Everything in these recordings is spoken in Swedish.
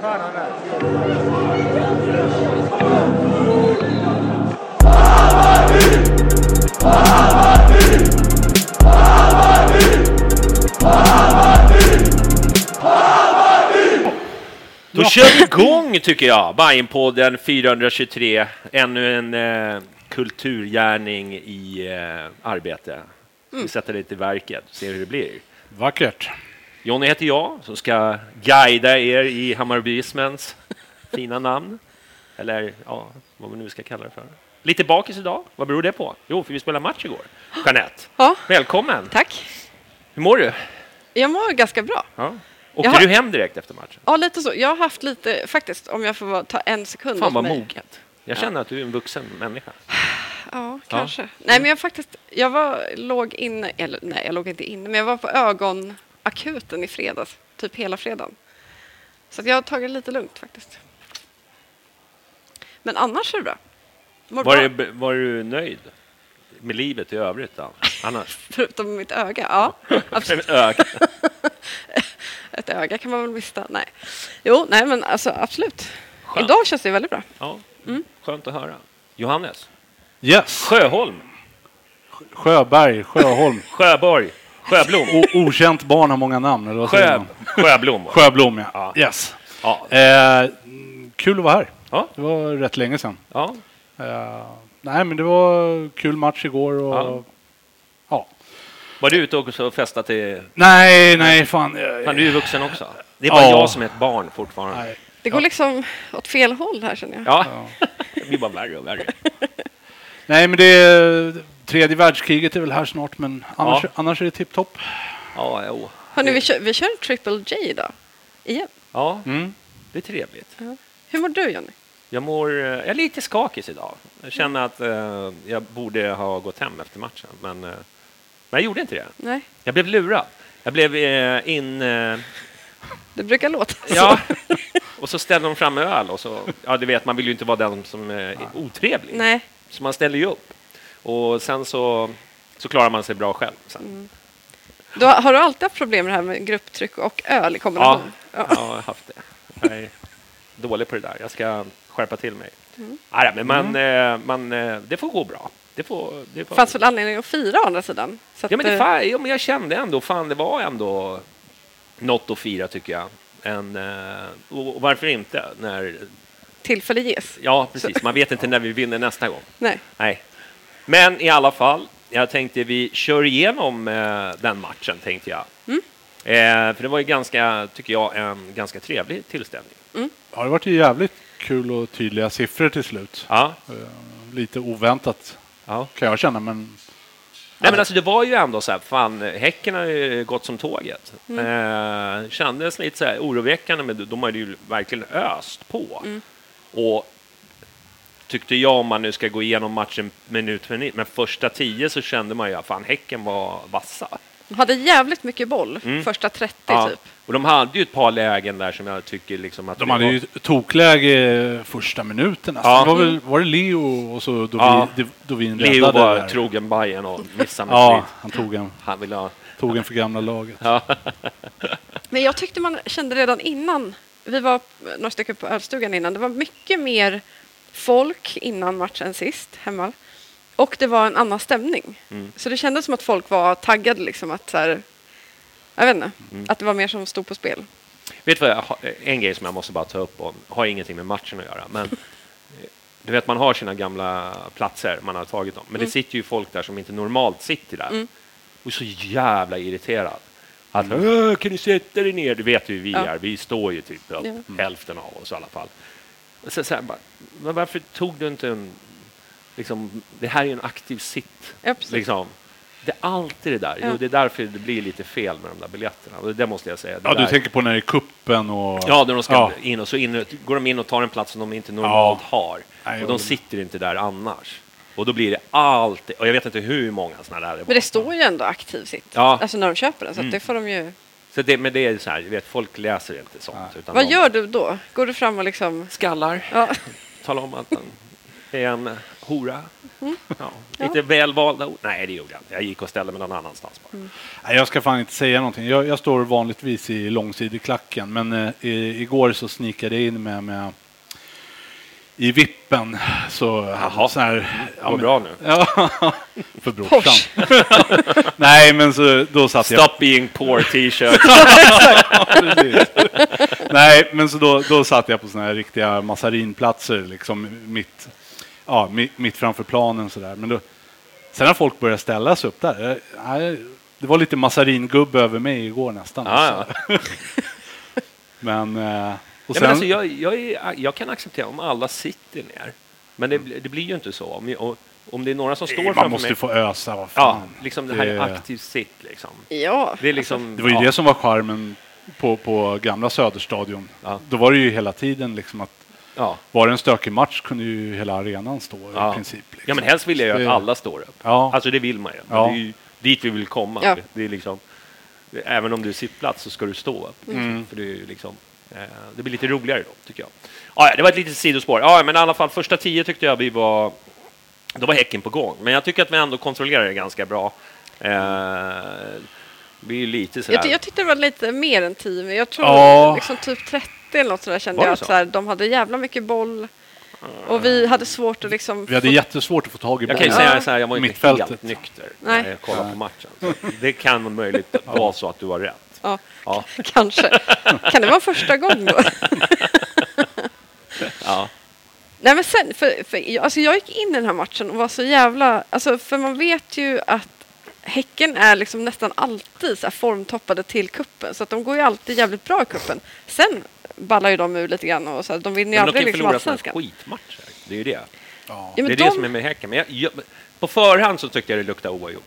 Då kör vi igång, tycker jag. Bajenpodden 423. Ännu en kulturgärning i arbete. Vi sätter det i verket, ser hur det blir. Vackert. Johnny heter jag som ska guida er i Hammarbyismens fina namn. Eller ja, vad man nu ska kalla det för. Lite bakis idag. Vad beror det på? Jo, för vi spelade match igår. Jeanette, välkommen. Tack. Hur mår du? Jag mår ganska bra. Ja. Och du hem direkt efter matchen? Ja, lite så. Jag har haft lite, faktiskt, om jag får ta en sekund. Fan vad moget. Jag känner att du är en vuxen människa. Ja, kanske. Ja. Nej, men jag låg inte inne, men jag var på ögonakuten i fredags, typ hela fredagen. Så att jag har tagit lite lugnt faktiskt. Men annars är det bra. Var du nöjd med livet i övrigt då? Annars? Förutom mitt öga, ja. Absolut. Ett öga kan man väl mista? Nej. Jo, nej, men alltså, absolut. Skönt. Idag känns det väldigt bra. Ja, skönt att höra. Johannes? Yes. Sjöholm? Sjöberg, Sjöholm. Sjöborg, Sjöblom. Okänt barn har många namn. Eller vad säger man? Sjöblom. Sjöblom, ja. Yes. Ja. Kul att vara här. Ja. Det var rätt länge sedan. Ja. Nej, men det var kul match igår och... Ja. Var du ute också och festat i... Nej, fan. Men du är vuxen också. Det är bara jag som är ett barn fortfarande. Nej. Det går liksom åt fel håll här, känner jag. Ja. Det blir bara värre och värre. Nej, men det är... Tredje världskriget är väl här snart, men annars är det tipptopp. Ja, jo. Hörrni, vi kör Triple J idag. Igen. Ja, det är trevligt. Ja. Hur mår du, Johnny? Jag är lite skakig idag. Jag känner att jag borde ha gått hem efter matchen, men... Men jag gjorde inte det. Nej. Jag blev lurad. Jag blev in... Det brukar låta så. Ja, och så ställde de fram öl. Och så, du vet, man vill ju inte vara den som är otrevlig. Nej. Så man ställer ju upp. Och sen så klarar man sig bra själv. Sen. Mm. Har du alltid haft problem med det här med grupptryck och öl i kombination? Ja, jag har haft det. Jag är dålig på det där. Jag ska skärpa till mig. Mm. Nej, men det får gå bra. Det fanns väl anledning att fira å andra sidan? Så ja, men men jag kände ändå, det var ändå något att fira, tycker jag. Och varför inte? När tillfälle ges. Ja, precis. Man vet inte när vi vinner nästa gång. Nej. Men i alla fall, jag tänkte vi kör igenom den matchen, tänkte jag. Mm. För det var ju ganska, tycker jag, en ganska trevlig tillställning. Mm. Ja, det varit jävligt kul och tydliga siffror till slut. Ja. Lite oväntat. Ja, kan jag känna, men... Nej, men alltså det var ju ändå så här, Häcken har ju gått som tåget. Kändes lite så här oroväckande, men de har ju verkligen öst på. Mm. Och tyckte jag, om man nu ska gå igenom matchen minut för minut, men första 10 så kände man ju att Häcken var vassa. De hade jävligt mycket boll första 30 typ. Och de hade ju ett par lägen där som jag tycker liksom att de hade ju tokläge första minuten alltså. Det var väl var det Leo och så Dovin räddade. Leo var där. Trogen Bajen och missade han tog en. Han ville ha tog en för gamla laget. Men jag tyckte man kände redan innan vi var några stycken på ölstugan innan, det var mycket mer folk innan matchen sist hemma. Och det var en annan stämning. Så det kändes som att folk var taggade liksom att så här, jag vet inte, att det var mer som stod på spel. Vet du vad, en grej som jag måste bara ta upp om, har ingenting med matchen att göra, men du vet man har sina gamla platser man har tagit dem, men det sitter ju folk där som inte normalt sitter där. Och så jävla irriterad. Att kan du sätta dig ner? Du vet ju vi är, vi står ju typ hälften av oss i alla fall. Så, så här, bara, varför tog du inte en liksom, det här är en aktiv sitt. Ja, liksom. Det är alltid det där. Jo, det är därför det blir lite fel med de där biljetterna. Och det måste jag säga. Det du tänker på när det är kuppen och... Ja, när de ska in och så in, går de in och tar en plats som de inte normalt har. Nej, och de sitter inte där annars. Och då blir det alltid... Och jag vet inte hur många sådana där... Men det står ju ändå aktiv sitt. Ja. Alltså när de köper den. Så det får de ju... Så det, men det är så här, vet, folk läser inte sånt. Utan vad gör du då? Går du fram och liksom... Skallar. Ja. Talar om att det är en... Hora. Lite välvalda ord. Nej, det gjorde jag inte. Jag gick och ställde mig någon annanstans bara. Nej, jag ska fan inte säga någonting. Jag står vanligtvis i långsidig klacken. Men igår så snikade jag in med i vippen. Så, så här... Ja, men, bra nu. Ja, för brorsan. Nej, men så då satt jag... Stop being poor t-shirt. Nej, men så då satt jag på såna här riktiga massarinplatser. Liksom mitt... Ja, mitt framför planen så där. Men då, sen har folk börjat ställa sig upp där. Det var lite massaringubb över mig igår nästan. Men och sen men alltså, jag kan acceptera om alla sitter ner. Men det blir ju inte så om det är några som står framför mig. Man måste få ösa vad fan. Ja, liksom det här är aktivt sitt liksom. Ja. Det är liksom, det var ju det som var charmen på Gamla Söderstadion. Då var det ju hela tiden liksom att var det en stökig match kunde ju hela arenan stå i princip. Liksom. Ja, men helst vill jag ju att alla står upp. Ja. Alltså det vill man ju. Men det är ju dit vi vill komma. Ja. Det är liksom, även om du är sittplats så ska du stå upp. För det, är liksom, det blir lite roligare då, tycker jag. Ja, det var ett litet sidospår. Ja, men i alla fall första 10 tyckte jag vi var... Då var Häcken på gång. Men jag tycker att vi ändå kontrollerade det ganska bra. Vi är lite så jag tyckte det var lite mer än 10. Men jag tror liksom typ 30. Eller något sådär kände jag så? Att såhär, de hade jävla mycket boll och vi hade svårt att liksom... Vi hade jättesvårt att få tag i bollen. Jag kan säga såhär, jag var inte helt nykter när jag kollade på matchen. Så det kan möjligt vara så att du var rätt. Ja. Kanske. Kan det vara första gången då? Nej men sen, alltså jag gick in i den här matchen och var så jävla... Alltså för man vet ju att Häcken är liksom nästan alltid så här formtoppade till kuppen. Så att de går ju alltid jävligt bra i kuppen. Sen ballar ju de ur lite grann. Och så här, de vinner ju aldrig liksom Allsvenskan. De kan ju förlora skitmatcher. Det är ju det. Ja. Det är det som är med Häcken. Men på förhand så tyckte jag det luktade oavgjort.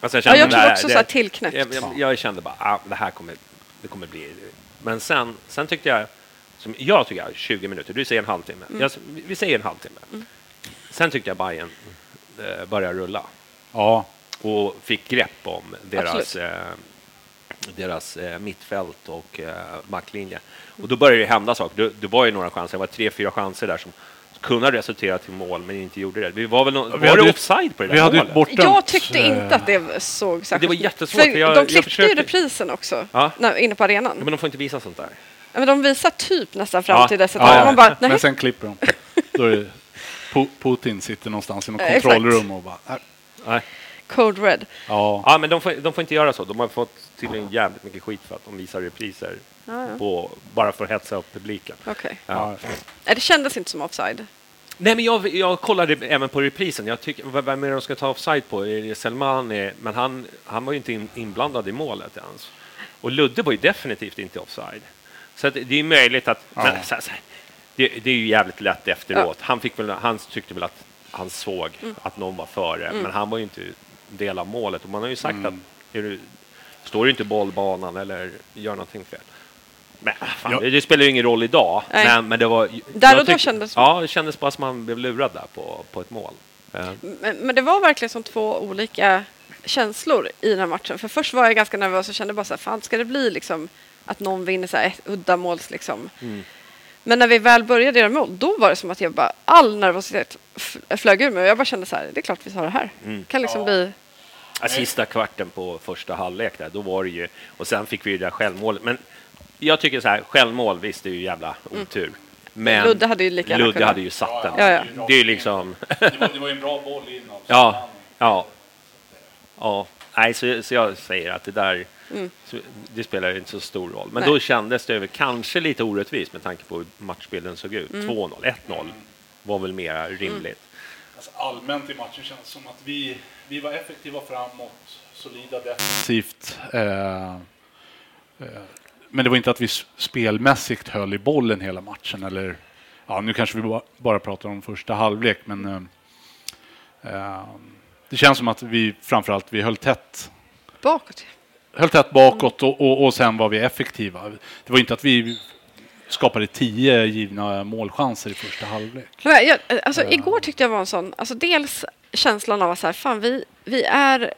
Alltså jag kände jag tror också det, så här tillknäppt. Jag kände bara, det här kommer bli... Men sen tyckte jag... Som jag tycker 20 minuter. Du säger en halvtimme. Vi säger en halvtimme. Sen tyckte jag Bajen började rulla. Och fick grepp om deras mittfält och backlinje. Och då började det hända saker. Det var ju några chanser. Det var 3-4 chanser där som kunde resultera till mål men inte gjorde det. Vi var väl var det offside på det där målet? Jag tyckte inte att det såg särskilt. Det var jättesvårt. De klippte ju reprisen också inne på arenan. Ja, men de får inte visa sånt där. Ja, men de visar typ nästan fram till dess att man bara... Nej. Men sen klipper de. Då är Putin sitter någonstans i något kontrollrum och bara... Nej. Code Red. Ja, men de får inte göra så. De har fått tydligen jävligt mycket skit för att de visar repriser på, bara för att hetsa upp publiken. Okay. Det kändes inte som offside. Nej, men jag kollade även på reprisen. Jag tycker, vem är de ska ta offside på? Är det Salmani? Men han var ju inte inblandad i målet ens. Och Ludde var ju definitivt inte offside. Så att det är möjligt att... Men, det är ju jävligt lätt efteråt. Han tyckte väl att han såg att någon var före. Men han var ju inte... del av målet. Och man har ju sagt att står du inte bollbanan eller gör någonting fel. Men, fan, det spelar ju ingen roll idag. Men det var... Där och då kändes det. Ja, det kändes bara som man blev lurad där på ett mål. Men det var verkligen som två olika känslor i den här matchen. För först var jag ganska nervös och kände bara så här, fan ska det bli liksom att någon vinner så här ett uddamåls liksom. Mm. Men när vi väl började göra mål, då var det som att jag bara, all nervositet flög ur mig. Och jag bara kände så här, det är klart vi har det här. Mm. Kan liksom bli... Sista kvarten på första halvlek där, då var det ju... Och sen fick vi ju det där självmålet. Men jag tycker så här, självmål visst är ju jävla otur. Mm. Men Ludde hade ju, hade ju satt den. Ja. Det är ju liksom... det var ju en bra boll inom. Nej, så jag säger att det där... Mm. Det spelar inte så stor roll. Men då kändes det över kanske lite orättvist med tanke på hur matchbilden såg ut. 2-0, 1-0 var väl mer rimligt. Alltså allmänt i matchen känns som att vi var effektiva framåt, solida defensivt. Men det var inte att vi spelmässigt höll i bollen hela matchen. Eller, ja, nu kanske vi bara pratar om första halvlek, men det känns som att vi framförallt höll tätt bakåt. Och sen var vi effektiva. Det var inte att vi skapade 10 givna målchanser i första halvlek. Igår tyckte jag var en sån... Alltså dels känslan av att så här, fan, vi är...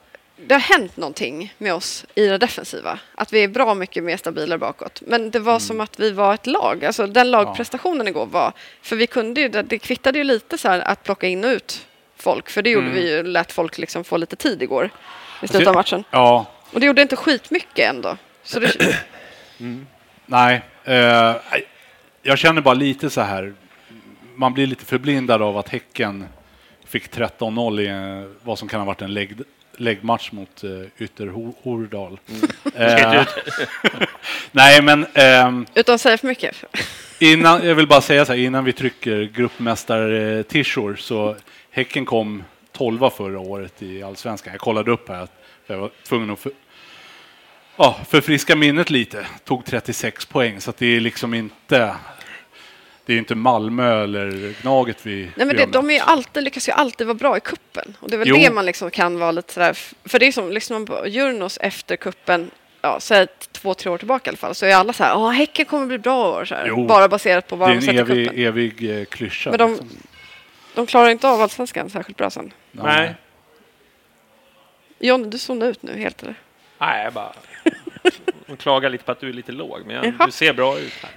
Det har hänt någonting med oss i det defensiva. Att vi är bra mycket mer stabila bakåt. Men det var som att vi var ett lag. Alltså den lagprestationen igår var... För vi kunde ju... Det kvittade ju lite så här att plocka in och ut folk. För det gjorde vi ju... Lät folk liksom få lite tid igår i slutet av matchen. Ja... Och det gjorde inte skitmycket ändå. Så det... Nej. Jag känner bara lite så här. Man blir lite förblindad av att Häcken fick 13-0 i vad som kan ha varit en läggmatch mot Ytterhordal. Nej, men... Utan att säga för mycket. Jag vill bara säga så här. Innan vi trycker gruppmästar-tishor så Häcken kom 12 förra året i Allsvenskan. Jag kollade upp här att jag var tvungen att förfriska minnet lite. Tog 36 poäng, så att det är liksom inte... Det är inte Malmö eller Gnaget vi... Nej, men lyckas ju alltid vara bra i kuppen. Och det är väl det man liksom kan vara lite sådär... För det är som liksom på Djurgården efter kuppen, så här 2-3 år tillbaka i alla fall, så är alla så här, Häcken kommer bli bra så här. Bara baserat på vad de sätter kuppen. Det är en evig klyscha. Men de klarar inte av Allsvenskan särskilt bra sen. Nej. Johnny, du såg ut nu helt eller? Nej, jag bara... Hon klagar lite på att du är lite låg, men du ser bra ut här.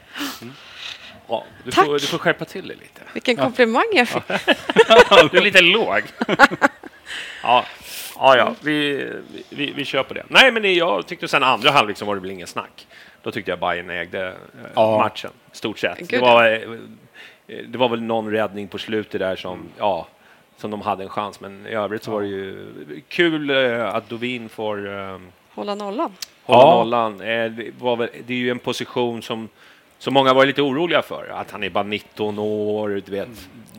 Ja, du får skärpa till dig lite. Vilken komplimang jag fick. Du är lite låg. Vi kör på det. Nej, men jag tyckte sen andra halvlek så var det väl ingen snack. Då tyckte jag Bajen ägde matchen, stort sett. Gud. Det var väl någon räddning på slutet där som de hade en chans, men i övrigt så var det ju kul att Dovin får hålla nollan. Det är ju en position som många var lite oroliga för, att han är bara 19 år, du vet.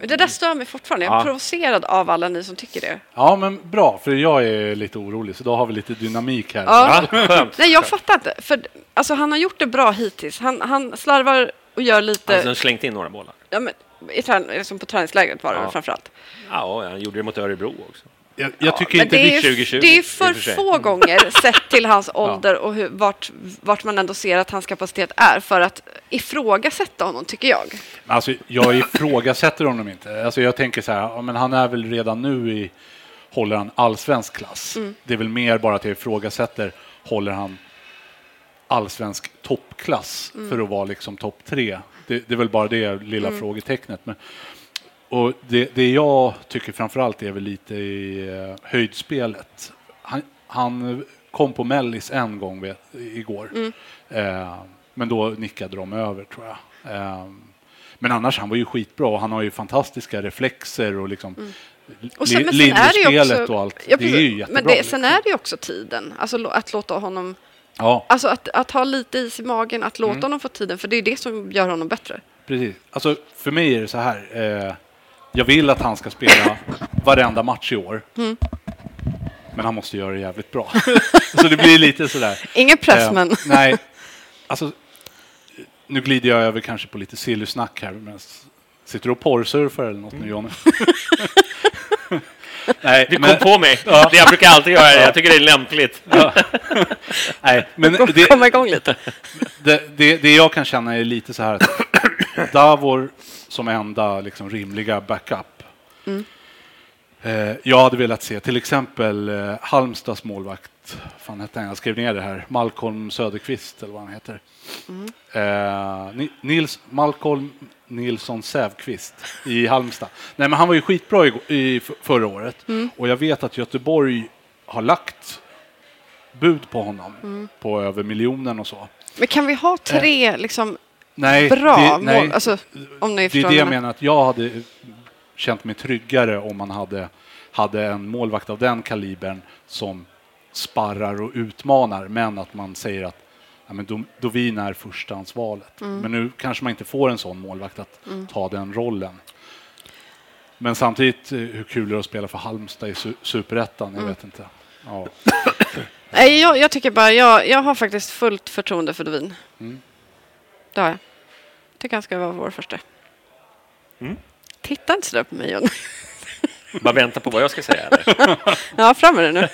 Det där stör mig fortfarande. Jag är provocerad av alla ni som tycker det. Ja, men bra, för jag är lite orolig, så då har vi lite dynamik här. Nej, jag fattar inte, för alltså han har gjort det bra hittills. Han slarvar och gör lite. Han har slängt in några bollar. Ja, men som på träningslägret var det framförallt. Ja, han gjorde det mot Örebro också. Jag tycker inte det är 2020. Det är för få gånger sett till hans ålder och vart man ändå ser att hans kapacitet är för att ifrågasätta honom, tycker jag. Alltså, jag ifrågasätter honom inte. Alltså, jag tänker så här, men han är väl redan nu håller han allsvensk klass. Mm. Det är väl mer bara att jag ifrågasätter, håller han allsvensk toppklass för att vara liksom topp 3. Det är väl bara det lilla frågetecknet. Men, och det jag tycker framförallt är väl lite i höjdspelet. Han kom på mellis en gång igår. Men då nickade de över, tror jag. Men annars, han var ju skitbra. Och han har ju fantastiska reflexer och liksom... Och sen, linjespelet och allt. Ja, det är ju jättebra. Men sen är det ju också tiden. Alltså att låta honom... Ja. Alltså att ha lite is i magen, att låta honom få tiden, för det är det som gör honom bättre. Precis. Alltså, för mig är det så här, jag vill att han ska spela varenda match i år. Men han måste göra det jävligt bra. Så det blir lite så där. Ingen press, men nej. Alltså, nu glider jag över kanske på lite sillusnack här, men sitter du och porrsurfar eller något nu, Johnny? Nej, du kom på mig. Ja. Det jag brukar alltid göra. Jag tycker det är lämpligt. Nej, men komma igång lite. Det jag kan känna är lite så här att Davor som enda liksom rimliga backup Jag hade velat se till exempel Halmstads målvakt, fan hette han, jag skrev ner det här, Malcolm Söderqvist eller vad han heter. Nils Malcolm Nilsson Sävqvist i Halmstad. Nej, men han var ju skitbra i förra året. Och jag vet att Göteborg har lagt bud på honom på över miljonen och så. Men kan vi ha tre liksom bra mål? Nej, alltså, om ni förstår det jag menar, att jag hade känt mig tryggare om man hade en målvakt av den kalibern som sparrar och utmanar, men att man säger att ja, men Dovin är förstahandsvalet. Men nu kanske man inte får en sån målvakt att ta den rollen. Men samtidigt, hur kul är det att spela för Halmstad i Superettan? Jag vet inte. Ja. Nej, jag tycker bara, jag har faktiskt fullt förtroende för Dovin. Det har jag. Tycker han ska vara vår första. Titta inte så där på mig, Johnny. Bara vänta på vad jag ska säga. Eller? Ja, fram med det nu.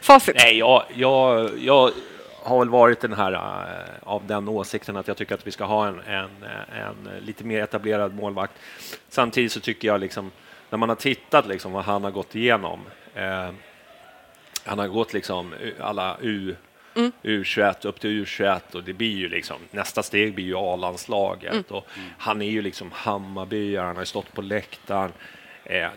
Facit. Nej, jag har väl varit den här av den åsikten att jag tycker att vi ska ha en lite mer etablerad målvakt. Samtidigt så tycker jag liksom, när man har tittat liksom vad han har gått igenom, han har gått liksom alla U21 upp till U21, och det blir ju liksom, nästa steg blir ju A-landslaget och han är ju liksom Hammarbyare, han har stått på läktaren.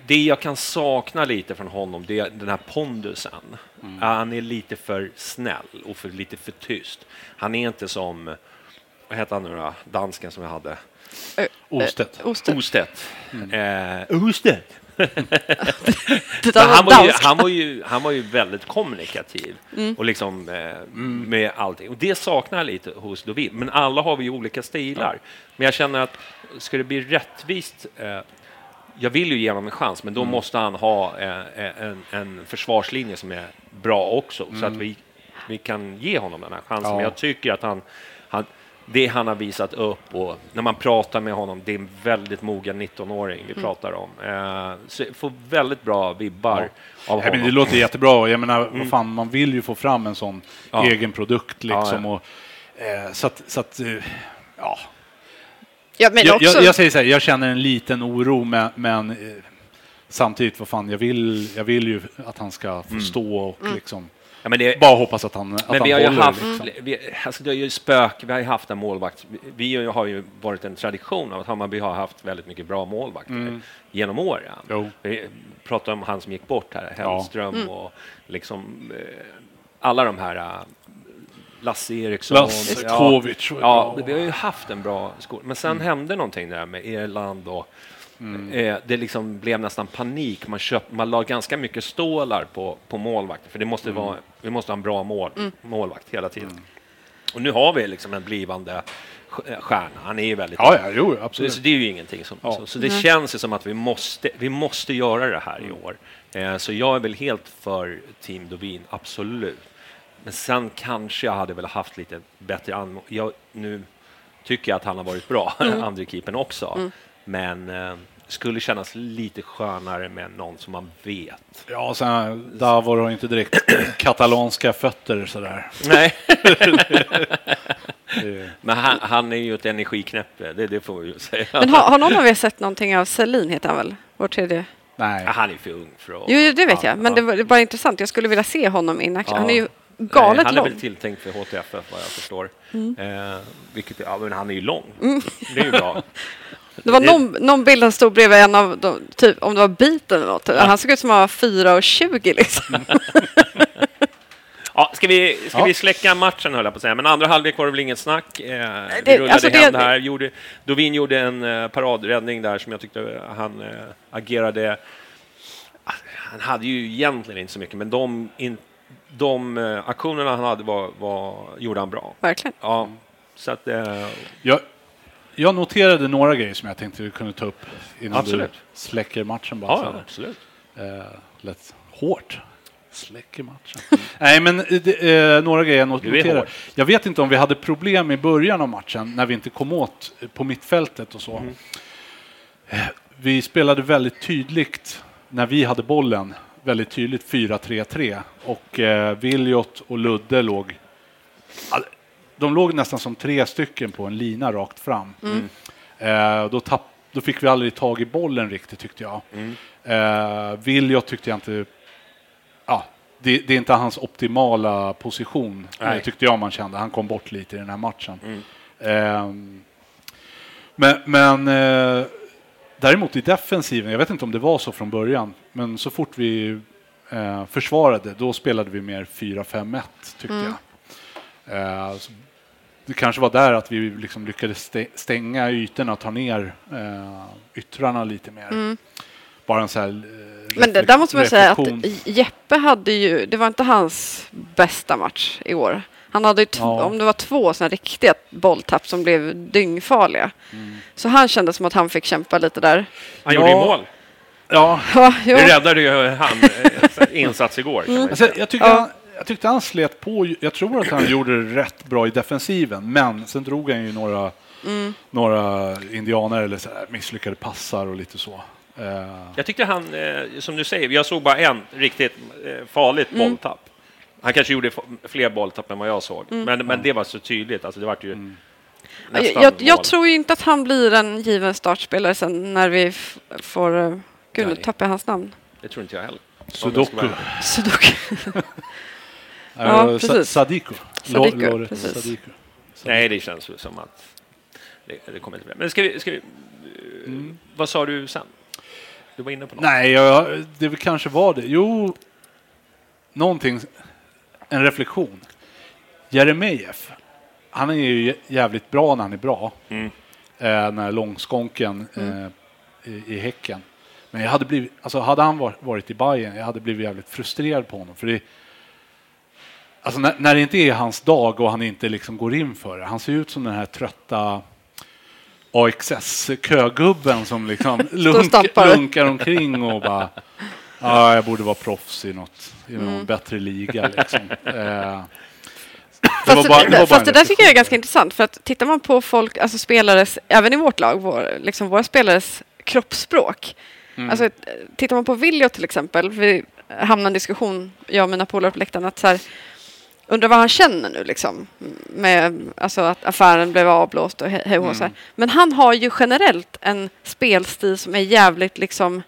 Det jag kan sakna lite från honom, det är den här pondusen. Han är lite för snäll och lite för tyst. Han är inte som, vad heter han nu då, dansken som jag hade? Ostedt. Ostedt. Han var ju väldigt kommunikativ och liksom med allting, och det saknar lite hos Dovin, men alla har vi ju olika stilar. Men jag känner att ska det bli rättvist, jag vill ju ge honom en chans, men då måste han ha en försvarslinje som är bra också, så att vi kan ge honom den här chansen. Men jag tycker att han det han har visat upp, och när man pratar med honom, det är en väldigt mogen 19-åring vi pratar om. Så får väldigt bra vibbar av honom. Men det låter jättebra. Jag menar, vad fan, man vill ju få fram en sån egen produkt liksom. Ja, ja. Och, så att. Ja, men jag säger så här, jag känner en liten oro, men samtidigt, vad fan, jag vill ju att han ska förstå och liksom. Ja, men det, bara hoppas att han håller. Men vi har ju haft, liksom. Alltså det är ju spök, vi har ju haft en målvakt. Vi har ju varit en tradition av att Hammarby har haft väldigt mycket bra målvakter genom åren. Jo. Vi pratar om han som gick bort här, Hellström och liksom alla de här Lasse Eriksson. Laskovic. Ja, vi har ju haft en bra skola. Men sen hände någonting där med Irland och det liksom blev nästan panik. Man la ganska mycket stålar på målvakter, för det måste vara, vi måste ha en bra målvakt hela tiden. Och nu har vi liksom en blivande stjärna. Han är ju väldigt... Ja, absolut. Så det är ju ingenting som... Ja. Så det känns ju som att vi måste göra det här i år. Så jag är väl helt för Team Dovin, absolut. Men sen kanske jag hade väl haft lite bättre... Nu tycker jag att han har varit bra, andra keepern också. Men skulle kännas lite skönare med någon som man vet. Ja, sen där var det inte direkt katalanska fötter sådär. Nej. Men han är ju ett energiknäppe, det får vi ju säga. Men har någon av er sett någonting av Selin, heter han väl? Vår tredje? Nej. Han är för ung för att... Jo, det vet jag. Men det var bara intressant. Jag skulle vilja se honom in action. Han är ju galet lång. Han är väl tilltänkt för HTF, vad jag förstår. Vilket, ja, men han är ju lång. Det är ju bra. Det var någon bild han stod bredvid en av de, typ, om det var biten eller något. Han såg ut som han var 4,20 liksom. Ska vi släcka matchen, höll jag på att säga. Men andra halvlek var det väl inget snack. Det rullade hem det här. Dovin gjorde en paradräddning där som jag tyckte han agerade. Han hade ju egentligen inte så mycket, men de aktionerna han hade gjorde han bra. Verkligen. Ja, så att... Jag noterade några grejer som jag tänkte vi kunde ta upp innan du släcker matchen. Bara ja, absolut. Lätt hårt. Släcker matchen. Nej, men några grejer jag noterade. Jag vet inte om vi hade problem i början av matchen när vi inte kom åt på mittfältet och så. Vi spelade väldigt tydligt när vi hade bollen. Väldigt tydligt 4-3-3. Och Viljo och Ludde låg... De låg nästan som tre stycken på en lina rakt fram. Då då fick vi aldrig tag i bollen riktigt, tyckte jag. Viljo tyckte jag inte... Ja, det är inte hans optimala position, tyckte jag man kände. Han kom bort lite i den här matchen. Men däremot i defensiven, jag vet inte om det var så från början, men så fort vi försvarade, då spelade vi mer 4-5-1, tyckte jag. Så det kanske var där att vi liksom lyckades stänga ytorna och ta ner yttrarna lite mer. Bara en så här men där måste man säga att Jeppe hade ju, det var inte hans bästa match i år. Han hade ju om det var två såna riktiga bolltapp som blev dyngfarliga. Så han kände som att han fick kämpa lite där. Han gjorde ju mål. Ja. Det räddade ju han insats igår. Alltså, jag tyckte han slet på, jag tror att han gjorde det rätt bra i defensiven, men sen drog han ju några indianer eller så här, misslyckade passar och lite så. Jag tyckte han, som du säger, jag såg bara en riktigt farligt bolltapp. Han kanske gjorde fler bolltapp än vad jag såg. Men det var så tydligt. Alltså det var ju jag tror ju inte att han blir en given startspelare sen när vi får... Gud, nu tappar jag hans namn. Det tror inte jag heller. Sudoku. Ja, precis. Sadiku, precis. Sadiku. Nej, det känns ju som att... Det kommer inte bli. Men ska vi vad sa du sen? Du var inne på något. Nej, det kanske var det. Jo, någonting... En reflektion. Jeremejeff, han är ju jävligt bra när han är bra. Den här långskonken i Häcken. Men jag hade blivit, alltså hade han varit i Bajen, jag hade blivit jävligt frustrerad på honom. För det, alltså när det inte är hans dag och han inte liksom går in för det. Han ser ut som den här trötta AXS-kögubben som liksom lunkar omkring och bara... Ja, jag borde vara proffs i något i en bättre liga liksom. Fast det där tycker jag är ganska intressant, för att tittar man på folk, alltså spelares, även i vårt lag, liksom våra spelares kroppsspråk. Alltså tittar man på Viljo till exempel, vi hamnar i en diskussion, jag och mina polare på läktaren, att så här, undrar vad han känner nu liksom, med alltså att affären blev avblåst och så här. Men han har ju generellt en spelstil som är jävligt liksom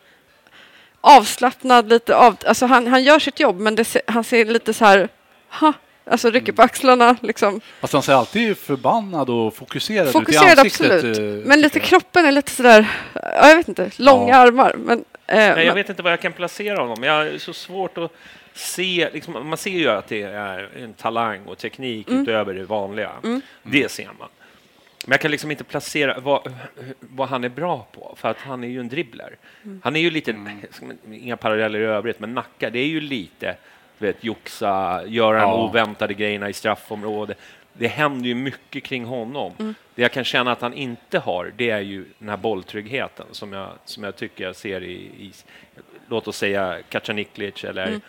avslappnad lite av, alltså han gör sitt jobb, men han ser lite så här, alltså rycker på axlarna liksom. Alltså han ser alltid förbannad och fokuserad ut i ansiktet, absolut. Men lite kroppen är lite så där, jag vet inte, långa armar, men jag vet inte var jag kan placera honom. Jag är så svårt att se liksom, man ser ju att det är en talang och teknik utöver det vanliga. Det ser man. Men jag kan liksom inte placera vad han är bra på, för att han är ju en dribbler. Han är ju lite, inga paralleller i övrigt, men Nacka, det är ju lite, du vet, joxa, göra de oväntade grejerna i straffområdet. Det händer ju mycket kring honom. Det jag kan känna att han inte har, det är ju den här bolltryggheten som jag tycker jag ser i låt oss säga Kacaniklic eller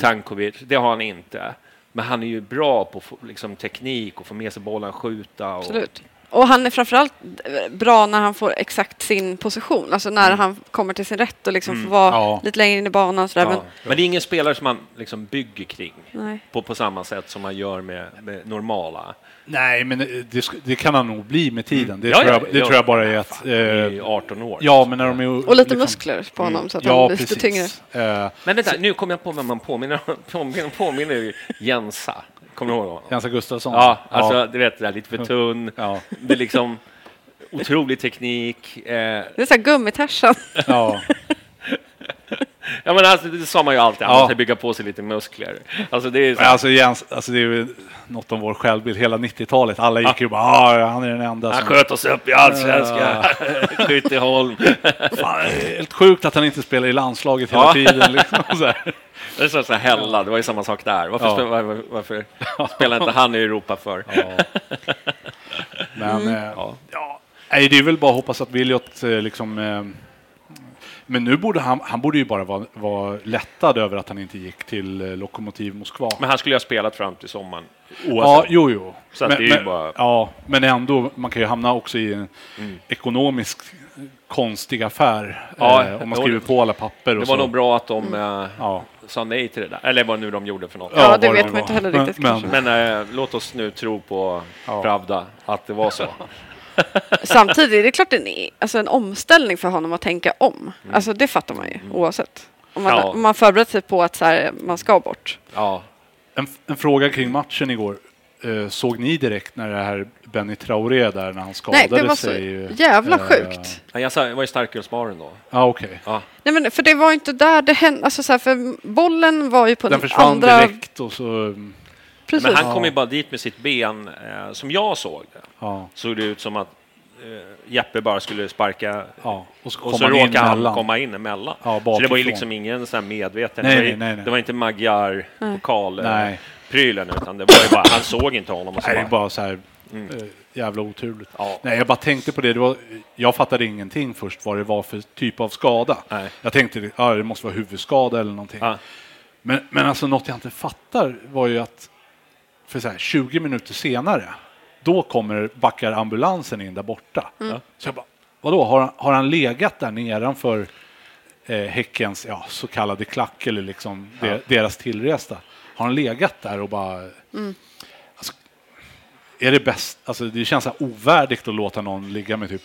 Tankovic. Det har han inte. Men han är ju bra på liksom teknik och få med sig bollen, skjuta. Absolut. Och han är framförallt bra när han får exakt sin position. Alltså när han kommer till sin rätt och liksom får vara lite längre in i banan. Och sådär. Ja. Men det är ingen spelare som man liksom bygger kring på samma sätt som man gör med normala. Nej, men det kan han nog bli med tiden. Tror jag bara är att... I 18 år. Ja, men när de är, och lite liksom, muskler på honom så att han blir lite tyngre. Men vänta, nu kommer jag på vem man påminner Jensa. Kommer du ihåg honom? Jensa Gustafsson. Ja, alltså du vet det där, lite för tunn. Det är liksom otrolig teknik. Det är så här gummitärsan. Ja. Ja, men alltså, det sa man ju alltid. Han måste bygga på sig lite muskler. Alltså, det är så... alltså, det är ju något om vår självbild. Hela 90-talet. Alla gick ju bara, han är den enda. Han sköt oss upp i Allsvenskan. Skytt i Holm. Fan, helt sjukt att han inte spelar i landslaget hela tiden. Liksom, så här. Det är så här Hälla. Det var ju samma sak där. Varför spelar inte han i Europa för? Men nej, det är väl bara hoppas att Viljot liksom... Men nu borde han borde ju bara vara lättad över att han inte gick till Lokomotiv Moskva. Men han skulle ju ha spelat fram till sommaren. Oavsett. Jo. Så men, det är ju bara... Ja, men ändå, man kan ju hamna också i en ekonomisk konstig affär. Ja, om man skriver på alla papper och så. Det var nog bra att de sa nej till det där. Eller vad nu de gjorde för något. Ja, det vet man inte heller riktigt. Men låt oss nu tro på Pravda att det var så. Samtidigt är det klart en omställning för honom att tänka om. Mm. Alltså det fattar man ju oavsett. Om man förbereder sig på att så här, man ska bort. Ja. En fråga kring matchen igår. Såg ni direkt när det här Benny Traoré där när han skadade sig? Nej, det var så jävla sjukt. Jag sa, det var ju starkölsbaren då. Ah, okay. Nej, men för det var inte där det hände. Alltså, så här, för bollen var ju på den försvann andra... direkt och så... Precis. Men han kom ju bara dit med sitt ben. Som jag såg det. Ja. Såg det ut som att Jeppe bara skulle sparka. Ja. Och så råkade han komma in emellan. Ja, så det var ju liksom ingen sån här medveten. Nej. Det var inte Magyar pokal. Nej. Prylen, utan det var ju bara, han såg inte honom. Och så nej, bara så här jävla oturligt. Ja. Nej, jag bara tänkte på det. Jag fattade ingenting först vad det var för typ av skada. Nej. Jag tänkte, det måste vara huvudskada eller någonting. Ja. Men alltså något jag inte fattar var ju att för så här, 20 minuter senare då backar ambulansen in där borta. Mm. Så jag bara, vadå? Har han legat där nedanför Häckens så kallade klack eller liksom deras tillresta? Har han legat där och bara... Mm. Alltså, är det bäst... Alltså, det känns så här ovärdigt att låta någon ligga med typ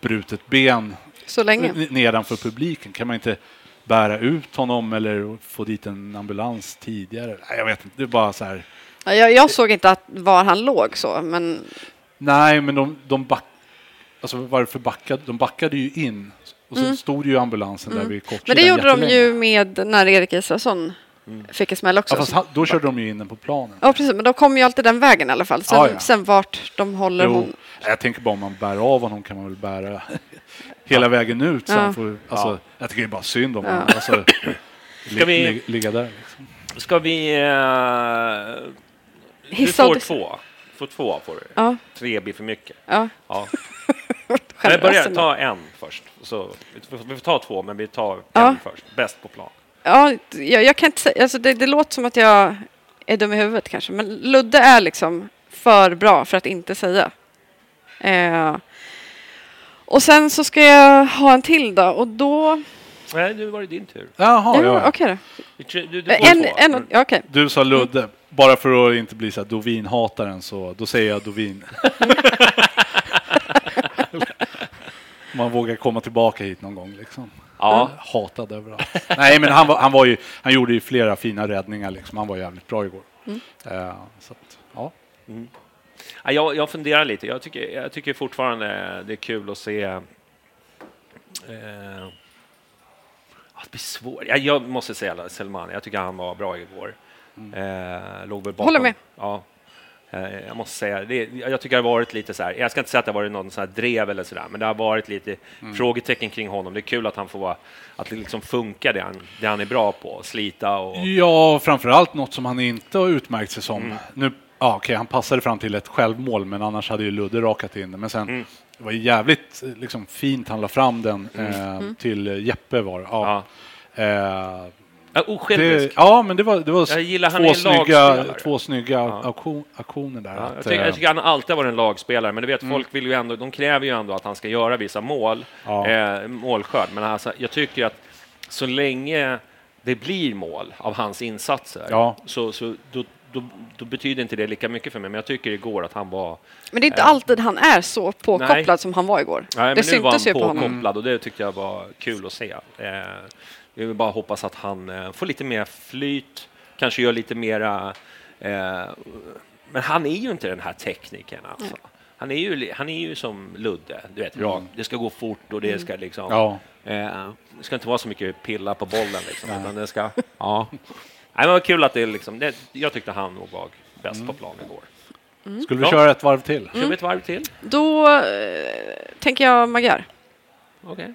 brutet ben så länge nedanför publiken. Kan man inte bära ut honom eller få dit en ambulans tidigare? Nej, jag vet inte. Det är bara så här... Jag såg inte var han låg så, men... Nej, men varför backade? De backade ju in. Och så stod ju ambulansen där vid kortsidan. Men det gjorde de ju med när Erik Israelsson... fick en smäll också. Då körde de ju in den på planen. Ja, precis. Men de kom ju alltid den vägen i alla fall. Sen vart de håller hon... Jag tänker bara om man bär av honom kan man väl bära hela vägen ut. Sen får, alltså, jag tycker det är bara synd om honom. Alltså, ligga där. Liksom. Ska vi... Hissa du får två får du. Ja. 3 blir för mycket. Ja. Jag börjar ta en först. Så, vi får ta 2, men vi tar en först. Bäst på plan. Ja, jag kan inte säga, alltså det låter som att jag är dum i huvudet kanske, men Ludde är liksom för bra för att inte säga. Och sen så ska jag ha en till då, och då... Nej, nu var det din tur. Jaha, ja. Okej då. Du okay. Du sa Ludde, bara för att inte bli så här Dovin-hataren, så då säger jag Dovin. Man vågar komma tillbaka hit någon gång liksom. Ja, hatade överallt. Nej, men han gjorde ju flera fina räddningar liksom. Han var jävligt bra igår. Så att, Jag funderar lite. Jag tycker fortfarande det är kul att se att bli svår. Jag måste säga Salmani. Jag tycker han var bra igår. Låg väl bakom. Håller med. Ja. Jag måste säga, jag tycker det har varit lite så här. Jag ska inte säga att det har varit någon så här drev eller sådär, men det har varit lite frågetecken kring honom. Det är kul att han får vara, att det liksom funkar det han är bra på, slita och... Ja, framförallt något som han inte har utmärkt sig som. Nu, han passade fram till ett självmål, men annars hade ju Ludde rakat in det. Men sen, det var jävligt liksom, fint han la fram den till Jeppe var det. Men det var två snygga aktioner där. Ja, jag tycker han alltid var en lagspelare, men du vet, folk vill ju ändå, de kräver ju ändå att han ska göra vissa mål, målskörd. Men alltså, jag tycker att så länge det blir mål av hans insatser, så då betyder inte det lika mycket för mig. Men jag tycker igår att han var... Men det är inte alltid han är så påkopplad som han var igår. Nej, det syntes ju på honom. Påkopplad, och det tyckte jag var kul att se. Jag vill bara hoppas att han får lite mer flyt, kanske gör lite mera... men han är ju inte den här tekniken alltså. Han är ju som Ludde, du vet, det ska gå fort och det ska liksom... det ska inte vara så mycket pilla på bollen liksom, utan det ska... Nej, men vad kul att det är liksom... jag tyckte han nog var bäst på plan igår. Skulle vi köra ett varv till? Kör vi ett varv till? Då tänker jag Magyar. Okej.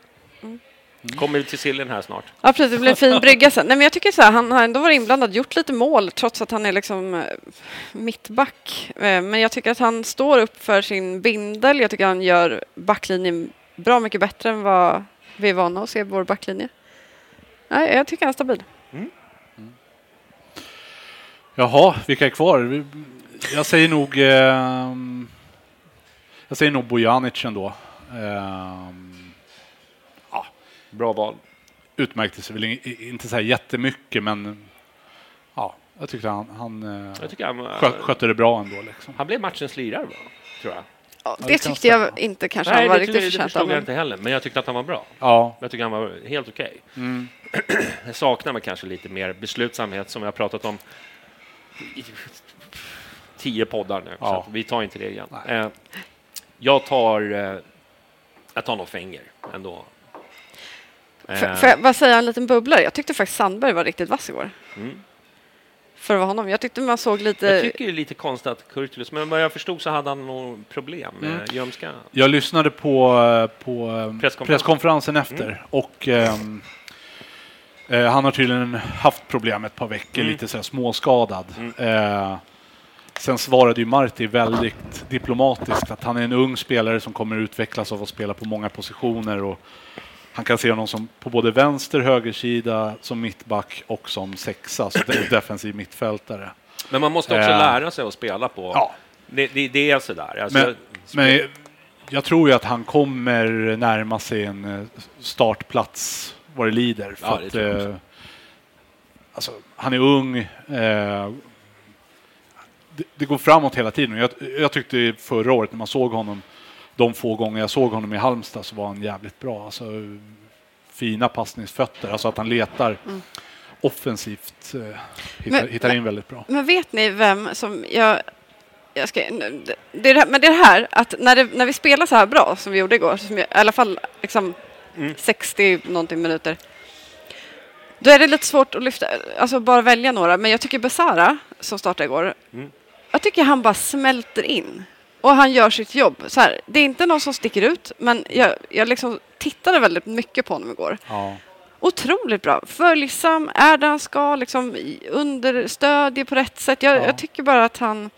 Kommer till sillen här snart. Ja, precis. Det blir en fin brygga sen. Nej, men jag tycker så här, han har ändå varit inblandad, gjort lite mål trots att han är liksom mittback. Men jag tycker att han står upp för sin bindel. Jag tycker han gör backlinjen bra mycket bättre än vad vi är vana att se vår backlinje. Nej, jag tycker han är stabil. Jaha, vilka är kvar? Jag säger nog Bojanic ändå. Bra val. Utmärkte sig väl inte så här jättemycket, men jag tyckte han skötte det bra ändå. Liksom. Han blev matchens lirare, tror jag. Ja, det tyckte jag inte kanske. Nej, han var riktigt förtjänt av. Nej, det inte heller. Men jag tyckte att han var bra. Ja. Jag tyckte han var helt okej. Okay. Mm. Jag saknar man kanske lite mer beslutsamhet som jag har pratat om 10 poddar nu. Ja. Så vi tar inte det igen. Jag tar någon fänger ändå. För jag bara säga en liten bubblare. Jag tyckte faktiskt Sandberg var riktigt vass igår. Mm. För att vara honom. Jag tyckte man såg lite... Jag tycker ju lite konstigt att Kurtulus, men vad jag förstod så hade han nog problem med gömska. Jag lyssnade på presskonferensen efter och han har tydligen haft problem ett par veckor, lite så här småskadad. Mm. Sen svarade ju Marti väldigt diplomatiskt att han är en ung spelare som kommer utvecklas av att spela på många positioner och han kan se honom som på både vänster, högersida, som mittback och som sexa, så defensiv mittfältare. Men man måste också lära sig att spela på. Ja. Det är sådär. Alltså, men jag tror ju att han kommer närma sig en startplats vad det lider. För ja, det att, alltså, han är ung. Det går framåt hela tiden. Jag tyckte förra året när man såg honom, de få gånger jag såg honom i Halmstad, så var han jävligt bra. Alltså, fina passningsfötter. Alltså att han letar offensivt. Hittar in väldigt bra. Men vet ni vem som... Det är det här att när vi spelar så här bra som vi gjorde igår, som jag, i alla fall liksom 60 någonting minuter, då är det lite svårt att lyfta. Alltså bara välja några. Men jag tycker Besara som startade igår, jag tycker han bara smälter in. Och han gör sitt jobb. Så här, det är inte någon som sticker ut. Men jag liksom tittade väldigt mycket på honom igår. Ja. Otroligt bra. Följsam, är där han ska. Liksom, understödjer på rätt sätt. Jag tycker bara att han...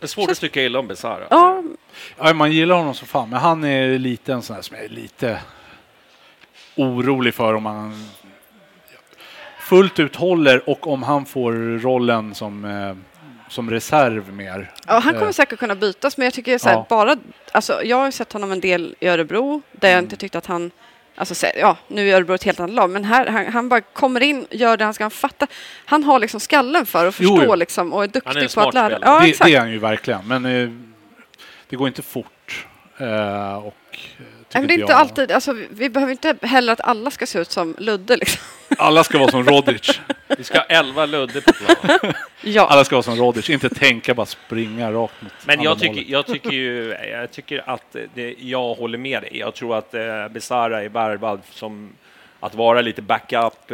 det svårt att tycka illa om Besara. Ja. Ja, man gillar honom så fan. Men han är lite en sån här som är lite orolig för om han fullt ut håller. Och om han får rollen som reserv mer. Ja, han kommer säkert kunna bytas, men jag tycker så här, bara alltså jag har sett honom en del i Örebro där jag inte tyckte att han alltså nu i Örebro ett helt annat lag, men här han bara kommer in, gör det han ska, fatta. Han har liksom skallen för att förstå liksom och är duktig han är på att lära. Ja, det är han ju verkligen, men det går inte fort men det är inte alltid, alltså, vi behöver inte heller att alla ska se ut som Ludde liksom. Alla ska vara som Rodric. Vi ska ha 11 Ludde på plan. Ja. Alla ska vara som Rodric, inte tänka, bara springa rakt mot. Men jag håller med dig. Jag tror att Besara är värvad som att vara lite backup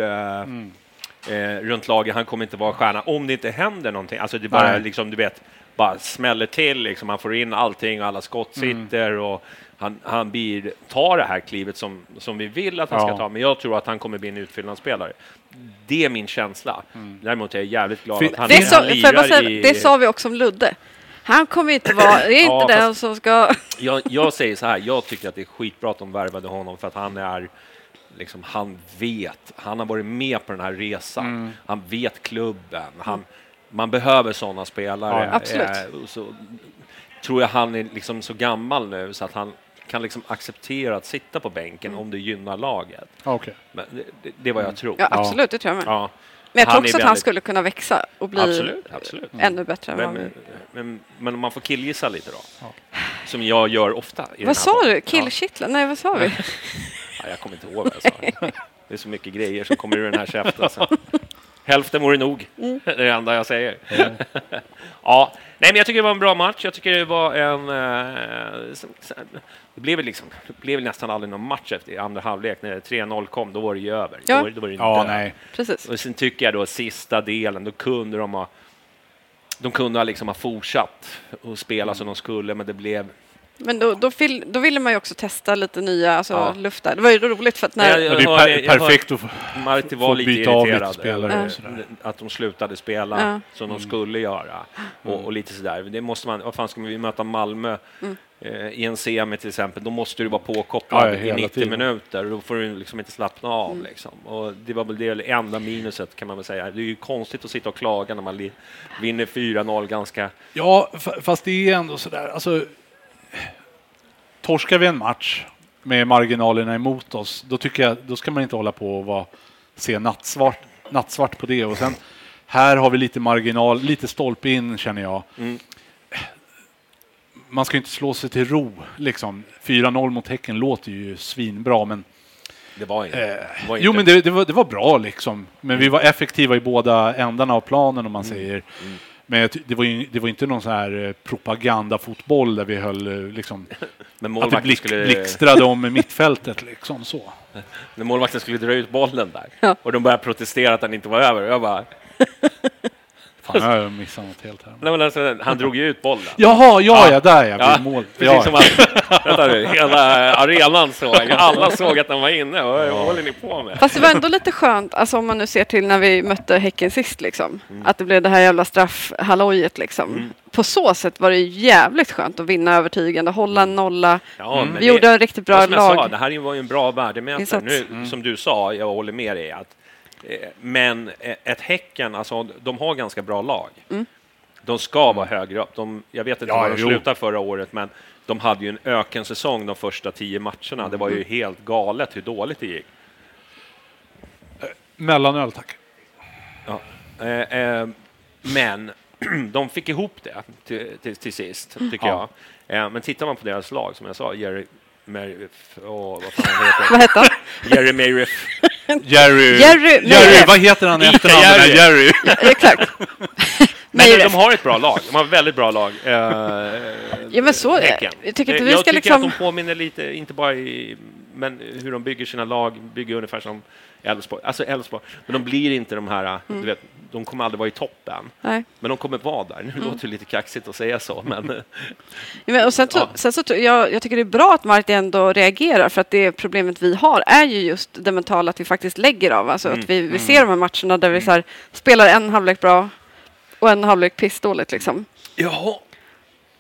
runt laget. Han kommer inte vara stjärna om det inte händer någonting. Alltså det bara liksom, du vet, bara smäller till liksom. Han får in allting och alla skott sitter och han tar det här klivet som vi vill att han ska ta. Men jag tror att han kommer bli en utfyllnadsspelare. Det är min känsla. Däremot är jag jävligt glad att han lirar i... Det sa vi också om Ludde. Han kommer inte vara... Det är inte den som ska... jag säger så här. Jag tycker att det är skitbra att de värvade honom. För att han är... Liksom, han vet. Han har varit med på den här resan. Han vet klubben. Man behöver sådana spelare. Ja, absolut. Så tror jag han är liksom så gammal nu så att han kan liksom acceptera att sitta på bänken om det gynnar laget. Okay. Men det är vad jag tror. Ja, absolut, det tror jag. Ja. Men jag tror också att han skulle kunna växa och bli absolut. Ännu bättre. Men om man får killgissa lite då. Ja. Som jag gör ofta. Vad sa du? Killkittla? Nej, vad sa vi? Ja, jag kommer inte ihåg vad jag sa. Det är så mycket grejer som kommer ur den här käften. Alltså. Hälften vore nog. Det är det enda jag säger. Nej, men jag tycker det var en bra match. Jag tycker det var en... Det blev nästan aldrig någon match efter andra halvlek. När 3-0 kom, då var det ju över. Ja. Då var det inte nej. Precis. Och sen tycker jag då sista delen, då kunde de ha... De kunde liksom ha fortsatt och spela som de skulle, men det blev... Men då ville man ju också testa lite nya luftar. Det var ju roligt för att när... Jag perfekt att Marti var lite irriterad att de slutade spela som de skulle göra. Och lite sådär. Det måste man... Vad fan, ska vi möta Malmö i en semi till exempel? Då måste du vara påkopplad i 90 minuter. Och då får du liksom inte slappna av. Liksom. Och det var väl det enda minuset kan man väl säga. Det är ju konstigt att sitta och klaga när man vinner 4-0 ganska... Ja, fast det är ändå sådär... Alltså, torskar vi en match med marginalerna emot oss, då tycker jag då ska man inte hålla på och se nattsvart på det. Och sen här har vi lite marginal, lite stolp in, känner jag. man ska ju inte slå sig till ro liksom. 4-0 mot Häcken låter ju svinbra, men det var inte. Jo, men det var bra liksom. Men vi var effektiva i båda ändarna av planen, om man säger. Mm. Men det var inte någon sån här propagandafotboll där vi höll liksom men att det blixtrade om mittfältet liksom så. När målvakten skulle dra ut bollen där och de började protestera att han inte var över. Jag bara fan, jag har missat något helt här. Nej, men alltså, han drog ju ut bollen. Jaha, ja, där jag blev mål. Precis som hela arenan såg. Alla såg att han var inne. Vad håller ni på med? Fast det var ändå lite skönt, alltså, om man nu ser till när vi mötte Häcken sist liksom, att det blev det här jävla straffhallojet liksom. Mm. På så sätt var det jävligt skönt att vinna övertygande, hålla nolla. Ja, vi gjorde en riktigt bra lag. Sa, det här var ju en bra värdemätare. Nu, som du sa, jag håller med dig att men ett Häcken, alltså, de har ganska bra lag. Mm. De ska vara högre upp. Jag vet inte hur de slutade förra året, men de hade ju en ökensäsong de första 10 matcherna. Det var ju helt galet hur dåligt det gick. Mellanöl, tack. Ja. Men de fick ihop det till sist, tycker jag. Men tittar man på deras lag, som jag sa, Jerry, vad heter han efternamn? Jerry. Exakt. Men de har ett bra lag. De har ett väldigt bra lag. Ja, men så jag tycker liksom att de påminner lite, inte bara i, men hur de bygger sina lag, bygger ungefär som Elfsborg. Alltså Elfsborg, men de blir inte de här, du vet, de kommer aldrig vara i toppen. Nej. Men de kommer vara där. Nu låter det lite kaxigt att säga så, men ja, och sen så jag tycker det är bra att Martin ändå reagerar, för att det problemet vi har är ju just det mentala, att vi faktiskt lägger av, alltså att vi ser de här matcherna där vi så här, spelar en halvlek bra och en halvlek pissdåligt liksom. Jaha.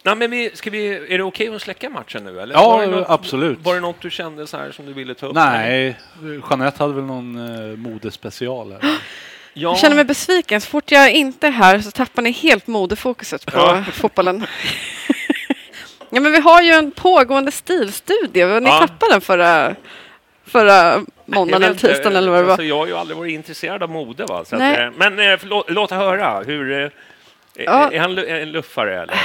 Nej, men är det okej att släcka matchen nu? Eller? Ja, absolut. Var det något du kände så här som du ville ta upp? Nej, Jeanette hade väl någon modespecial här. Ja. Jag känner mig besviken. Så fort jag är inte här så tappar ni helt modefokuset på fotbollen. Ja, men vi har ju en pågående stilstudie. Ni tappade den förra måndagen eller tisdagen eller vad det var. Alltså, jag har ju aldrig varit intresserad av mode. Va? Så att, men låt höra hur... Är han en luffare eller?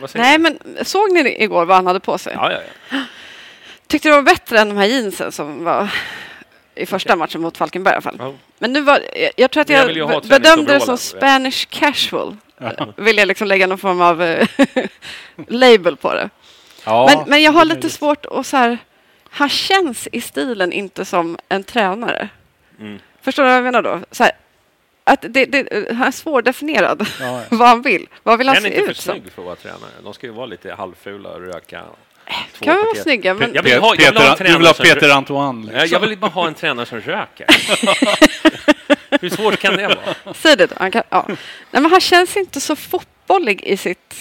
Vad säger Nej, men såg ni igår vad han hade på sig? Ja. Tyckte det var bättre än de här jeansen som var i första matchen mot Falkenberg i alla fall. Oh. Men nu var jag tror att jag bedömde det som Spanish casual. Vill jag liksom lägga någon form av label på det. Ja, men jag har lite svårt att så här, han känns i stilen inte som en tränare. Mm. Förstår du vad jag menar då? Så här, att han är svårdefinierad vad han vill. Vad vill han se ut som? Han är inte för snygg för att vara tränare. De ska ju vara lite halvfula och röka. Kan vi vara snygga? Men... Jag vill ha Peter Antoine. Liksom. Jag vill bara ha en tränare som röker. Hur svårt kan det vara? Säg det då. Nej, men han känns inte så fotbollig i sitt...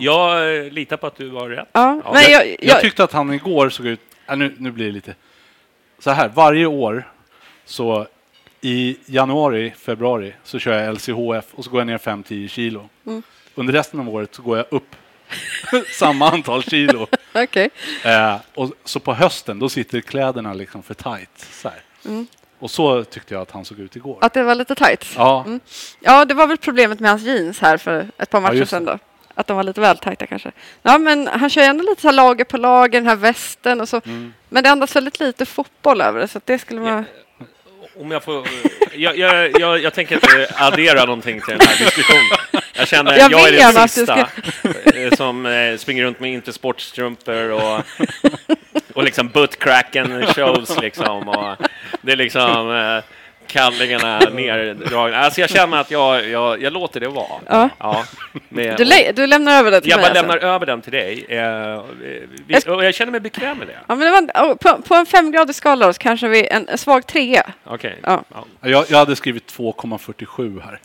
Jag litar på att du var rätt. Men jag tyckte att han igår såg ut... Nu blir det lite... Så här, varje år... Så i januari, februari så kör jag LCHF och så går jag ner 5-10 kilo. Mm. Under resten av året så går jag upp samma antal kilo. Okay. Och så på hösten då sitter kläderna liksom för tajt. Så här. Mm. Och så tyckte jag att han såg ut igår. Att det var lite tajt? Ja. Mm. Ja, det var väl problemet med hans jeans här för ett par matcher sedan då. Att de var lite väl tajta kanske. Ja, men han kör ju ändå lite så här lager på lager, den här västen och så. Mm. Men det andas väldigt lite fotboll över det, så att det skulle vara... Om jag får, jag tänker inte addera någonting till den här diskussionen. Jag känner att jag är den sista som springer runt med inte sportstrumpor och liksom buttcracken shows liksom, och det är liksom kallingarna nerdragna. Alltså jag känner att jag låter det vara. Ja. Du lämnar över det till mig. Jag lämnar över den till dig. Och jag känner mig bekväm med det. Ja, men det var, på en 5-gradig skala så kanske vi en svag 3. Okej. Jag hade skrivit 2,47 här.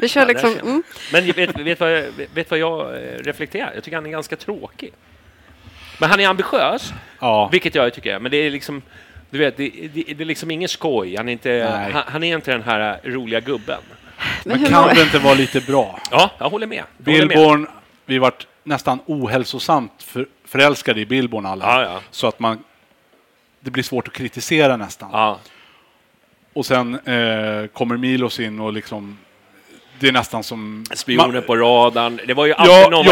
Vi kör liksom... Men vet vad jag reflekterar? Jag tycker han är ganska tråkig. Men han är ambitiös. Ja. Vilket jag tycker är. Men det är liksom... Du vet, det är liksom ingen skoj. Han är inte den här roliga gubben. Men kan det inte vara lite bra? Ja, jag håller med. Billborn, vi var nästan ohälsosamt förälskade i Billborn alla. Ja. Så att det blir svårt att kritisera nästan. Ja. Och sen kommer Milos in och liksom det är nästan som spioner på radarn. Det var ju alltid någon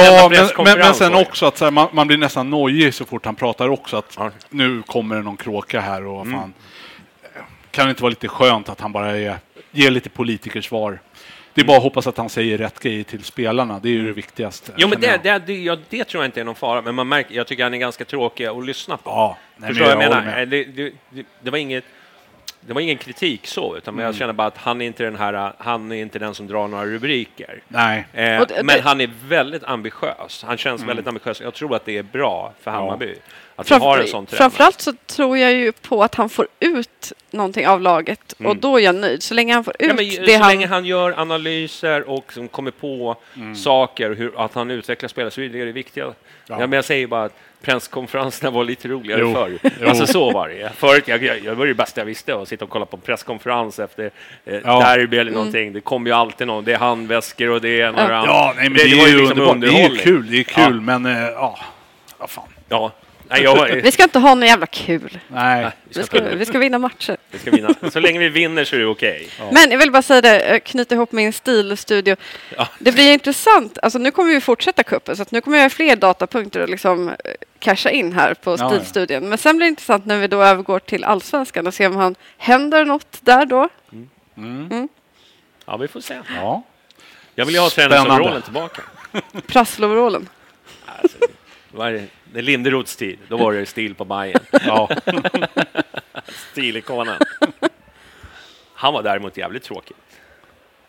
men sen också att så här, man blir nästan nojig så fort han pratar också att nu kommer det någon kråka här och fan. Kan det inte vara lite skönt att han bara ger lite politikersvar. Det är bara att hoppas att han säger rätt grej till spelarna. Det är ju det viktigaste. Jo, men det tror jag inte är någon fara. Men man märker, jag tycker han är ganska tråkig att lyssna på. Ja, jag menar. Det var ingen kritik så. Utan jag känner bara att han är inte den som drar några rubriker. Nej. Men han är väldigt ambitiös. Han känns väldigt ambitiös. Jag tror att det är bra för Hammarby. Att vi har en sån tränare. Framförallt så tror jag ju på att han får ut någonting av laget. Och då är jag nöjd. Så länge han får ut länge han gör analyser och som kommer på saker. Att han utvecklar spelare så är det viktiga. Ja. Men jag säger bara att presskonferenserna var lite roligare förr. Alltså så var det. Förut, jag var det bästa jag visste att sitta och kolla på en presskonferens efter derby eller någonting. Det kom ju alltid någon. Det är handväskor och det är några det var ju liksom underhållning. Det är kul, men vad fan. Ja. Vi ska inte ha någon jävla kul. Nej, vi ska vinna matcher. Vi ska vinna. Så länge vi vinner så är det okej. Ja. Men jag vill bara säga det, knyta ihop min stilstudio. Ja. Det blir intressant. Alltså, nu kommer vi fortsätta kuppen så att nu kommer jag fler datapunkter och liksom casha in här på stilstudien. Men sen blir det intressant när vi då övergår till Allsvenskan och ser om han händer något där då. Ja, vi får se. Ja. Jag vill ju ha träningsoverallen tillbaka. Prassloverallen. Alltså, det Linderoths tid. Då var det stil på Bajen. Ja. Stilikonen. Han var däremot jävligt tråkig.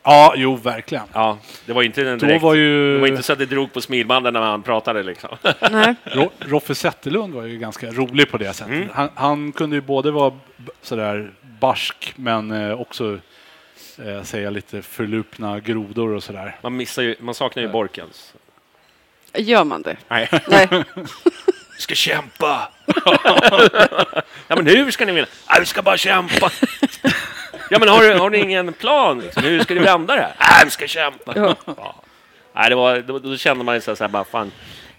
Ja, jo, verkligen. Ja, det var inte den direkt. Det var inte så att det drog på smilbanden när han pratade liksom. Nej. Roffe Zetterlund var ju ganska rolig på det sättet. Han kunde ju både vara sådär barsk men också säga lite förlupna grodor och sådär. Man saknar ju Borkens. Gör man det? Nej. Vi ska kämpa. Ja, men hur ska ni vinna? Ja, vi ska bara kämpa. Ja, men har ni ingen plan? Liksom? Hur ska ni vända det här? Ja, vi ska kämpa. Ja. Ja. Nej, då kände man ju så här bara, fan,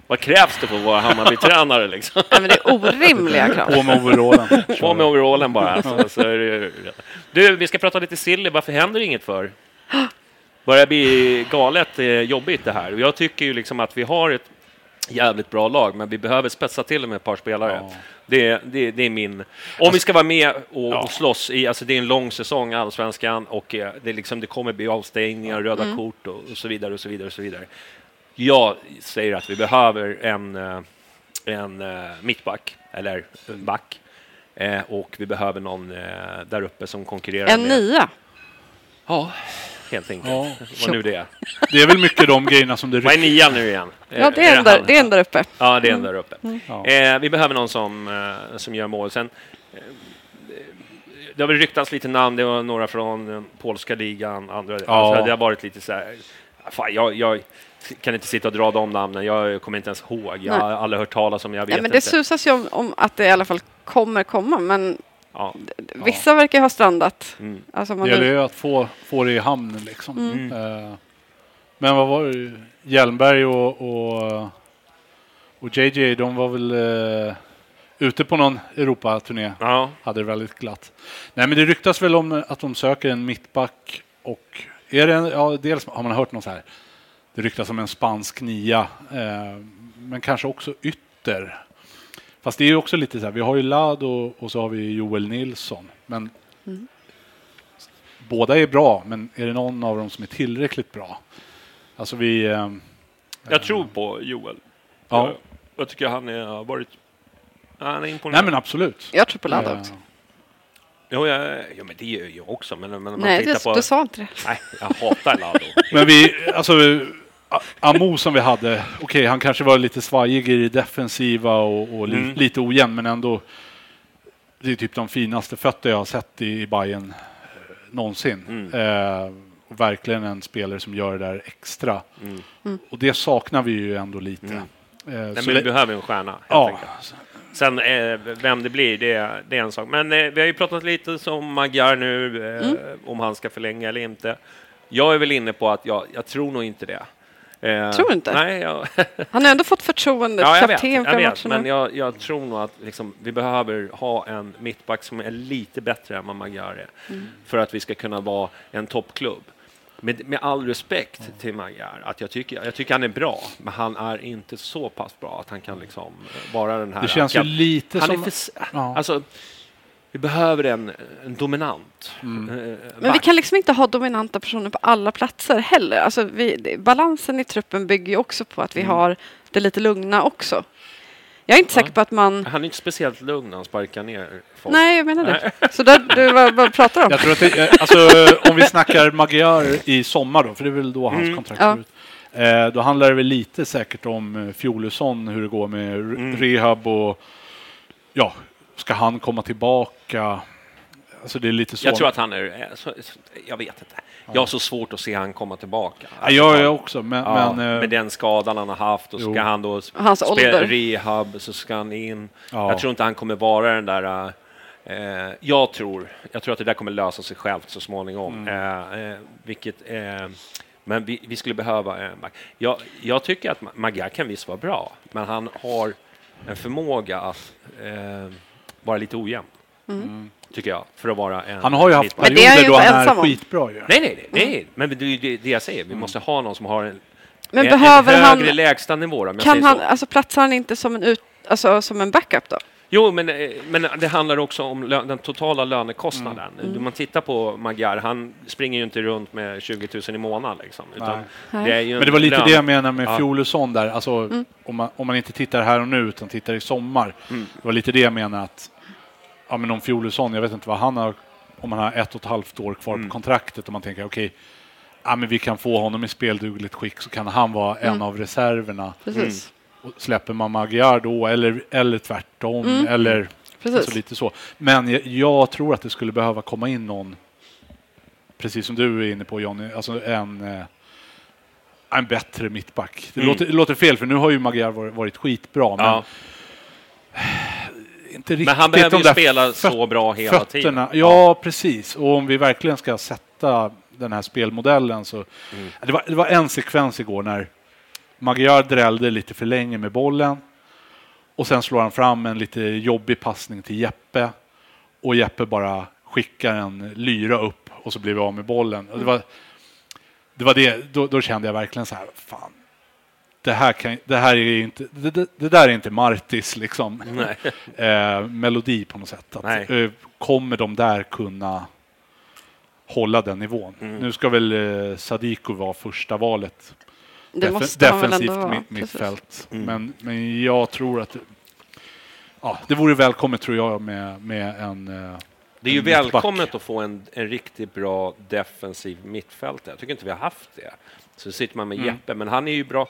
vad krävs det på våra Hammarby-tränare liksom? Ja, men det är orimliga krav. På med overallen bara. Alltså, så är det. Du, vi ska prata lite silly. Varför händer det inget för? Börjar bli galet jobbigt det här. Och jag tycker ju liksom att vi har ett jävligt bra lag. Men vi behöver spetsa till med ett par spelare. Ja. Det är min... Om vi ska vara med och slåss i... Alltså det är en lång säsong Allsvenskan. Och det, liksom, det kommer bli avstängningar, röda kort och så vidare och så vidare och så vidare. Jag säger att vi behöver en mittback. Eller en back. Och vi behöver någon där uppe som konkurrerar med... En nia? Ja... Helt enkelt. Vad nu det är. Det är väl mycket de grejerna som det rycker. Vad är nian nu igen? Ja, det är en där uppe. Ja, det är en där uppe. Vi behöver någon som gör mål. Sen, det har väl ryktats lite namn. Det var några från polska ligan. Andra. Ja. Alltså, det har varit lite så här... Fan, jag kan inte sitta och dra de namnen. Jag kommer inte ens ihåg. Jag har aldrig hört talas om. Jag vet inte. Men det susas ju om att det i alla fall komma. Men... Ja. Vissa verkar ha strandat. Alltså det gäller ju att få det i hamnen liksom. Men vad var det? Hjelmberg och JJ, de var väl ute på någon Europa-turné. Ja. Hade det väldigt glatt. Nej, men det ryktas väl om att de söker en mittback. Och är det dels har man hört något så här. Det ryktas om en spansk nia. Men kanske också ytter. Fast det är ju också lite så här, vi har ju Lado och så har vi Joel Nilsson. Men båda är bra, men är det någon av dem som är tillräckligt bra? Alltså vi... jag tror på Joel. Ja. Jag tycker han har varit... Han är imponerad. Nej, men absolut. Jag tror på Lado också. Ja, men det gör jag också. Men nej, du sa inte det. Nej, jag hatar Lado. Men vi... Alltså, Amo som vi hade, okej, han kanske var lite svajig i det defensiva och lite ojämn, men ändå det är typ de finaste fötter jag har sett i Bajen någonsin. Och verkligen en spelare som gör det där extra. Och det saknar vi ju ändå lite. Nej, men vi behöver en stjärna. Ja. Sen vem det blir, det är en sak. Men vi har ju pratat lite om Magyar nu, om han ska förlänga eller inte. Jag är väl inne på att jag tror nog inte det. Tror inte? Nej, han har ändå fått förtroende. Ja, jag vet, men jag tror nog att liksom, vi behöver ha en mittback som är lite bättre än vad Magyar är för att vi ska kunna vara en toppklubb. Med all respekt till Magyar, att jag tycker han är bra, men han är inte så pass bra att han kan liksom vara den här. Det känns ju lite han som... Alltså, vi behöver en dominant. Men vi kan liksom inte ha dominanta personer på alla platser heller. Alltså, balansen i truppen bygger ju också på att vi har det lite lugna också. Jag är inte säker på att man... Han är inte speciellt lugn när han sparkar ner folk. Nej, jag menar det. Så där, vad pratar du om? Jag tror att om vi snackar Magyar i sommar då, för det är väl då hans kontrakt går ut. Då handlar det väl lite säkert om Fjóluson, hur det går med rehab och... Ja, ska han komma tillbaka? Alltså det är lite så. Jag tror att han är... Jag vet inte. Jag har så svårt att se han komma tillbaka. Alltså, jag också. Men med den skadan han har haft. Och ska han då spela rehab. Så ska han in. Ja. Jag tror inte han kommer vara den där... Jag tror att det där kommer lösa sig självt så småningom. Men vi skulle behöva... Jag tycker att Magyar kan visst vara bra. Men han har en förmåga att vara lite ojämn. Tycker jag, för att vara en... Han har ju haft perioder då han är skitbra. Nej. Men det är ju det jag säger. Vi måste ha någon som har en högre lägsta nivå. Alltså platsar han inte som som en backup då? Jo, men det handlar också om den totala lönekostnaden. Man tittar på Magyar, han springer ju inte runt med 20 000 i månaden. Liksom, utan det är ju men det var lite det jag menar med Fjóluson där. Alltså, om man inte tittar här och nu utan tittar i sommar. Det var lite det jag menar att... Ja, men om Fjóluson, jag vet inte vad han har, om han har 1,5 år kvar på kontraktet och man tänker okej, ja, men vi kan få honom i speldugligt skick så kan han vara en av reserverna. Precis. Och släpper man Magyar då eller tvärtom eller alltså, lite så. Men jag tror att det skulle behöva komma in någon, precis som du är inne på Johnny, alltså en bättre mittback. Det låter fel för nu har ju Magyar varit skitbra men han behöver ju spela så bra hela tiden. Ja, precis. Och om vi verkligen ska sätta den här spelmodellen så... Det var en sekvens igår när Magyar drällde lite för länge med bollen och sen slår han fram en lite jobbig passning till Jeppe och Jeppe bara skickar en lyra upp och så blir vi av med bollen. Och det var det. Då kände jag verkligen så här, fan. Det där är inte Martis liksom. Melodi på något sätt. Att, kommer de där kunna hålla den nivån? Nu ska väl Sadiku vara första valet. Det måste defensivt mittfält. Men jag tror att det vore välkommet tror jag med en... Det är ju välkommet att få en riktigt bra defensiv mittfält. Jag tycker inte vi har haft det. Så sitter man med Jeppe, men han är ju bra...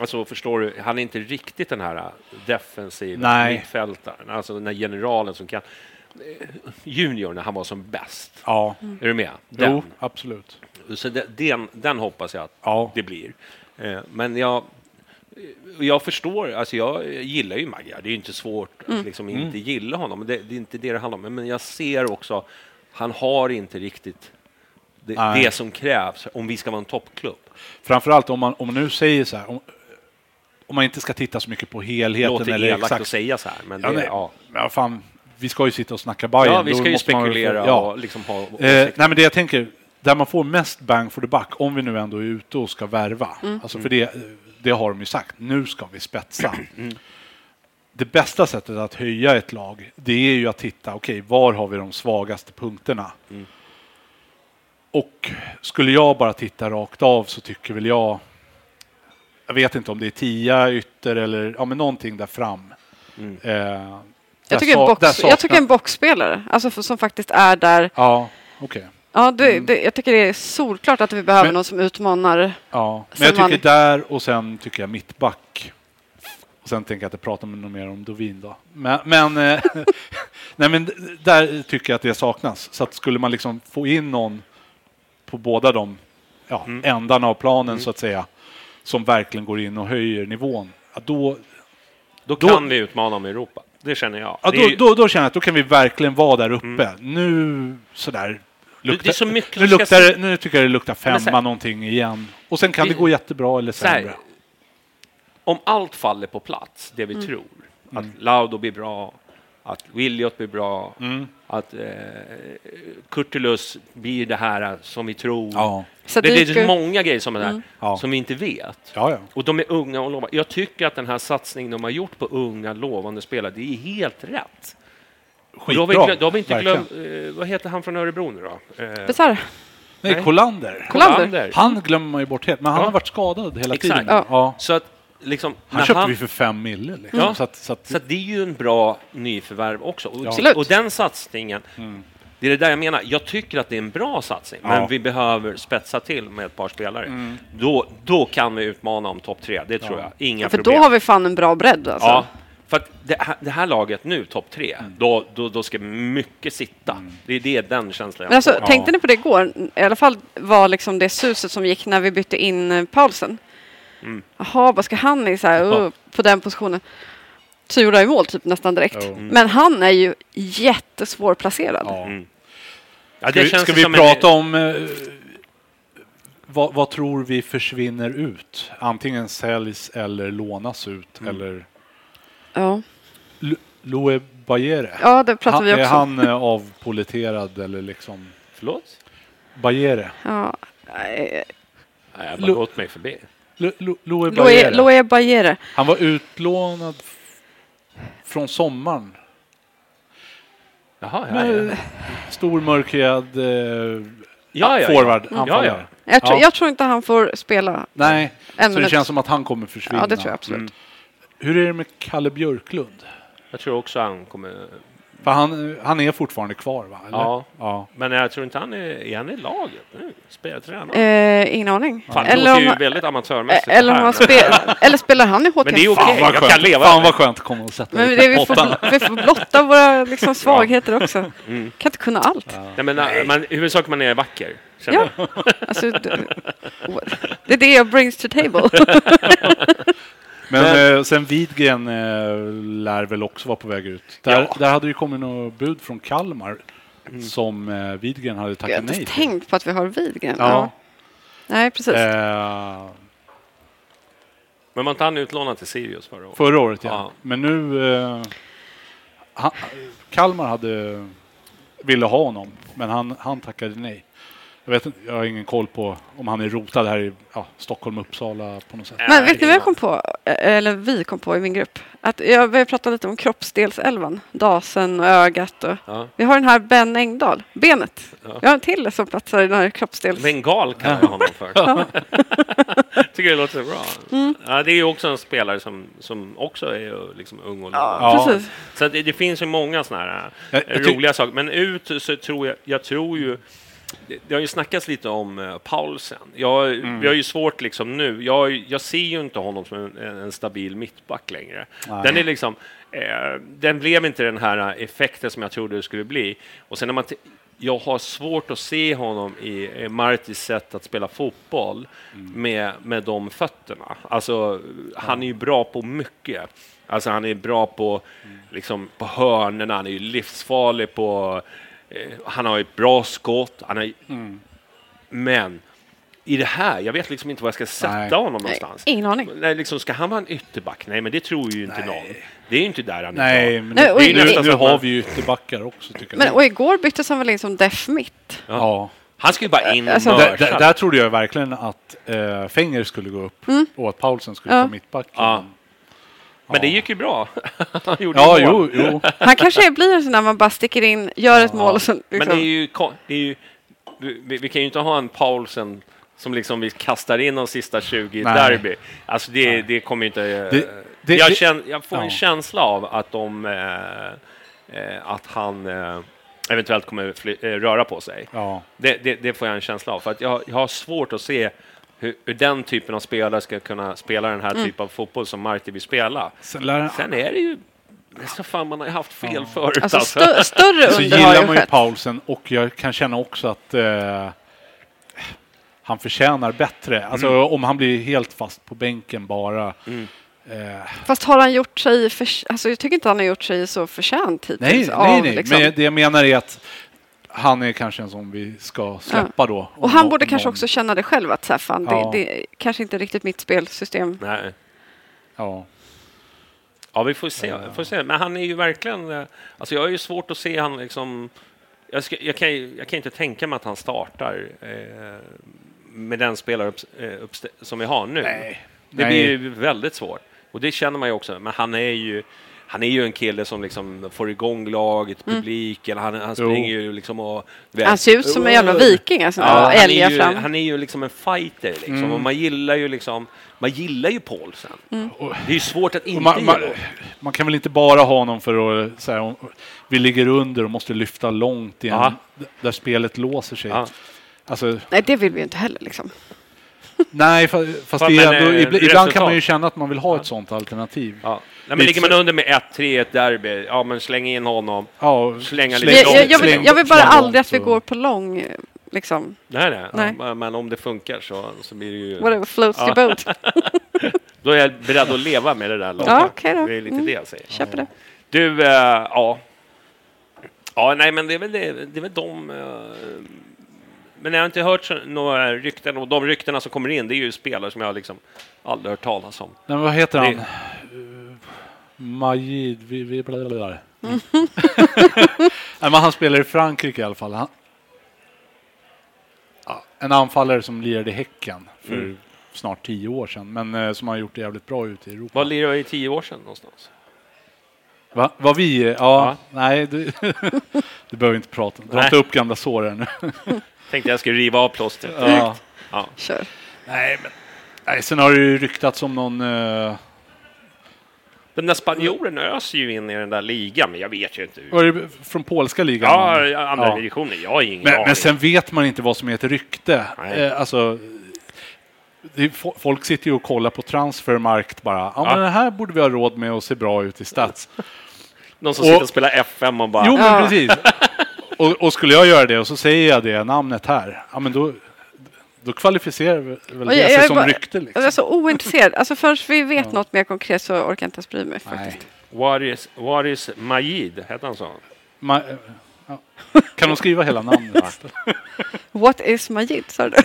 Alltså förstår du, han är inte riktigt den här defensiva mittfältaren. Alltså den här generalen som kan... Junior när han var som bäst. Ja. Är du med? Jo, absolut. Så den hoppas jag att det blir. Men jag förstår, alltså jag gillar ju Magyar. Det är ju inte svårt att liksom inte gilla honom. Det är inte det handlar om. Men jag ser också, han har inte riktigt... Det som krävs om vi ska vara en toppklubb. Framförallt om man nu säger så här, om man inte ska titta så mycket på helheten. Låter eller exakt att säga så här, men fan, vi ska ju sitta och snacka Bajen. Ja, vi ska ju spekulera och liksom ha nej, men det jag tänker där man får mest bang for the buck om vi nu ändå är ute och ska värva. Alltså för det har de ju sagt, nu ska vi spetsa. Det bästa sättet att höja ett lag, det är ju att titta var har vi de svagaste punkterna? Och skulle jag bara titta rakt av så tycker väl jag vet inte om det är 10 ytter eller men någonting där fram. Jag tycker en boxspelare, alltså som faktiskt är där. Ja, okej. Okay. Ja, jag tycker det är solklart att vi behöver någon som utmanar. Ja, men jag tycker där och sen tycker jag mittback. Och sen tänker jag att jag pratar med någon mer om Dovin då. Men nej, men där tycker jag att det saknas. Så att skulle man liksom få in någon på båda de ändarna av planen så att säga, som verkligen går in och höjer nivån, då kan vi utmana om Europa. Det känner jag. Ja, då känner jag att då kan vi verkligen vara där uppe. Nu sådär nu tycker jag det luktar femma någonting igen. Och sen kan det gå jättebra eller sämre. Om allt faller på plats, det vi tror, att Lado blir bra, att Williot blir bra, att Kurtulus blir det här som vi tror. Ja. Det är många grejer som, är där, som vi inte vet. Ja, ja. Och de är unga och lovande. Jag tycker att den här satsningen de har gjort på unga, lovande spelare, det är helt rätt. Skitbra. Då har vi inte glömt vad heter han från Örebro nu då? Besar. Nej, Kolander. Han glömmer man ju bort helt, men han har varit skadad hela tiden. Ja. Ja. Så att liksom, han köpte vi för 5 miljoner. Liksom. Ja. Så det är ju en bra nyförvärv också. Och den satsningen, det är det där jag menar. Jag tycker att det är en bra satsning, men vi behöver spetsa till med ett par spelare. Mm. Då kan vi utmana om topp 3, det tror jag. Inga problem. För då har vi fan en bra bredd. Alltså. Ja. För att det här laget nu, topp 3, då ska mycket sitta. Det är den känslan. Men alltså, tänkte ni på det igår? I alla fall var liksom det suset som gick när vi bytte in Paulsen. Jaha, vad ska han i så här, på den positionen? Så gjorde han mål typ nästan direkt. Men han är ju jättesvårplacerad. Ja, ska vi prata om... vad tror vi försvinner ut? Antingen säljs eller lånas ut, eller... Ja. Loe Bajere. Ja, det pratar vi också. Är han avpoliterad eller liksom... Förlåt? Bajere. Ja. Nej, jag har gått mig förbi. Loe Bajere. Han var utlånad från sommaren. Jaha, ja. Stor mörkhyad forward. Ja. Jag tror inte han får spela. Nej, så det känns som att han kommer försvinna. Ja, det tror jag absolut. Hur är det med Kalle Björklund? Jag tror också han kommer... För han är fortfarande kvar, va? Eller? Ja, men jag tror inte han är i laget nu. Speltränare. Ingen aning. Fan, eller det är ju väldigt amatörmässigt. Eller spelar han i HTF? Men det är okej. Jag kan leva. Fan vad skönt att komma och sätta men det vi får blotta våra liksom, svagheter också. Kan inte kunna allt. Ja. Nej, men huvudsaken man är vacker. Ja, alltså, det är det jag brings to table. Men sen Widgren lär väl också vara på väg ut. Där hade ju kommit något bud från Kalmar som Widgren hade tackat nej till. Jag hade tänkt på att vi har Widgren. Ja. Nej, precis. Men man hann utlånat till Sirius förra året. Förra året, ja. Men nu... Kalmar ville ha honom, men han tackade nej. Jag har ingen koll på om han är rotad här i Stockholm, Uppsala på något sätt. Men vet ni vad jag kom på? Eller vi kom på i min grupp. Att jag pratade lite om kroppsdelselvan. Dasen och ögat. Och vi har den här Ben Engdahl. Benet. Ja. Vi har en till som platsar i den här kroppsdels. Bengal kan jag ha honom för. Tycker det låter bra. Ja, det är ju också en spelare som också är liksom ung och precis. Så det finns ju många såna här roliga saker. Men så tror jag tror ju... Det har ju snackats lite om Paulsen. Vi har ju svårt liksom nu. Jag ser ju inte honom som en stabil mittback längre. Nej. Den är liksom... den blev inte den här effekten som jag trodde det skulle bli. Och sen när jag har svårt att se honom i Martis sätt att spela fotboll med de fötterna. Alltså, han är ju bra på mycket. Alltså, han är bra på, liksom, på hörnerna. Han är ju livsfarlig på... Han har ett bra skott. Men i det här, jag vet liksom inte var jag ska sätta honom någonstans. Ingen aning. Nej, liksom, ska han vara en ytterback? Nej, men det tror ju inte någon. Det är ju inte där han är. Nu har vi ju ytterbackar också, tycker jag. Och igår byttes han väl in som def mitt. Ja. Han skulle bara in och mörsa. Där trodde jag verkligen att Fenger skulle gå upp och att Paulsen skulle ta mittbacken. Ja. Men det gick ju bra. Han gjorde mål. Han kanske blir så när man bara sticker in, gör ett mål. Och så, liksom. Men det är ju vi kan ju inte ha en Paulsen som liksom vi kastar in de sista 20 derby. Alltså det kommer ju inte... jag får en känsla av att han eventuellt kommer röra på sig. Ja. Det får jag en känsla av. För att jag har svårt att se... Hur den typen av spelare ska kunna spela den här typen av fotboll som Marti vill spela. Sen är det ju... Så fan, man har haft fel förut. Alltså. Större så gillar man ju Paulsen, och jag kan känna också att han förtjänar bättre. Alltså om han blir helt fast på bänken bara... Fast har han gjort sig... Alltså jag tycker inte han har gjort sig så förtjänt hittills. Nej. Liksom. Men det jag menar är att han är kanske en som vi ska släppa då. Och han borde kanske också känna det själv att så fan, det är kanske inte riktigt mitt spelsystem. Nej. Ja. Ja, vi får se. Ja. Får se. Men han är ju verkligen... Alltså jag är ju svårt att se han liksom... Jag kan inte tänka mig att han startar med den spelare som vi har nu. Nej. Det blir ju väldigt svårt. Och det känner man ju också. Men han är ju en kille som liksom får igång laget, publiken. Han springer ju liksom och... Han ser ut som en jävla viking. Alltså, ja, han är ju liksom en fighter. Liksom. Och man gillar ju Paulsen. Mm. Det är ju svårt att inte man kan väl inte bara ha honom för att så här, vi ligger under och måste lyfta långt igen. Aha. Där spelet låser sig. Ja. Alltså, nej, det vill vi ju inte heller liksom. Nej, fast det är ändå, ibland kan man ju känna att man vill ha ett sånt alternativ. Ja. Nej, men ligger man under med 1-3 ett derby, ja men släng in honom. Ja, slänga lite långt. Jag vill bara aldrig att vi går på lång liksom. Nej. Men om det funkar så blir det ju... Whatever floats the boat. Då är jag beredd att leva med det där långt. Ja, okej då. Det är lite det jag säger. Köper det. Du, ja. Ja, nej men det är väl de... Men jag har inte hört några rykten, och de ryktena som kommer in, det är ju spelare som jag liksom aldrig hört talas om. Men vad heter han? Majid, vi där. Mm. Men han spelar i Frankrike i alla fall. En anfallare som lirade i Häcken för snart 10 år sedan, men som har gjort det jävligt bra ute i Europa. Vad lirade jag i 10 år sedan någonstans? Va? Vad vi? Ja. Nej, du behöver inte prata. Du har inte upp gamla sår här nu. Tänkte jag skulle riva av plåster. Ja. Kör. Nej, sen har det ju ryktats om någon... Den där spanjoren öser ju in i den där ligan, men jag vet ju inte. Var det från polska ligan? Ja, andra divisionen. Jag har ingen aning. Men sen vet man inte vad som heter rykte. Alltså... Folk sitter ju och kollar på transfermarkt bara. Men det här borde vi ha råd med och se bra ut i stats. Någon som sitter och spelar FM och bara... Jo, men precis. Och skulle jag göra det och så säger jag det namnet här. Ja, men då kvalificerar väl det sig som rykte. Liksom. Jag är så ointresserad. Alltså förrän vi vet något mer konkret så orkar jag inte ens bry mig faktiskt. What is Majid? Hette han så? Kan de skriva hela namnet? What is Majid, sa du?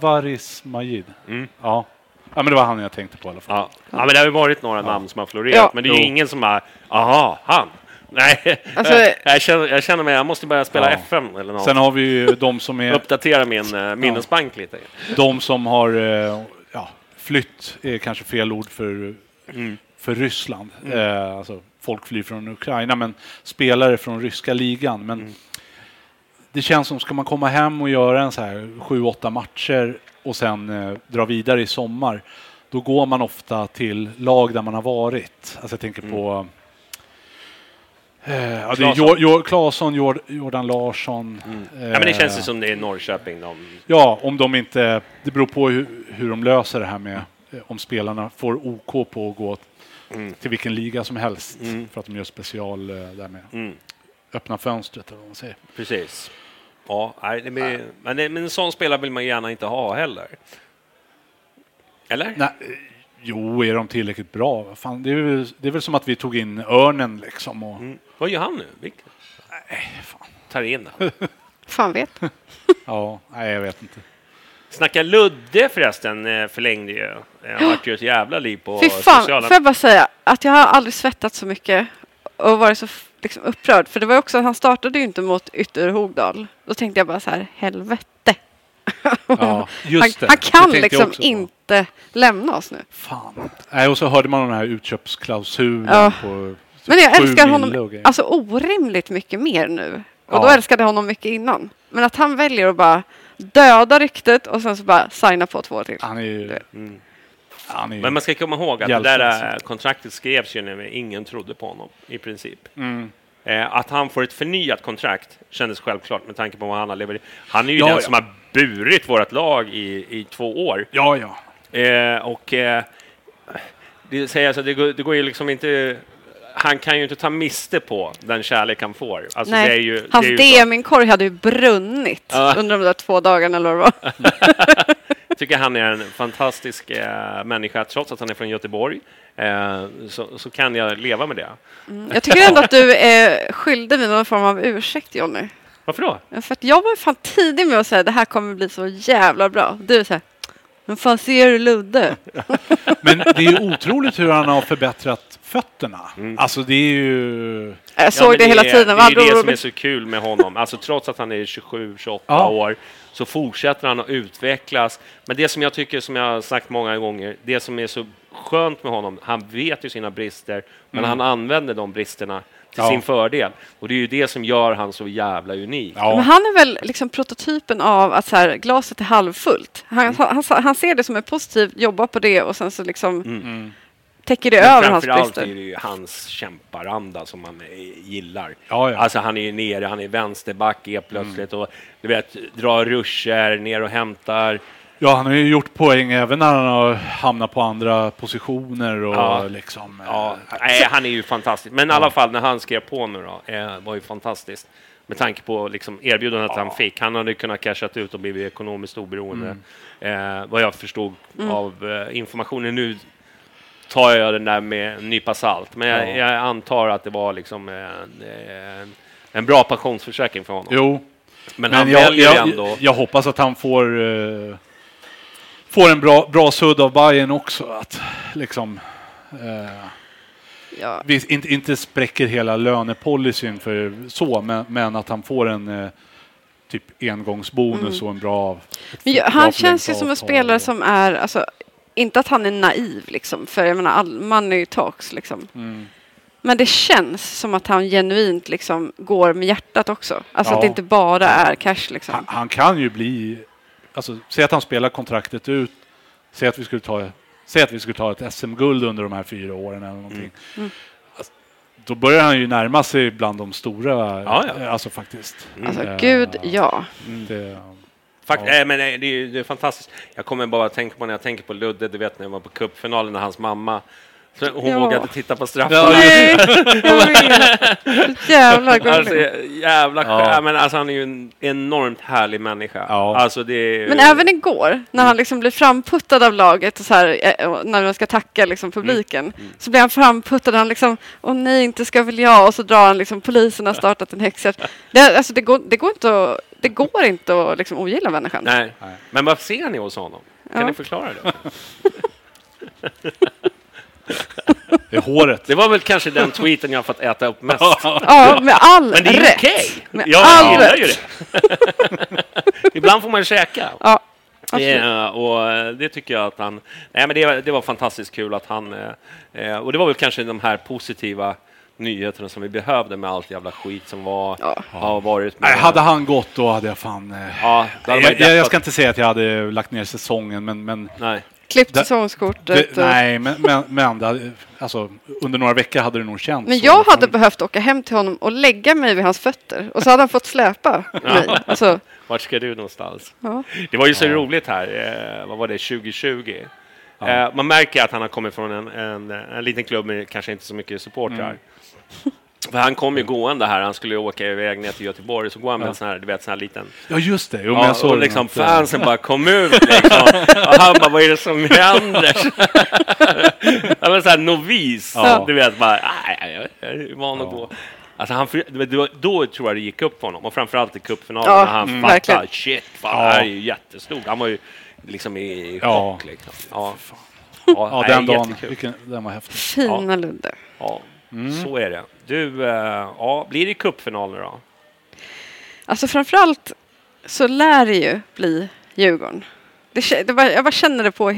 Varis Majid. Mm. Ja, men det var han jag tänkte på i alla fall. Ja, men det har ju varit några namn som har florerat. Ja. Men det är ju ingen som är, han. Nej, alltså, jag känner mig, jag måste börja spela FM eller något. Sen har vi ju de som är... Uppdatera min minnesbank lite. De som har flytt är kanske fel ord för Ryssland. Mm. Alltså, folk flyr från Ukraina, men spelare från ryska ligan. Men det känns som, ska man komma hem och göra en så här 7-8 matcher och sen dra vidare i sommar, då går man ofta till lag där man har varit. Alltså jag tänker på... Claesson, Jordan Larsson. Ja, men det känns som det är Norrköping. Ja, om de inte... Det beror på hur de löser det här med om spelarna får OK på att gå till vilken liga som helst för att de gör special där med. Öppna fönstret eller vad man säger. Precis. Ja, men en sån spelare vill man gärna inte ha heller. Eller? Nej. Jo, är de tillräckligt bra? Fan, det är väl som att vi tog in Örnen liksom. Och... Vad gör han nu? Vilket? Nej, fan. Tar in han. Fan vet. Nej jag vet inte. Snacka Ludde förresten, förlängde ju. Jag har varit ju ett jävla liv på sociala. Fy fan, får jag bara säga att jag har aldrig svettat så mycket och varit så liksom upprörd. För det var också att han startade ju inte mot Ytterhordal. Då tänkte jag bara så här, helvete. Ja, just det. Han kan liksom inte lämna oss nu. Fan. Och så hörde man den här utköpsklausulen på... Men jag älskar honom alltså orimligt mycket mer nu. Och då älskade jag honom mycket innan. Men att han väljer att bara döda ryktet och sen så bara signa på 2 till. Han är ju... Men man ska komma ihåg att det där kontraktet skrevs ju när ingen trodde på honom i princip. Att han får ett förnyat kontrakt kändes självklart med tanke på vad han har levererat. Han är ju den som har burit vårt lag i 2 år. Det säger alltså, det går ju liksom inte. Han kan ju inte ta miste på den kärlek han får. Alltså, nej, hans DM-korg hade ju brunnit under de där 2 dagarna eller vad. Jag tycker han är en fantastisk människa, trots att han är från Göteborg. Så kan jag leva med det. Jag tycker ändå att du skyllde mig någon form av ursäkt, Johnny. Varför då? För att jag var fan tidig med att säga att det här kommer bli så jävla bra. Du säger, Men fan, ser du Ludde? Men det är ju otroligt hur han har förbättrat fötterna. Mm. Alltså det är ju... Jag såg det hela tiden. Det är ju det som är så kul med honom. Alltså trots att han är 27-28 år så fortsätter han att utvecklas. Men det som jag tycker, som jag har sagt många gånger, det som är så skönt med honom, han vet ju sina brister, men han använder de bristerna till sin fördel. Och det är ju det som gör han så jävla unik. Ja. Men han är väl liksom prototypen av att så här, glaset är halvfullt. Han ser det som är positivt, jobbar på det och sen så liksom... Täcker det över hans brister. Framförallt är det ju hans kämparanda som man gillar. Ja, ja. Alltså han är ju nere, han är vänsterback är plötsligt och du vet, drar ruscher ner och hämtar. Ja, han har ju gjort poäng även när han har hamnat på andra positioner. Och liksom, nej, han är ju fantastisk. Men i alla fall när han skrev på nu då, var ju fantastiskt. Med tanke på liksom erbjudandet han fick. Han hade kunnat cashat ut och blivit ekonomiskt oberoende. Vad jag förstod av informationen nu. Tar jag den där med en nypa salt. Men jag antar att det var liksom en bra pensionsförsäkring för honom. Jo. Men han jag ändå. Jag hoppas att han får en bra sudd av Bajen också. Att liksom inte spräcker hela lönepolicyn för så. Men att han får en typ engångsbonus och en bra... Han känns ju som en spelare som är... Alltså, inte att han är naiv liksom, för jag menar man är ju talks liksom. Men det känns som att han genuint liksom går med hjärtat också. Alltså att det inte bara är cash liksom. Han kan ju bli, alltså säg att han spelar kontraktet ut, säg att vi skulle ta ett SM-guld under de här 4 åren eller någonting. Alltså, då börjar han ju närma sig bland de stora alltså faktiskt. Alltså gud men det är fantastiskt. Jag kommer bara att tänka på när jag tänker på Ludde, du vet när jag var på cupfinalen när hans mamma hon vågade titta på straffarna. Nej, jävla gott. Alltså, men alltså han är ju en enormt härlig människa. Ja. Alltså, det är... Men även igår när han liksom blir framputtad av laget och så här, när man ska tacka liksom publiken så blir han framputtad och han liksom nej inte ska väl jag och så drar han liksom polisen har startat en häxjakt. Alltså det går inte att liksom ogilla människan. Nej. Men vad ser ni hos honom? Kan ni förklara det? Det är håret. Det var väl kanske den tweeten jag har fått äta upp mest. Ja, med all rätt. Men det är okej. Okay. Jag gillar ju det. Ibland får man käka. Ja, och det tycker jag att han... Nej, men det var fantastiskt kul att han... och det var väl kanske de här positiva nyheterna som vi behövde med allt jävla skit som var har varit med. Nej, hade han gått då hade jag fan... jag ska inte säga att jag hade lagt ner säsongen, men... Nej. Klipp säsongskortet. Nej, men alltså, under några veckor hade det nog känts. Men jag hade behövt åka hem till honom och lägga mig vid hans fötter. Och så hade han fått släpa mig. Alltså. Vart ska du någonstans? Ja. Det var ju så roligt här. Vad var det? 2020. Ja. Man märker att han har kommit från en liten klubb med kanske inte så mycket supportrar. För han kom ju gående här, han skulle åka iväg ner till Göteborg så går han med en sån här, du vet, sån här liten... Ja, just det. Jo, men jag såg och liksom fansen bara kom ut liksom. Och han bara, vad är det som händer? Han var så här novis. Ja. Du vet, bara, jag är van att gå. Alltså han, då tror jag det gick upp för honom. Och framförallt i cupfinalen när han fattade, shit, fan, det här är ju jättestort. Han var ju liksom i chock liksom. Ja, fan. Den dagen. Den var häftig. Fina Ludde. Ja. Så är det. Du, blir det cupfinaler då? Alltså framförallt så lär det ju bli Djurgården. Jag bara känner det på i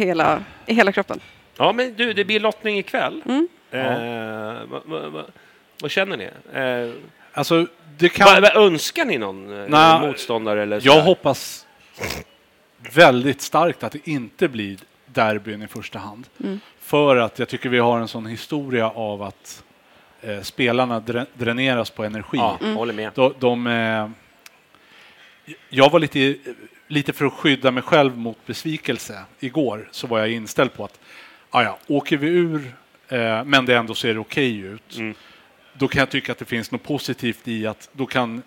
hela kroppen. Ja, men du, det blir lottning ikväll. Vad känner ni? Alltså, det kan... önskar ni någon motståndare? Eller jag hoppas väldigt starkt att det inte blir derbyn i första hand. För att jag tycker vi har en sån historia av att spelarna dräneras på energi. Ja, håller med. Jag var lite för att skydda mig själv mot besvikelse. Igår så var jag inställd på att åker vi ur men det ändå ser okej ut. Då kan jag tycka att det finns något positivt i att då kan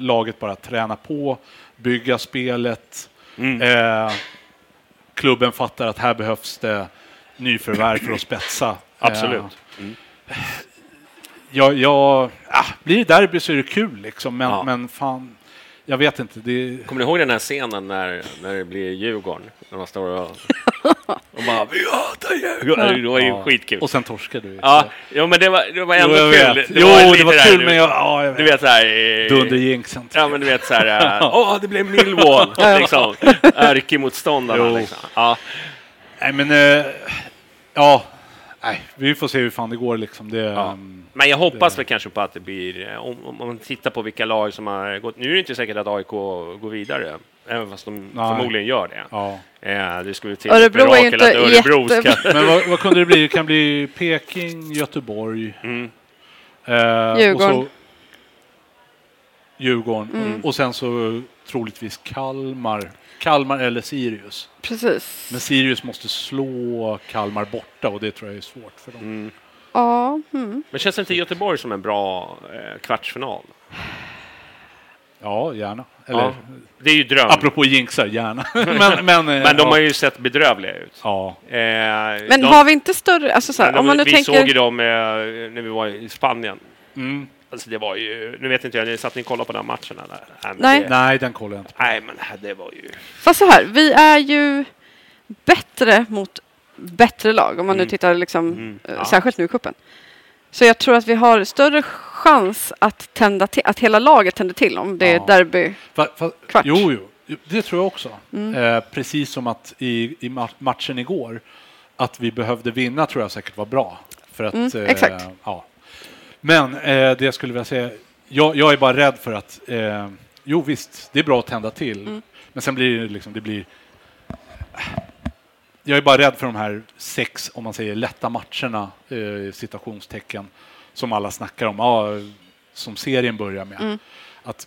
laget bara träna på, bygga spelet. Klubben fattar att här behövs det nyförvärv för att spetsa. Absolut. Blir det derby så är det kul liksom, men fan Jag vet inte. Det... Kommer ni ihåg den här scenen när det blir Djurgården? När man står och bara... Det var ju skitkul. Och sen torskar du. Ja, jo, men det var ändå kul. Det var kul, men jag vet. Du vet så här... Dunderjängscent. Ja, men du vet så här... det blev Millwall. Liksom. Ärkemotståndarna. Liksom. Ja. Nej, men... ja... Nej, vi får se hur fan det går liksom. Men jag hoppas väl kanske på att det blir, om man tittar på vilka lag som har gått, nu är det inte säkert att AIK går vidare, även fast de förmodligen gör det. Ja. Det skulle till Örebro är inte jätte... Men vad kunde det bli? Det kan bli Peking, Göteborg, Djurgården. Och så Djurgården. Mm. Och sen så troligtvis Kalmar eller Sirius. Precis. Men Sirius måste slå Kalmar borta och det tror jag är svårt för dem. Mm. Ja. Mm. Men känns det inte Göteborg som en bra kvartsfinal? Ja, gärna. Eller, ja. Det är ju dröm. Apropå jinxar, gärna. men de har ju sett bedrövliga ut. Ja. Men har vi inte större... Alltså, så här, om man nu tänker... såg ju dem när vi var i Spanien. Mm. Alltså det var ju, nu vet inte jag, satt ni kolla på den matchen eller? Nej, den kollade jag inte. Nej, men det var ju... Fast så här, vi är ju bättre mot bättre lag, om man nu tittar liksom, särskilt nu i kuppen. Så jag tror att vi har större chans att tända till, att hela laget tänder till om det är derby kvart. Jo, det tror jag också. Precis som att i matchen igår, att vi behövde vinna tror jag säkert var bra. För att, exakt. Ja. Men det jag skulle vilja säga, jag är bara rädd för att, jo visst, det är bra att tända till. Mm. Men sen blir det liksom, jag är bara rädd för de här 6, om man säger lätta matcherna, citationstecken, som alla snackar om, som serien börjar med. Mm. Att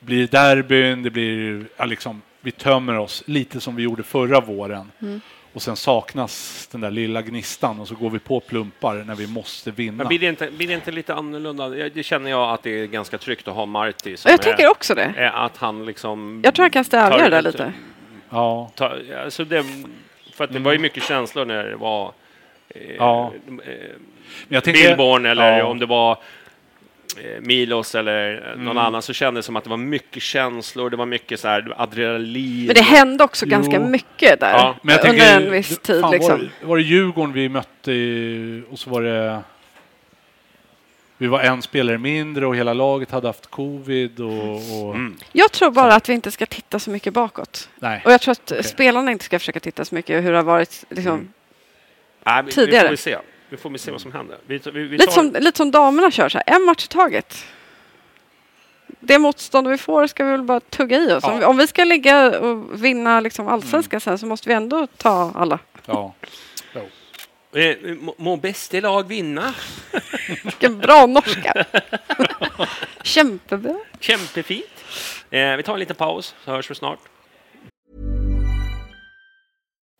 blir derbyn, det blir, liksom, vi tömmer oss lite som vi gjorde förra våren. Mm. Och sen saknas den där lilla gnistan och så går vi på plumpar när vi måste vinna. Men blir det inte lite annorlunda? Det känner jag att det är ganska tryggt att ha Marty. Jag tänker också det. Att han liksom... Jag tror han kan stävja det där lite. Ja. Alltså för att det var ju mycket känslor när det var Billborn eller om det var Milos eller någon annan, så kändes det som att det var mycket känslor, det var mycket så här adrenalin. Men det hände också ganska mycket där men jag under en viss tid. Var det Djurgården vi mötte och så var det, vi var en spelare mindre och hela laget hade haft covid och jag tror bara att vi inte ska titta så mycket bakåt. Nej. Och jag tror att spelarna inte ska försöka titta så mycket hur det har varit liksom, tidigare. Vi får se. Vi får se vad som händer. Vi lite som damerna kör så här. En match i taget. Det motstånd vi får ska vi väl bara tugga i oss. Om vi ska ligga och vinna liksom allsvenskan sen, så måste vi ändå ta alla. Ja. Må bäst i lag vinna. Vilken bra norska. Kämpebra. Kämpefint. Vi tar en liten paus, så hörs vi snart.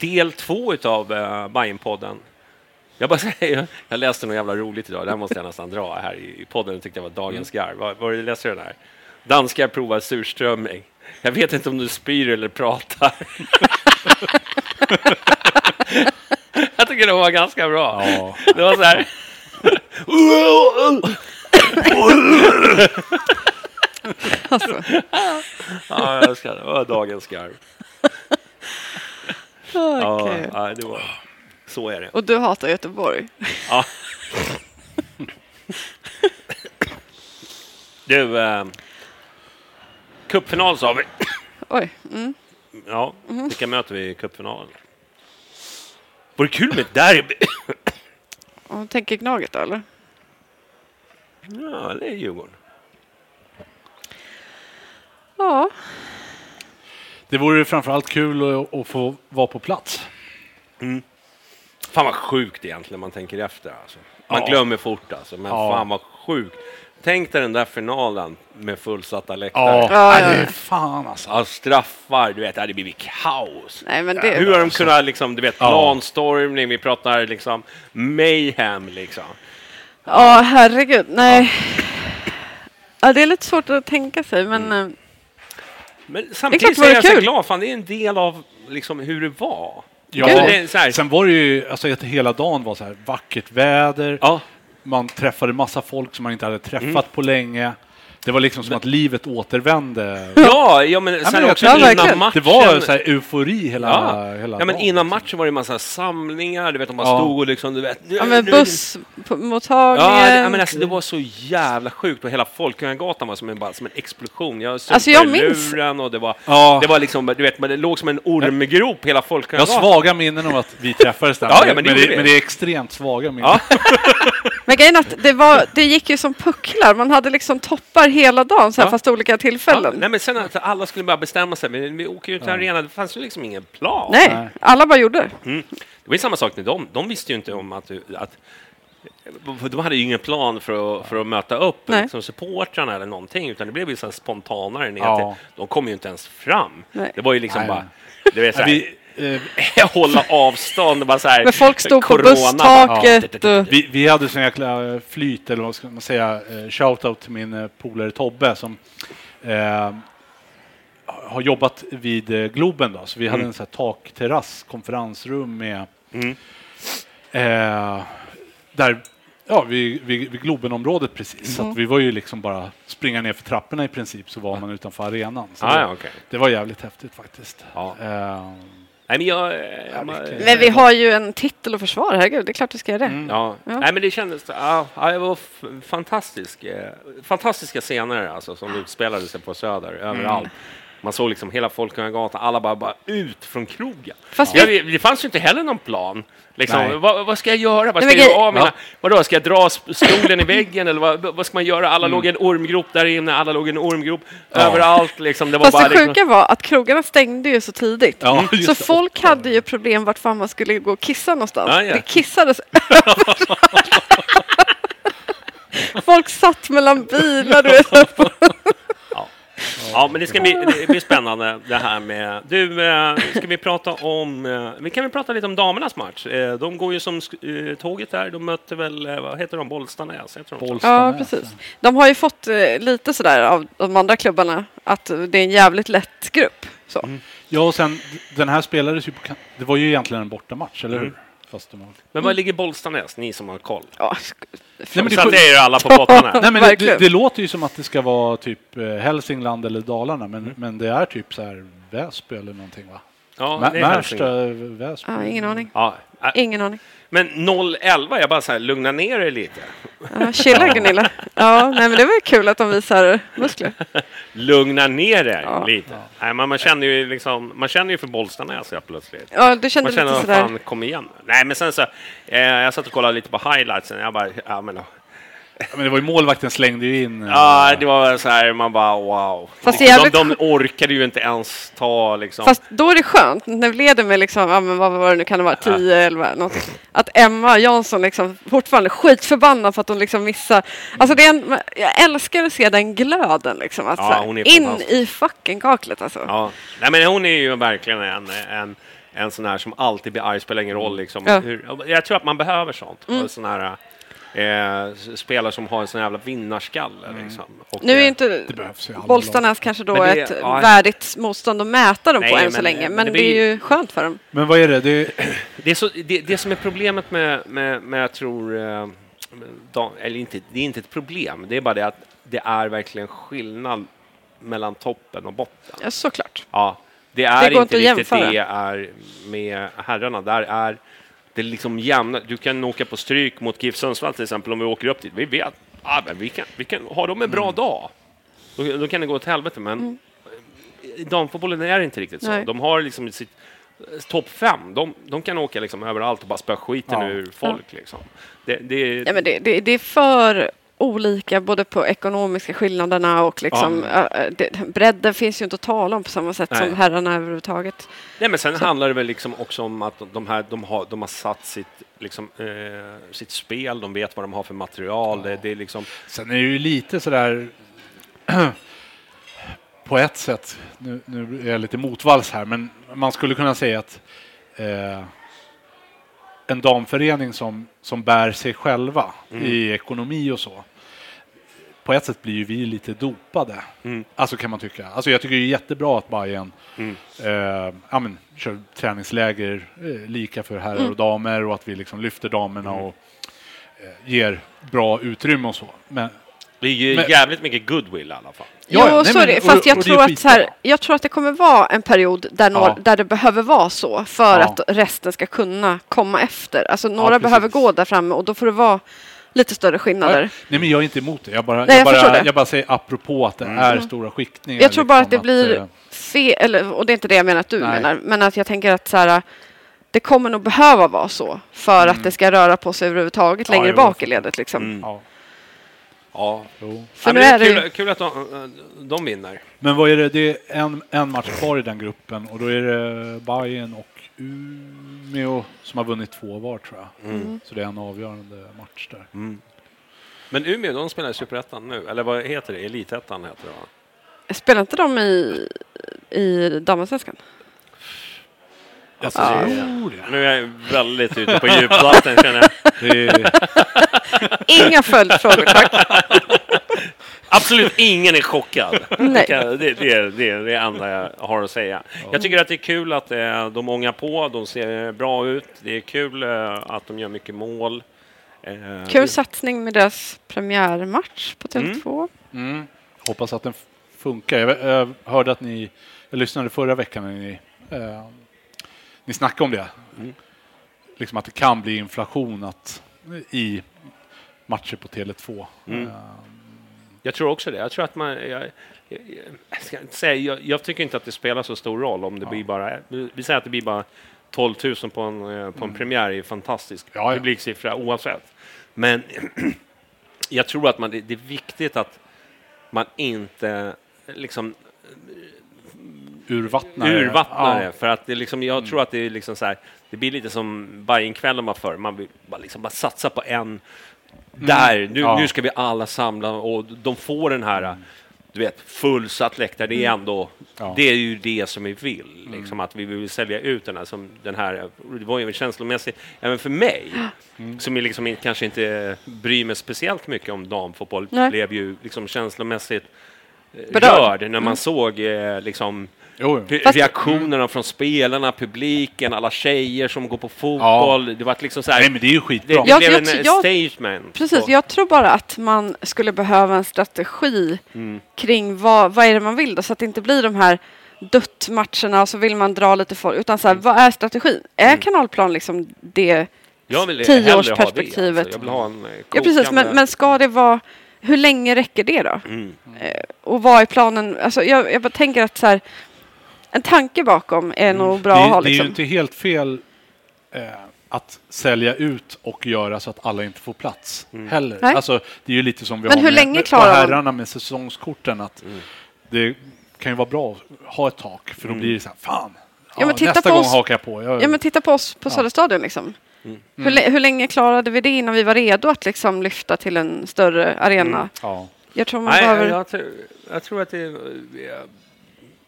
Del 2 av Bajenpodden. Jag bara säger, jag läste något jävla roligt idag. Det här måste jag nästan dra här i podden. Jag tyckte jag var dagens garv. Vad är det läser den här? Danskar provar surströmming. Jag vet inte om du spyr eller pratar. Jag tycker det var ganska bra. Ja. Det var så här. Alltså. Ja, jag älskar det. Det var dagens garv. Okay. Ja, det var... Så är det. Och du hatar Göteborg. Ja. Du, cupfinal sa vi. Oj. Mm. Ja, vilka möter vi i cupfinalen? Vore kul med ett derby. Och tänker Gnaget, eller? Ja, det är Djurgården. Ja. Det vore framförallt kul att få vara på plats. Mm. Fan vad sjukt egentligen man tänker efter. Alltså. Man glömmer fort alltså. Men fan vad sjukt. Tänk dig den där finalen med fullsatta läktare. Det är fan alltså. Straffar, du vet. Det blir kaos. Nej, men det hur har de kunnat liksom, du vet, planstormning. Vi pratar liksom mayhem liksom. Ja, herregud. Nej. Ja, det är lite svårt att tänka sig, men... Mm. Men samtidigt är jag så glad. Fan, det är en del av liksom, hur det var. Ja, sen var det ju alltså, hela dagen var så här vackert väder. Ja. Man träffade massa folk som man inte hade träffat på länge. Det var liksom som att livet återvände. Ja men sen också innan matchen. Det var så här eufori hela dagen. Men innan matchen var det en massa samlingar, du vet om man stod och liksom du vet. Men bussmottagningen. Alltså, det var så jävla sjukt och hela Folkungagatan var som en explosion. Jag såg luren och det var liksom du vet men det låg som en ormgrop hela Folkungagatan. Jag har svaga minnen om att vi träffades där. Men det är extremt svaga minnen. Men grejen att det gick ju som pucklar. Man hade liksom toppar hela dagen så här fast olika tillfällen. Ja, nej men sen att alla skulle bara bestämma sig men vi åker ju till arenan. Det fanns ju liksom ingen plan. Nej, alla bara gjorde. Mm. Det var ju samma sak med dem. De visste ju inte om att de hade ju ingen plan för att möta upp liksom supportrarna eller någonting utan det blev ju så spontanare de kom ju inte ens fram. Nej. Det var ju liksom bara det var så här, hålla avstånd bara så här, men folk stod på busstaket vi hade sån jäkla flyt eller vad ska man säga shoutout till min polare Tobbe som har jobbat vid Globen då. Så vi hade en sån här takterrass konferensrum med där vid Globenområdet precis så att vi var ju liksom bara springa ner för trapporna i princip så var man utanför arenan så det var jävligt häftigt faktiskt Nej, men, men vi har ju en titel att försvara, herregud, det är klart vi ska göra det. Nej, men det kändes det var fantastiska scener alltså, som utspelade sig på Söder, överallt. Man såg liksom hela Folkungagatan, alla bara ut från krogen. Det fanns ju inte heller någon plan. Liksom, vad ska jag göra? Vad ska jag av mina? Vadå, ska jag dra stolen i väggen? Eller vad ska man göra? Alla låg i en ormgrop där inne. Alla låg i en ormgrop överallt. Liksom. Det var fast bara, det sjuka liksom... var att krogarna stängde ju så tidigt. Ja, så folk hade ju problem vart fan man skulle gå och kissa någonstans. Det kissades överallt. Folk satt mellan bilar. Du vet. Ja, men det ska bli spännande det här med... Du, ska vi prata om... Vi kan väl prata lite om damernas match. De går ju som tåget där. De möter väl... Vad heter de? Bollstanäs? Ja, precis. De har ju fått lite sådär av de andra klubbarna att det är en jävligt lätt grupp. Så. Mm. Ja, och sen den här spelades ju på... Det var ju egentligen en bortamatch, eller hur? Men var ligger Bollstanäs? Ni som har koll. Ja, nej, men det är ju alla på botten här. Nej, men det låter ju som att det ska vara typ Hälsingland eller Dalarna. Men det är typ så här Väsby eller någonting va? Ja, Märsta, Väsby. Ja, ingen aning. Ja. Ingen aning. Men 0-11, jag bara så här, lugna ner er lite. Ja, chilla Gunilla. Ja, nej, men det var kul att de visar muskler. Lugna ner er lite. Ja. Nej, man känner ju liksom, man känner ju för Bollstanäs så plötsligt. Ja, det kändes lite så där. Man kom igen. Nej, men sen så jag satt och kollade lite på highlightsen. Jag bara men det var ju målvakten slängde ju in. Ja, det var så här man bara wow. Fast de orkade ju inte ens ta liksom. Fast då är det skönt när vi leder med liksom men vad var det nu kan det vara 10 11 något att Emma Jansson liksom fortfarande skitförbannad för att hon liksom missar. Alltså jag älskar att se den glöden liksom att så här, in i fucking kaklet alltså. Ja. Nej men hon är ju verkligen en en sån här som alltid blir arg, spelar ingen roll liksom. Ja. Jag tror att man behöver sånt. Mm. Och sån här spelare som har en sån jävla vinnarskalle liksom. Och nu är inte Bollstanäs kanske då det, ett värdigt motstånd att mäta dem på än så länge. Men det är ju skönt för dem. Men vad är det? Det som är problemet med jag tror eller inte, det är inte ett problem. Det är bara det att det är verkligen skillnad mellan toppen och botten. Ja, såklart. Ja, det är det inte riktigt det är med herrarna. Där är det liksom jämna. Du kan åka på stryk mot GIF Sundsvall till exempel om vi åker upp dit. Vi vet, vi kan ha dem en bra dag. Då kan det gå åt helvete, men i damfotbollen är det inte riktigt så. Nej. De har liksom sitt topp 5. De kan åka liksom överallt och bara spöa skiten ur folk liksom. Det är för olika både på ekonomiska skillnaderna och liksom bredden finns ju inte att tala om på samma sätt som herrarna överhuvudtaget. Nej, men sen handlar det väl liksom också om att de har satt sitt liksom sitt spel, de vet vad de har för material. Det är liksom sen är det ju lite så där på ett sätt nu är jag lite motvalls här, men man skulle kunna säga att en damförening som bär sig själva i ekonomi och så. På ett sätt blir ju vi lite dopade. Mm. Alltså kan man tycka. Alltså jag tycker det är jättebra att Bajen kör träningsläger lika för herrar och damer och att vi liksom lyfter damerna och ger bra utrymme och så. Men det är ju jävligt mycket goodwill i alla fall. Jag tror att det kommer vara en period där det behöver vara så för att resten ska kunna komma efter. Alltså några behöver gå där framme och då får det vara lite större skillnader. Nej, men jag är inte emot det. Jag bara säger apropå att det är stora skiktningar. Jag tror bara att det blir fel, och det är inte det jag menar att du menar, men att jag tänker att så här, det kommer nog behöva vara så för att det ska röra på sig överhuvudtaget längre bak i ledet liksom. Ja, för nu är det kul att de vinner. Men vad är det? Det är en match kvar i den gruppen och då är det Bajen och Umeå som har vunnit 2 var, tror jag. Mm. Så det är en avgörande match där. Mm. Men Umeå, de spelar i Superettan nu. Eller vad heter det? Elitettan heter det, va? Spelar inte de i Damallsvenskan? Alltså, nu är jag väldigt ute på djupvatten, känner jag. Inga följdfrågor, tack. Absolut ingen är chockad. Nej. Det är det enda jag har att säga. Jag tycker att det är kul att de ångar på. De ser bra ut. Det är kul att de gör mycket mål. Kul satsning med deras premiärmatch på TV2. Mm. Hoppas att den funkar. Jag hörde att jag lyssnade förra veckan när ni snackade om det. Mm. Liksom att det kan bli inflation i matcher på Tele2. Mm. Jag tror också det. Jag tror att jag ska inte säga, jag tycker inte att det spelar så stor roll om det blir bara, vi säger att det blir bara 12 000 på en premiär är fantastisk publiksiffra oavsett. Men jag tror att det är viktigt att man inte liksom urvattnare för att det liksom, jag tror att det är liksom så här, det blir lite som Bajenkvällen man för, man vill bara liksom bara satsa på en där, nu ska vi alla samla och de får den här du vet, fullsatt läktare, det är ändå det är ju det som vi vill liksom, att vi vill sälja ut den här, som den här, det var ju känslomässigt även för mig som är liksom kanske inte bryr mig speciellt mycket om damfotboll, blev ju liksom känslomässigt rörd när man såg liksom reaktionerna från spelarna, publiken, alla tjejer som går på fotboll. Det var liksom så här, nej, men det är ju skitbra. Det blev en statement. Precis, jag tror bara att man skulle behöva en strategi kring vad är det man vill då, så att det inte blir de här duttmatcherna och så vill man dra lite folk, utan så här, vad är strategin? Är kanalplan liksom det 10-årsperspektivet? Alltså. Jag vill ha en precis, men ska det vara, hur länge räcker det då? Och vad är planen? Alltså, jag bara tänker att så här, en tanke bakom är nog bra att ha. Det är ju inte helt fel att sälja ut och göra så att alla inte får plats heller. Alltså, det är ju lite som vi men har med herrarna med säsongskorten. Att det kan ju vara bra att ha ett tak. För då blir det så här, fan, nästa gång hakar jag på. Ja, men titta på oss på Söderstadion liksom. Mm. Hur länge klarade vi det innan vi var redo att liksom lyfta till en större arena? Jag tror man behöver... jag tror att det...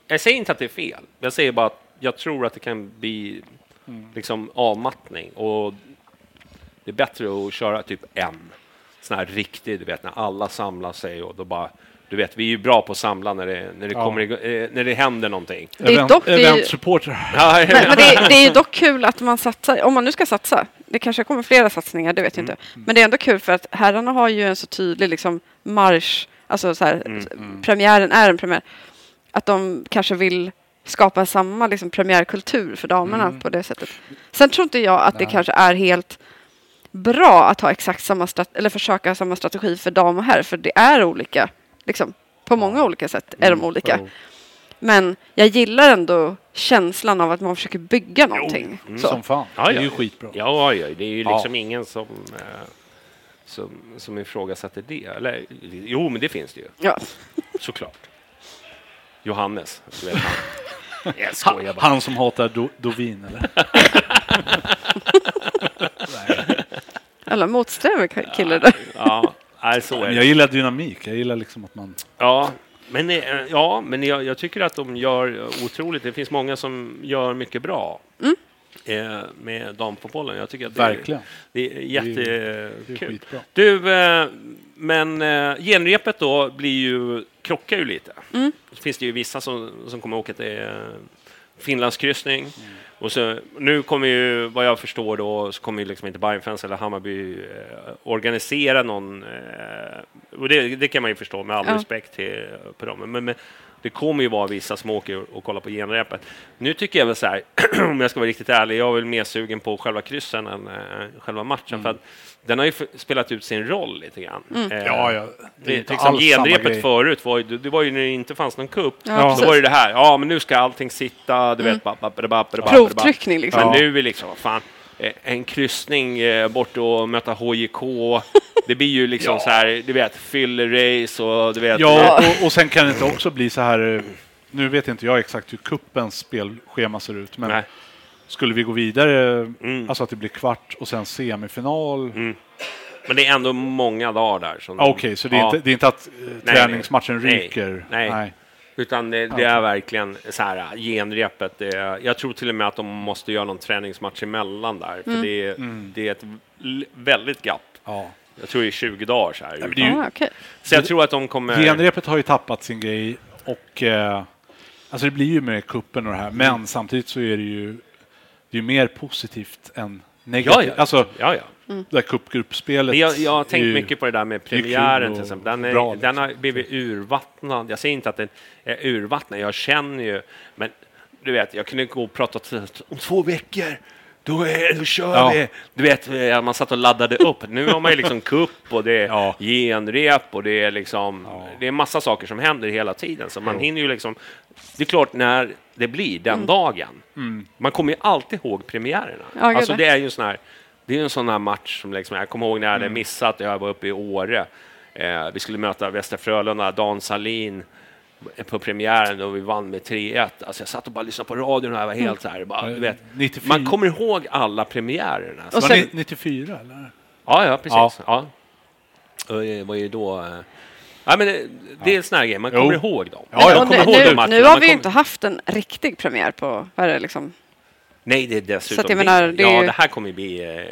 Jag säger inte att det är fel. Jag säger bara att jag tror att det kan bli liksom avmattning, och det är bättre att köra typ en sån här riktig, du vet, när alla samlar sig och då bara, du vet, vi är ju bra på att samla när det kommer, när det händer någonting. Event-supporter. Men det är ju dock kul att man satsar, om man nu ska satsa. Det kanske kommer flera satsningar, det vet jag inte. Men det är ändå kul för att herrarna har ju en så tydlig liksom marsch, alltså så här, premiären är en premiär. Att de kanske vill skapa samma liksom premiärkultur för damerna på det sättet. Sen tror inte jag att det kanske är helt bra att ha exakt samma eller försöka samma strategi för dam och herr, för det är olika. Liksom, på många olika sätt är de olika. Men jag gillar ändå känslan av att man försöker bygga någonting. Så. Som fan. Ja, det är ju skitbra. Ja, det är ju liksom ingen som ifrågasätter det. Eller, jo, men det finns det ju. Ja. Såklart. Johannes. Han som hatar Dovin, eller? Alla motsträver killar där. Ja. Alltså, men jag gillar dynamik. Jag gillar liksom att man... Ja, men jag tycker att de gör otroligt. Det finns många som gör mycket bra med damfotbollen. Jag tycker att det är jättekul. Men genrepet då krockar ju lite. Så finns det ju vissa som kommer åka till Finlandskryssning. Och så, nu kommer ju, vad jag förstår då, så kommer ju liksom inte Bajenfans eller Hammarby organisera någon, och det kan man ju förstå med all respekt till, på dem, men det kommer ju vara vissa som åker och kollar på genrepet. Nu tycker jag väl så här, om jag ska vara riktigt ärlig, jag är väl mer sugen på själva kryssen än själva matchen, för att den har ju spelat ut sin roll lite grann. Det är liksom genrepet förut var ju, det var ju när det inte fanns någon kupp. Ja, så var ju det här. Ja, men nu ska allting sitta, du vet, provtryckning liksom. Men nu är liksom fan en kryssning bort och möta HJK. Det blir ju liksom så här, du vet, fyllerace och du vet. Ja, och sen kan det inte också bli så här, nu vet inte jag exakt hur kuppens spelschema ser ut, men skulle vi gå vidare, alltså att det blir kvart och sen semifinal. Men det är ändå många dagar där. Okej, så det är inte att träningsmatchen ryker. Nej. Utan det är verkligen så här, genrepet. Jag tror till och med att de måste göra någon träningsmatch emellan där. För det är ett väldigt gapp. Ja. Jag tror det är 20 dagar så här. Så jag tror att de kommer... Genrepet har ju tappat sin grej. Och alltså det blir ju med kuppen och det här. Men samtidigt så är det ju... Det är mer positivt än negativt. Det här kuppgruppspelet. Jag har tänkt mycket på det där med premiären till exempel. Den har blivit urvattnad. Jag säger inte att den är urvattnad. Jag känner ju, men du vet, jag kunde gå och prata om 2 veckor. Då kör vi. Du vet, man satt och laddade upp. Nu har man ju liksom kupp och det är genrep och det är liksom det är massa saker som händer hela tiden. Så man hinner ju liksom, det är klart när det blir den dagen. Man kommer ju alltid ihåg premiärerna. Alltså det är ju en sån här match som liksom, jag kommer ihåg när jag hade missat, jag var uppe i Åre. Vi skulle möta Västra Frölunda, Dan Salin på premiären och vi vann med 3-1. Alltså jag satt och bara lyssnade på radion och jag var helt så här, bara, du vet, 94. Man kommer ihåg alla premiärerna. Och sen, var det 94 eller? Ja, precis. Ja. Och det var ju då... Ja, men det är en sån här grej. Man kommer ihåg dem. Ja, jag kommer ihåg den matchen. Nu har vi ju inte haft en riktig premiär på... Vad är det liksom? Nej, det är dessutom... Så att jag menar, det är ju... det här kommer bli...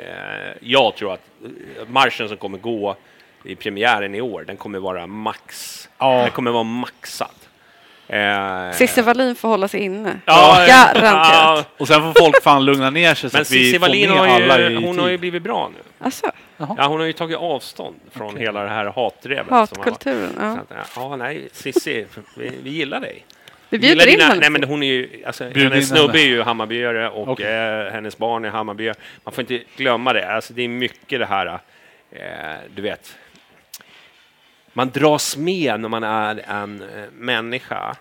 Jag tror att marschen som kommer gå i premiären i år, den kommer vara max. Ja. Den kommer vara maxad. Cissi Wallin får hålla sig inne. Ja. Och sen får folk fan lugna ner sig. Så men Cissi Wallin har ju blivit bra nu. Asså? Ja, hon har ju tagit avstånd från hela det här hatdrevet. Hatkulturen, som har. Ja. Nej, Cissi, vi gillar dig. Vi bjuder in henne. Nej, men hon är ju, alltså, hennes snubbe är ju Hammarbyare och hennes barn är Hammarbyare. Man får inte glömma det. Alltså, det är mycket det här, du vet... Man dras med när man är en människa.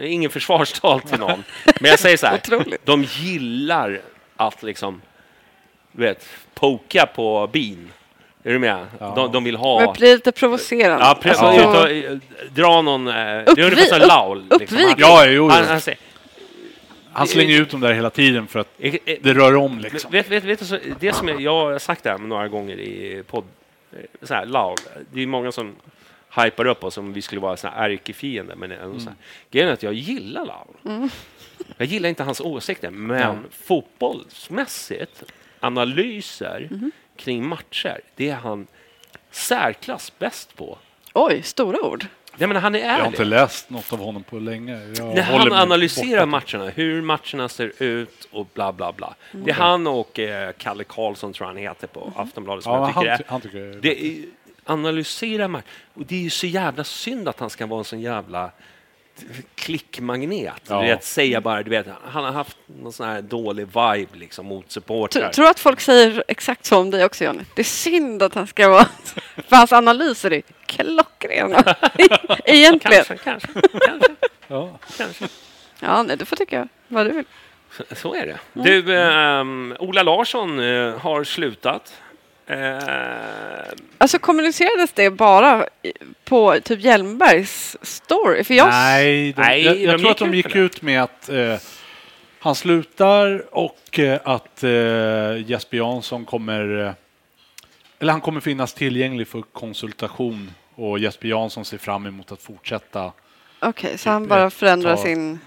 Ingen försvarstal till någon. Men jag säger så här. De gillar att liksom, vet, poka på bin. Är du med? De vill ha... Men blir lite provocerande. Ja, precis. Dra någon... Uppvigling. Ja. Han slänger ut dem där hela tiden för att det rör om liksom. Vet du, det som jag har sagt det här några gånger i podden. Så här, Lado. Det är många som hypar upp oss som vi skulle vara ärkefiender, men så här. Grejen är att jag gillar Lado. Jag gillar inte hans åsikter, men fotbollsmässigt, analyser kring matcher, det är han särklass bäst på. Oj, stora ord. Nej, men han är ärlig. Jag har inte läst något av honom på länge. När han analyserar matcherna, hur matcherna ser ut och bla bla bla. Det är han och Kalle Karlsson, tror han heter, på Aftonbladet, som jag tycker analysera matcher. Och det är ju så jävla synd att han ska vara en sån jävla klickmagnet. Ja. Det är att säga bara, du vet, han har haft någon sån här dålig vibe liksom mot supportrar. Tror att folk säger exakt som dig också, Johnny? Det är synd att han ska vara, för hans analyser är klockrena. Egentligen. Kanske. Ja, kanske. Ja, nej, du får tycka vad du vill. Så är det. Du, Ola Larsson har slutat. Alltså kommunicerades det bara på typ Hjelmbergs story? För jag tror att de gick ut med att han slutar och att Jesper Jansson kommer, eller han kommer finnas tillgänglig för konsultation, och Jesper Jansson ser fram emot att fortsätta. Okej, så han bara förändrar sin...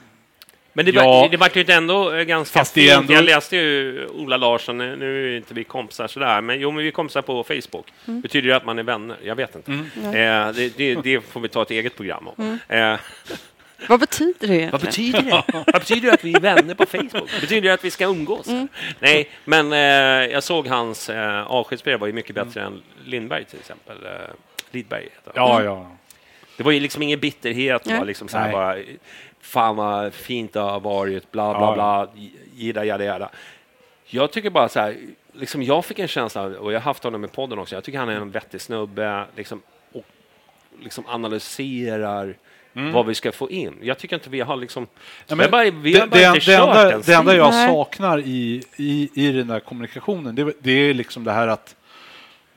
Men det var ju ändå ganska fint. Jag läste ju Ola Larsson, nu är inte vi kompisar sådär, men jo, men vi kompisar på Facebook. Betyder ju att man är vänner, jag vet inte. Det får vi ta ett eget program om. Vad betyder det egentligen? Vad betyder det att vi är vänner på Facebook? Betyder det att vi ska umgås? Nej, men jag såg hans avskedsbrev var ju mycket bättre än Lindberg till exempel. Lidberg heter han. Ja. Det var ju liksom ingen bitterhet, var liksom så här bara... Fan vad fint det har varit, bla bla bla, jada. Jag tycker bara så här, liksom, jag fick en känsla, och jag har haft honom i podden också, jag tycker han är en vettig snubbe, liksom, och liksom analyserar vad vi ska få in. Jag tycker inte vi har liksom... Det enda jag saknar i den där kommunikationen, det är liksom det här att,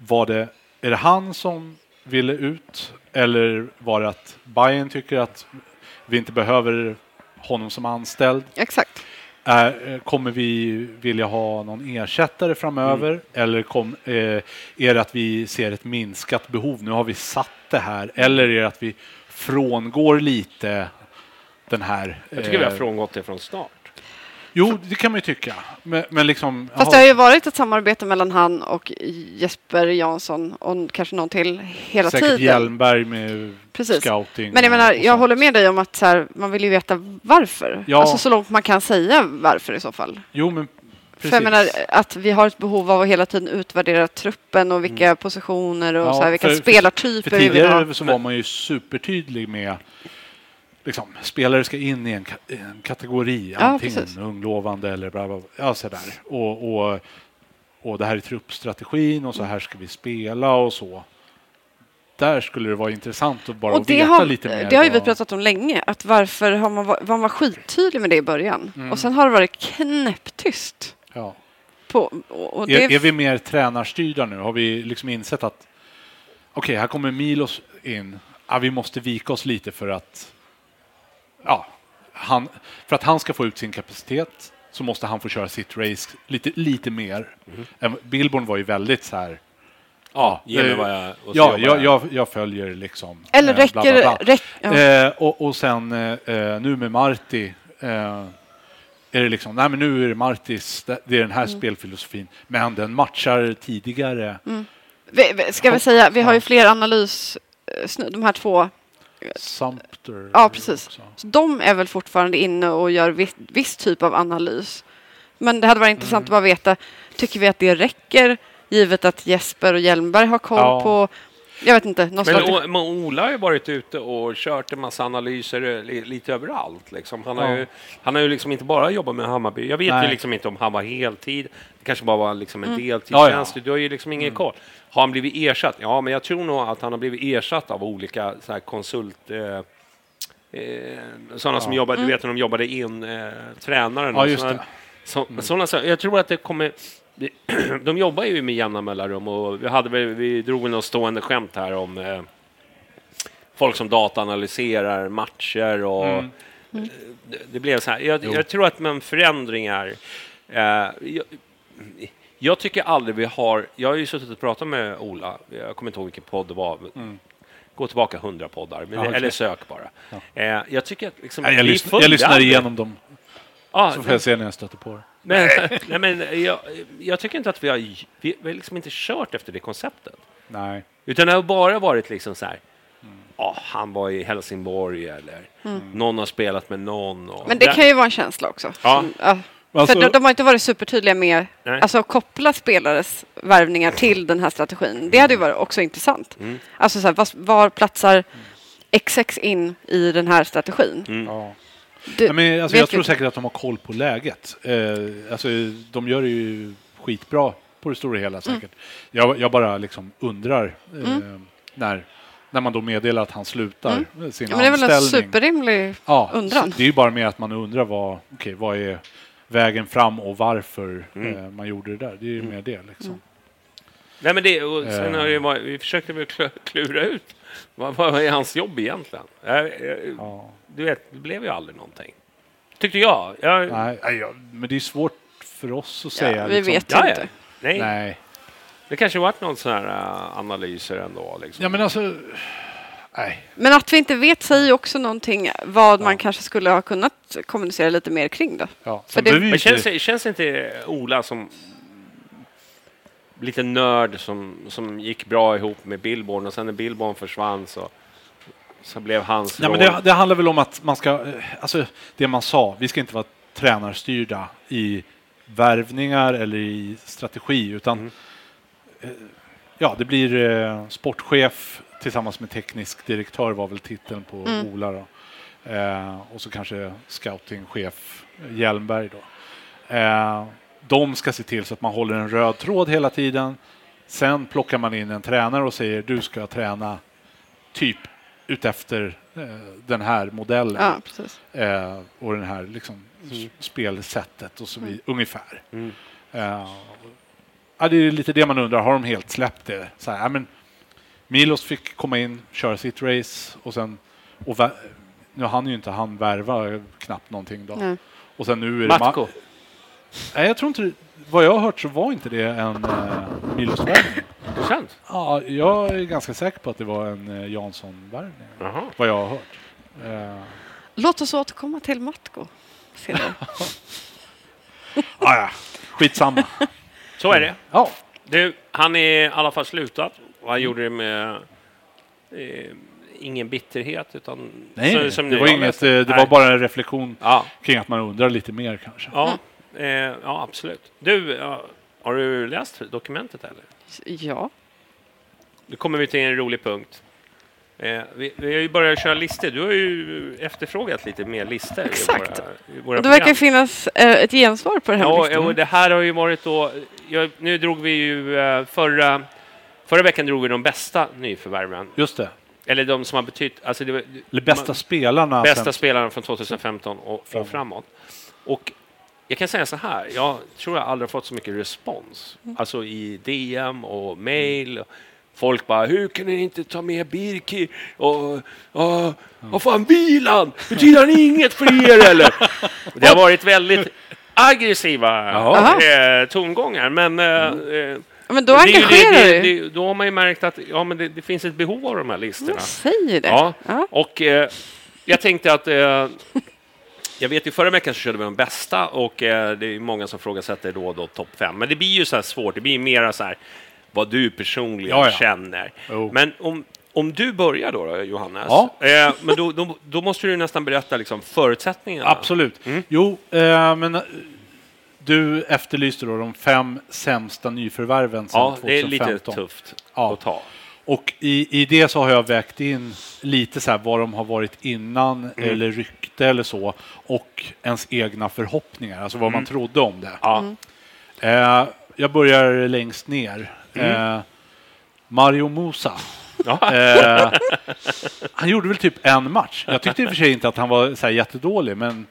är det han som ville ut, eller var det att Bajen tycker att vi inte behöver honom som anställd. Exakt. Kommer vi vilja ha någon ersättare framöver? Eller är det att vi ser ett minskat behov? Nu har vi satt det här. Eller är det att vi frångår lite den här... Jag tycker vi har frångått det från start. Jo, det kan man ju tycka. Men liksom, fast det har ju varit ett samarbete mellan han och Jesper Jansson och kanske någon till hela tiden. Säkert Hjelmberg med scouting. Men jag håller med dig om att så här, man vill ju veta varför. Ja. Alltså så långt man kan säga varför i så fall. Jo, men precis. För jag menar att vi har ett behov av att hela tiden utvärdera truppen och vilka positioner och så här, vilka spelartyper vi vill ha. Så var man ju supertydlig med... Liksom, spelare ska in i en kategori, antingen unglovande eller bla bla, sådär. Och det här är truppstrategin, och så här ska vi spela och så. Där skulle det vara intressant att bara veta lite mer. Det har ju vi pratat om länge, att varför har man var skittydlig med det i början. Och sen har det varit knäpptyst. Ja. Är vi mer tränarstyrda nu? Har vi liksom insett att okej, här kommer Milos in. Vi måste vika oss lite för att han ska få ut sin kapacitet, så måste han få köra sitt race lite mer. Billborn var ju väldigt så här. Jag följer liksom. Eller och sen nu med Marti är det liksom, nej men nu är det Martis, det är den här spelfilosofin, men den matchar tidigare. Vi säga, vi har ju fler analys, de här två. Sumpter. Ja, precis. Så de är väl fortfarande inne och gör viss typ av analys. Men det hade varit intressant att bara veta, tycker vi att det räcker, givet att Jesper och Hjelmberg har koll på, jag vet inte. Men Ola har ju varit ute och kört en massa analyser lite överallt. Liksom. Han har ju liksom inte bara jobbat med Hammarby. Jag vet ju liksom inte om han var heltid. Det kanske bara var liksom en deltidstjänst. Du har ju liksom ingen koll. Har han blivit ersatt? Ja, men jag tror nog att han har blivit ersatt av olika så här konsult... sådana som jobbar, du vet när de jobbade in tränaren. Ja, just det. Sådana, jag tror att det kommer... De jobbar ju med jämna mellanrum, och vi drog en stående skämt här om folk som dataanalyserar matcher och det blev så här. Jag tror att med förändringar jag tycker aldrig vi har, jag har ju suttit och pratat med Ola, jag kommer inte ihåg vilken podd det var, gå tillbaka 100 poddar, eller sök bara. Jag tycker att liksom, jag lyssnar igenom dem. Ah, så får jag se när jag stöter på det. Nej, men jag tycker inte att vi har liksom inte kört efter det konceptet. Nej. Utan det har bara varit liksom så här. Han var i Helsingborg eller någon har spelat med någon. Och men det kan ju vara en känsla också. Ja. Alltså, för de har inte varit supertydliga med alltså, att koppla spelares värvningar till den här strategin. Det hade ju varit också intressant. Mm. Alltså så här, var platsar XX in i den här strategin? Mm. Ja. Nej, men, alltså, jag tror säkert att de har koll på läget. Alltså, de gör det ju skitbra på det stora hela säkert. Mm. Jag bara liksom undrar när man då meddelar att han slutar sin anställning. Men det är väl en superrimlig undran. Det är ju bara mer att man undrar vad är vägen fram och varför man gjorde det där. Det är ju mer det liksom. Mm. Nej, men det, och sen har vi försökte väl klura ut vad är hans jobb egentligen? Du vet, det blev ju aldrig någonting. Tyckte jag. Nej, men det är svårt för oss att säga. Vi liksom. Vet inte. Nej. Det kanske varit någon sån här analyser ändå. Liksom. Ja, men alltså... Nej. Men att vi inte vet säger också någonting vad man kanske skulle ha kunnat kommunicera lite mer kring det. Ja. För det... Men känns inte Ola som lite nörd som gick bra ihop med Billborn och sen när Billborn försvann så blev hans roll... Nej, men det handlar väl om att man ska... Alltså, det man sa, vi ska inte vara tränarstyrda i värvningar eller i strategi utan... det blir sportchef tillsammans med teknisk direktör var väl titeln på Ola då. Och så kanske scoutingchef Hjelmberg då. De ska se till så att man håller en röd tråd hela tiden. Sen plockar man in en tränare och säger du ska träna typ utefter den här modellen. Ja, precis. Och den här liksom, spelsättet och så ungefär. Mm. Ja, det är lite det man undrar. Har de helt släppt det? Så här, men Milos fick komma in, köra sitt race och sen... nu hann ju inte han värva knappt någonting då. Nej. Och sen nu är det... Matko? Nej, jag tror inte... Vad jag har hört så var inte det en Milos värvning. Procent? Ja, jag är ganska säker på att det var en Jansson-värvning. Vad jag har hört. Låt oss återkomma till Matko. Ja, skitsamma. Så är det. Ja. Du, han är i alla fall slutat. Han gjorde det med ingen bitterhet. Utan nej, som det var inget, det var bara en reflektion kring att man undrar lite mer kanske. Ja, absolut. Du, har du läst dokumentet eller? Ja. Nu kommer vi till en rolig punkt. Vi har ju börjat köra listor. Du har ju efterfrågat lite mer listor. Exakt. I våra det verkar finnas ett gensvar på den här listan. Och det här har ju varit då... Nu drog vi ju förra veckan drog vi de bästa nyförvärven. Just det. Eller de som har betytt... Alltså det var, eller bästa spelarna från 2015 och framåt. Och jag kan säga så här. Jag tror jag aldrig har fått så mycket respons. Alltså i DM och mail... Folk bara, hur kan ni inte ta med Birki? Och fan, bilan! Betyder han inget för er, eller? Det har varit väldigt aggressiva tongångar. Men då engagerar du. Då har man ju märkt att det finns ett behov av de här listorna. Jag säger det. Ja. Och jag tänkte att... jag vet ju förra veckan så körde vi de bästa. Och det är många som frågasätter då topp 5. Men det blir ju så här svårt. Det blir mera så här... vad du personligen känner. Men om du börjar då Johannes, men då måste du nästan berätta liksom förutsättningarna. Absolut. Jo, men du efterlyste då de 5 sämsta nyförvärven sedan 2015. Ja, det är lite tufft att ta. Och i det så har jag vägt in lite så här vad de har varit innan eller rykte eller så och ens egna förhoppningar, alltså vad man trodde om det. Ja. Jag börjar längst ner. Mario Musa. Han gjorde väl typ en match. Jag tyckte i och för sig inte att han var så här jättedålig, men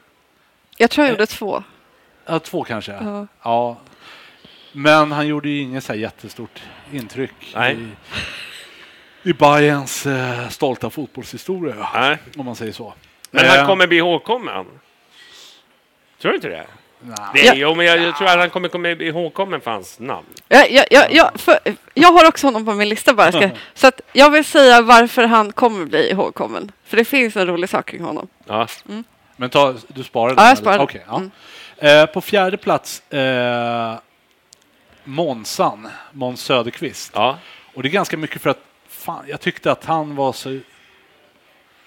jag tror han gjorde 2. Ja, 2 kanske. Ja. Men han gjorde ju inget så här jättestort intryck. Nej. I Bajens stolta fotbollshistoria. Nej. Om man säger så. Men han kommer bli ihågkommen. Tror du inte det? Men jag tror att han kommer ihågkommen för hans namn. Jag har också honom på min lista bara. Så att jag vill säga varför han kommer bli ihågkommen. För det finns en rolig sak kring honom. Men du sparade den? Ja, jag sparade. Okay, ja. På fjärde plats Måns Söderqvist. Ja. Och det är ganska mycket för att fan, jag tyckte att han var så...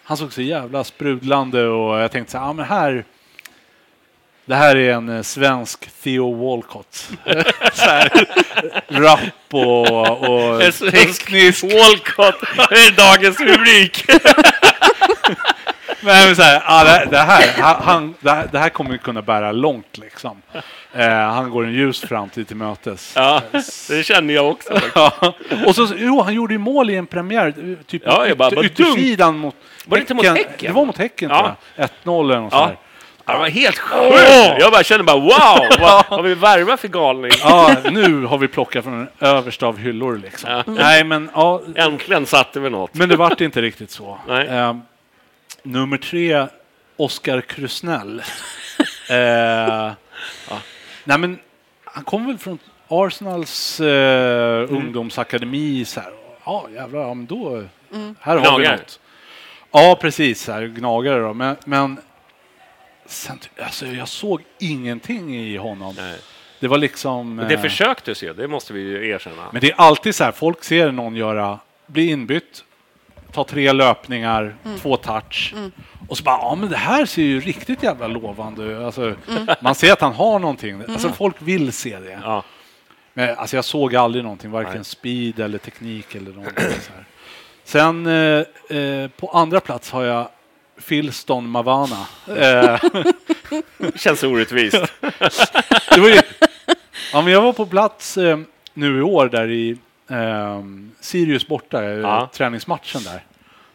Han såg så jävla sprudlande och jag tänkte så här, men här... Det här är en svensk Theo Walcott. Så här, rapp och en teknisk Walcott. Det är dagens rubrik. Men så här, det här kommer ju kunna bära långt liksom. Han går en ljus framtid till mötes. Ja, det känner jag också. Ja. Och så han gjorde ju mål i en premiär typ yttersidan mot Häcken. Det var mot Häcken, tror jag. 1-0 eller något så här. Det var helt sjukt. Jag bara kände wow, vad har vi värva för galning? Ja, nu har vi plockat från den översta av hyllor liksom. Nej, men äntligen satte vi något. Men det vart inte riktigt så. Nej. Nummer 3 Oskar Krusnell. Nej, men han kom väl från Arsenals ungdomsakademi så här. Ja, jävlar, ja, men då här har vi något. Ja, precis, här gnagare då, men sen, alltså, jag såg ingenting i honom. Nej. Det var liksom... Men det försökte se, det måste vi ju erkänna. Men det är alltid så här, folk ser någon bli inbytt, ta 3 löpningar, 2 touch. Och så bara, ja men det här ser ju riktigt jävla lovande. Alltså, man ser att han har någonting. Alltså folk vill se det. Ja. Men alltså, jag såg aldrig någonting, varken speed eller teknik eller någonting så här. Sen på andra plats har jag Filston Mavana. Känns orättvist. Det var ju, ja, men jag var på plats nu i år där i Sirius borta, träningsmatchen där.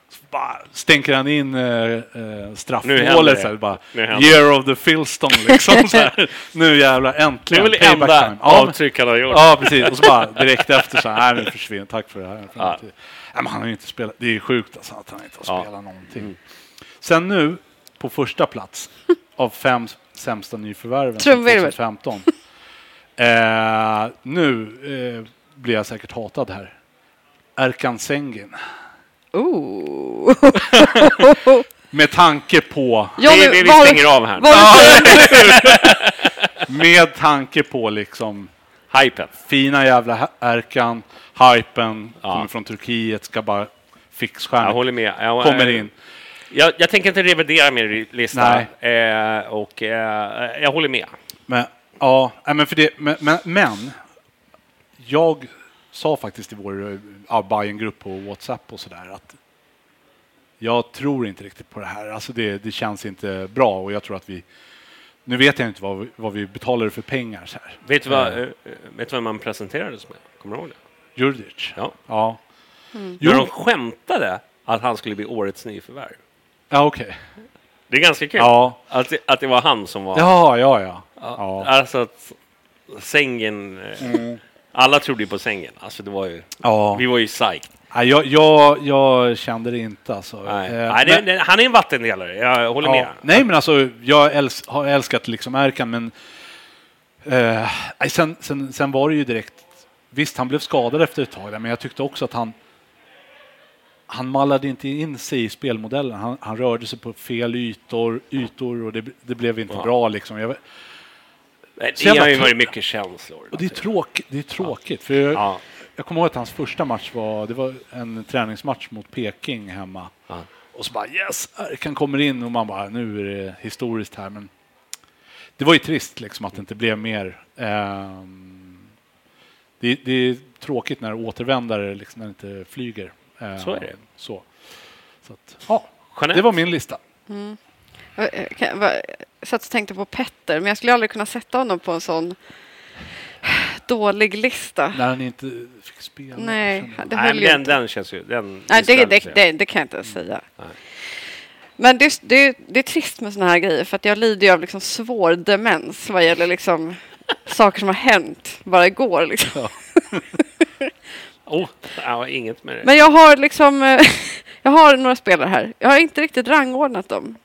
Så bara stänker han in straffmålet så här, bara year of the Filston liksom så här. Nu jävla äntligen. Det är väl enda avtryck han har gjort. Ja, precis. Och så bara direkt efter så här, nu försvinner. Tack för det här. Ja. Nej, men han har ju inte spelat. Det är sjukt alltså, att han inte har spelat någonting. Sen nu, på första plats av 5 sämsta nyförvärven 2015. Nu blir jag säkert hatad här. Erkan Sengin. Oh. Med tanke på... Vi stänger av här. Med tanke på liksom... Hypen. Fina jävla Erkan. Hypen. Kommer från Turkiet. Ska bara fixstjärna. Jag håller med. Kommer in. Jag tänker inte revidera min lista. Jag håller med. Men jag sa faktiskt i vår Bayern-grupp på WhatsApp och sådär att jag tror inte riktigt på det här. Alltså det känns inte bra och jag tror att vi... Nu vet jag inte vad vi betalar för pengar så här. Vet du vad man presenterades med? Kommer du ihåg det? Jurdic. Ja. Jo, de skämtade att han skulle bli årets nyförvärv. Ja, okej. Det är ganska kul. Ja. Att det var han som var... Ja. Alltså att Sängen... Alla trodde ju på Sängen. Alltså det var ju... Ja. Vi var ju psyched. Ja, jag kände det inte alltså. Nej. Han är en vattendelare. Jag håller med. Nej, men alltså jag har älskat liksom Erkan, men... sen var det ju direkt... Visst, han blev skadad efter ett tag, men jag tyckte också att han mallade inte in sig i spelmodellen. Han rörde sig på fel ytor och det blev inte bra liksom. Det har ju varit mycket känslor. Och det är tråkigt. För jag kommer ihåg att hans första match var en träningsmatch mot Peking hemma. Ja. Och så bara yes, Erkan kommer in och man bara nu är det historiskt här. Men det var ju trist liksom att det inte blev mer. Det är tråkigt när återvändare liksom inte flyger. Så är det. Så att, det var min lista. Jag satt och tänkte på Petter, men jag skulle aldrig kunna sätta honom på en sån dålig lista. När han inte fick spela. Nej, den känns ju... Det kan jag inte säga. Nej. Men det är trist med såna här grejer, för att jag lider ju av liksom svår demens vad gäller liksom saker som har hänt bara igår. Liksom. Ja. Inget med det. Men jag har liksom... Jag har några spelare här. Jag har inte riktigt rangordnat dem.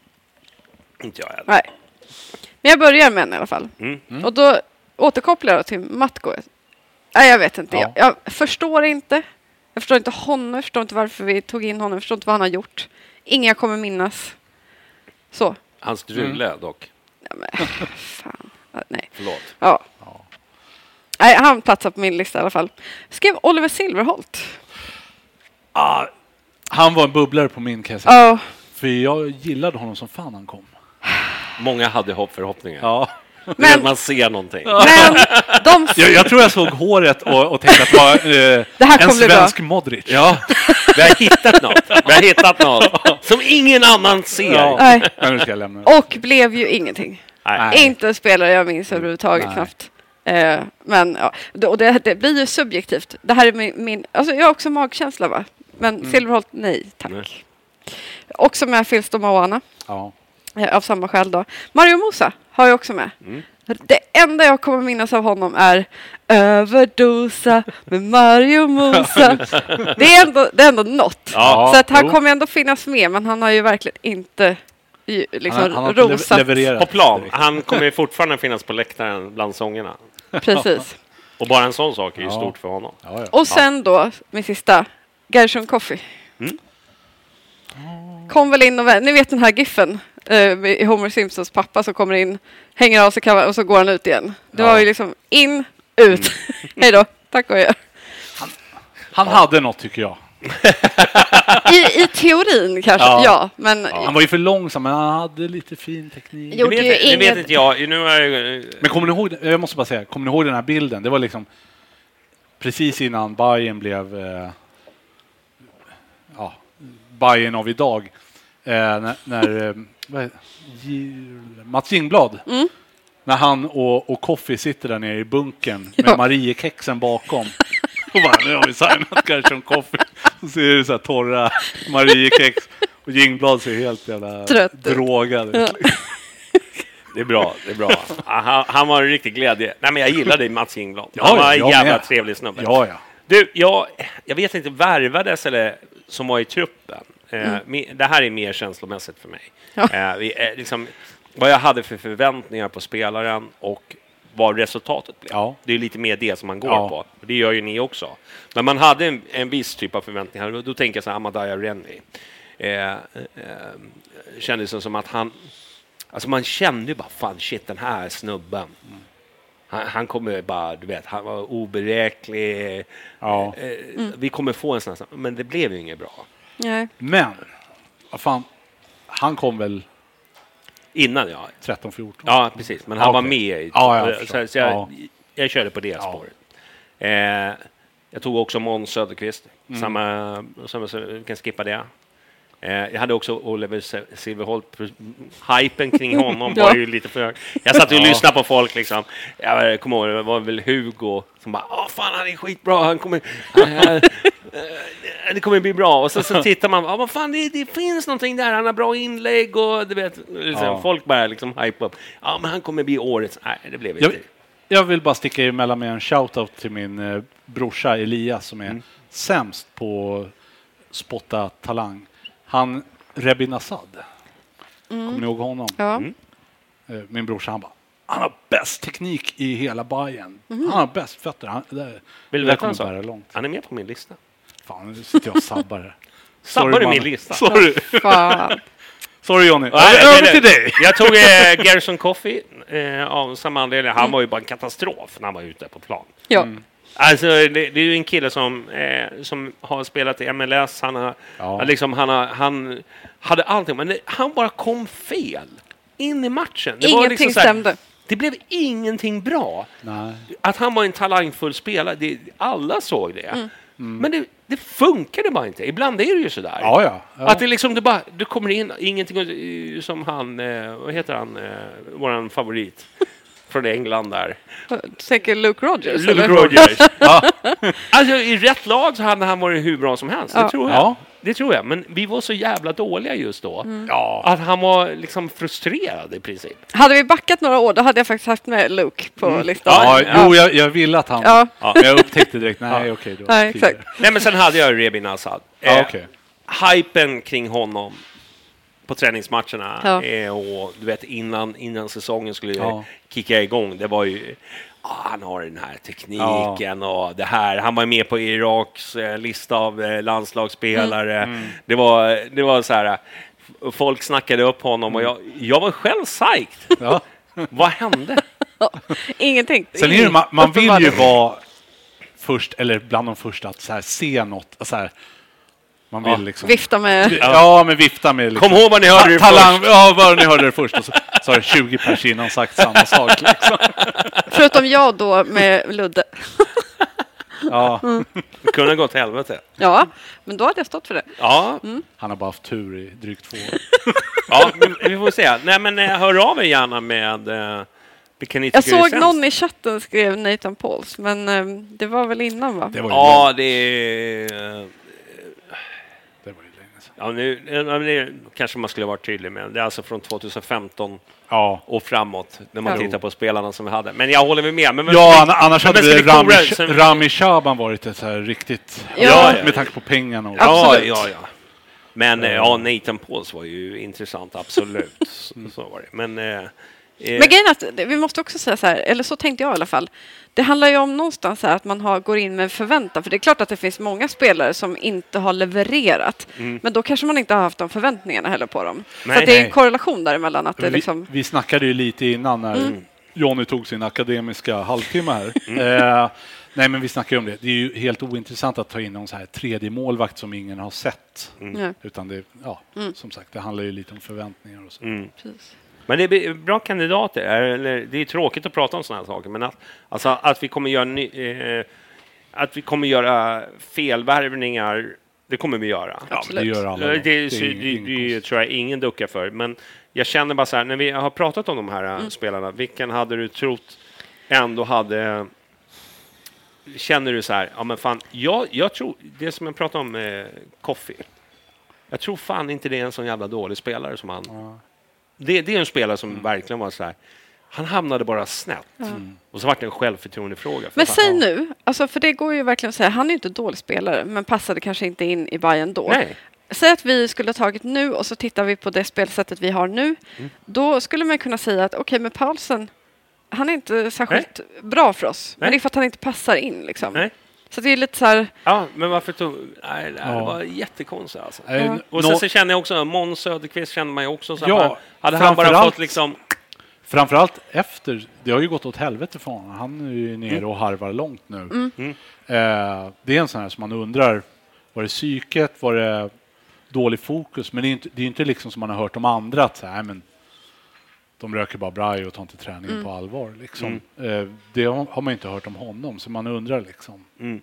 Inte jag heller. Nej. Men jag börjar med en i alla fall. Och då återkopplar jag till Matko. Nej, jag vet inte. Ja. Jag förstår inte. Jag förstår inte honom. Jag förstår inte varför vi tog in honom. Jag förstår inte vad han har gjort. Inga kommer minnas. Så. Han strulade dock. Ja, men, fan. Nej. Förlåt. Ja. Ja. Nej, han platsar på min lista i alla fall. Skrev Oliver Silverholt. Ah, han var en bubblare på min kasse. Ja. För jag gillade honom som fan han kom. Många hade förhoppningar. Ja. Men man ser någonting. Men jag tror jag såg håret och tänkte att det var en svensk Modric. Ja. Vi har hittat något som ingen annan ser. Ja. Och blev ju ingenting. Nej. Inte en spelare jag minns överhuvudtaget knappt. Men ja. Och det blir ju subjektivt. Det här är min alltså jag har också magkänsla va. Men Silverholt nej tack. Nej. Och som är Filstor Moana. Ja. Av samma skäl då. Mario Mosa har jag också med. Mm. Det enda jag kommer minnas av honom är överdosa med Mario Mosa. Det är ändå något. Ja, så att han kommer ändå finnas med, men han har ju verkligen inte liksom han rosat på plan. Han kommer ju fortfarande finnas på läktaren bland sångerna. Precis. Och bara en sån sak är ju stort för honom. Ja, ja. Och sen då, min sista, Gershon Coffey. Mm. Kom väl in och ni vet den här giffen i Homer Simpsons pappa som kommer in, hänger av sig och så går han ut igen. Det var ju liksom in, ut. Hej då, tack och jag. Han hade något tycker jag. I teorin kanske, men... Ja. Han var ju för långsam, men han hade lite fin teknik. Jo, det vet inte jag. Nu är jag... Men kommer ni ihåg, jag måste bara säga, kommer ni ihåg den här bilden? Det var liksom precis innan Bajen blev... Bajen av idag när Mats Jingblad när han och Coffey sitter där nere i bunken med Mariekexen bakom och bara, nu har vi signat Gershon Coffey, så ser du så här torra Mariekex och Jingblad ser helt jävla drogad Det är bra. Han var en riktig glädje. Nej, men jag gillade Mats Jingblad. Han var en jävla trevlig snubbe. Ja. Du, jag vet inte, värvades eller som var i truppen. Det här är mer känslomässigt för mig. Ja. Liksom, vad jag hade för förväntningar på spelaren och vad resultatet blev. Ja. Det är lite mer det som man går på. Det gör ju ni också. Men man hade en viss typ av förväntningar. Då tänker jag så här, Amadaya Rennie. Kändes som att han... Alltså man kände ju bara, fan shit, den här snubben. Han kommer bara, du vet, han var oberäklig. Ja. Vi kommer få en sån här, men det blev ju inget bra. Nej. Men, fan, han kom väl innan 13-14. Ja, precis. Men han var med i... Jag körde på det spåret. Jag tog också Måns Söderqvist. Samma vi kan skippa det. Jag hade också Oliver Silverholt. Hypen kring honom var ju lite för... Jag satt och lyssnade på folk liksom. Jag kommer ihåg, det var väl Hugo som bara, fan han är skitbra. Det kommer bli bra. Och så tittar man, vad fan det finns någonting där. Han har bra inlägg och du vet liksom, folk bara liksom hype upp. Ja, men han kommer bli årets... Nej, det blev inte. Jag vill bara sticka emellan med en shoutout till min brorsa Elias som är sämst på spotta talang. Han, Rebin Assad. Kommer ni ihåg honom? Ja. Min brorsa, han bara, han har bäst teknik i hela Bajen. Han har bäst fötter. Vill du veta han långt. Han är med på min lista. Fan, nu sitter jag och sabbar här. Sabbar du min lista? Sorry. Fan. Sorry Johnny. Över till dig. Jag tog Gershon Coffey av samma anledning. Han var ju bara en katastrof när han var ute på plan. Ja. Alltså, det är ju en kille som har spelat i MLS. Han hade allting, men han bara kom fel in i matchen. Ingenting var liksom såhär, stämde. Det blev ingenting bra. Nej. Att han var en talangfull spelare, alla såg det. Men det funkade bara inte. Ibland är det ju sådär. Ja. Att det liksom, du kommer in, ingenting som han, vad heter han, våran favorit från England där. Säkert Luke Rodgers. Alltså i rätt lag så hade han varit hur bra som helst. Det tror jag. Men vi var så jävla dåliga just då. Att han var liksom frustrerad i princip. Hade vi backat några år, då hade jag faktiskt haft med Luke på listan. Jag ville att han... Ja. Men jag upptäckte direkt, okej. Nej, exakt. Nej, men sen hade jag Rebin Assad. Okay. Hypen kring honom på träningsmatcherna och du vet innan säsongen skulle kicka igång, det var ju han har den här tekniken och det här, han var med på Iraks lista av landslagsspelare. Det var så här Och folk snackade upp honom och jag var själv psyched. Ja. Vad hände? Ingenting. Sen är det, man vill ju vara först eller bland de första att så här, se något så här. Man vill liksom vifta med. Ja, men vifta med liksom. Kom ihåg vad ni hörde först. Ja, vad ni hörde det först och så har 20 personer sagt samma sak liksom. Förutom jag då med Ludde. Ja, det kunde gått till helvete. Ja, men då hade jag stått för det. Ja, han har bara haft tur i drygt 2 år. Ja, vi får se. Nej, men hör av er gärna med jag såg någon i chatten skrev Nathan Pauls, men det var väl innan va? Det var ju länge sedan. Ja, nu kanske man skulle vara tydlig med. Det är alltså från 2015 och framåt när man tittar på spelarna som vi hade. Men jag håller med. Annars hade Rami Shaban varit ett så här riktigt med tanke på pengarna. Och ja. Men Nathan Pauls var ju intressant, absolut. Så var det. Men grejen att vi måste också säga så här, eller så tänkte jag i alla fall. Det handlar ju om någonstans så här att man går in med förväntan. För det är klart att det finns många spelare som inte har levererat. Mm. Men då kanske man inte har haft de förväntningarna heller på dem. Nej, så det är en korrelation däremellan. Att det liksom... vi snackade ju lite innan när Johnny tog sin akademiska halvtimme här. Nej, men vi snackade om det. Det är ju helt ointressant att ta in någon så här 3D-målvakt som ingen har sett. Mm. Utan det, som sagt, det handlar ju lite om förväntningar och så. Mm. Precis. Men det är bra kandidater. Det är tråkigt att prata om sådana här saker. Men att vi kommer göra felvärvningar, det kommer vi göra. Absolut. Det gör alla. Det tror jag ingen duckar för. Men jag känner bara så här, när vi har pratat om de här spelarna, vilken hade du trott ändå hade... Känner du så här, ja men fan, jag tror, det som jag pratade om Coffee. Jag tror fan inte det är en sån jävla dålig spelare som han... Ja. Det är en spelare som verkligen var så här. Han hamnade bara snett. Mm. Och så var det en självförtroendefråga. Men säg nu, alltså för det går ju verkligen att säga, han är ju inte dålig spelare, men passade kanske inte in i Bajen då. Nej. Säg att vi skulle ha tagit nu och så tittar vi på det spelsättet vi har nu. Mm. Då skulle man kunna säga att okej, men Paulsen, han är inte särskilt bra för oss. Nej. Men det är för att han inte passar in liksom. Nej. Så det är lite så här... Ja, men varför tog... Nej, det var jättekonstigt alltså. Och sen så känner jag också... Måns Söderqvist känner man ju också så här... hade han bara fått liksom... Framförallt efter... Det har ju gått åt helvete för honom. Han är ju nere och harvar långt nu. Mm. Mm. Det är en sån här som man undrar... Var det psyket? Var det dålig fokus? Men det är inte liksom som man har hört om andra. Att så här, men de röker bara braj och tar inte träningen på allvar. Liksom. Mm. Det har man inte hört om honom. Så man undrar liksom. Mm.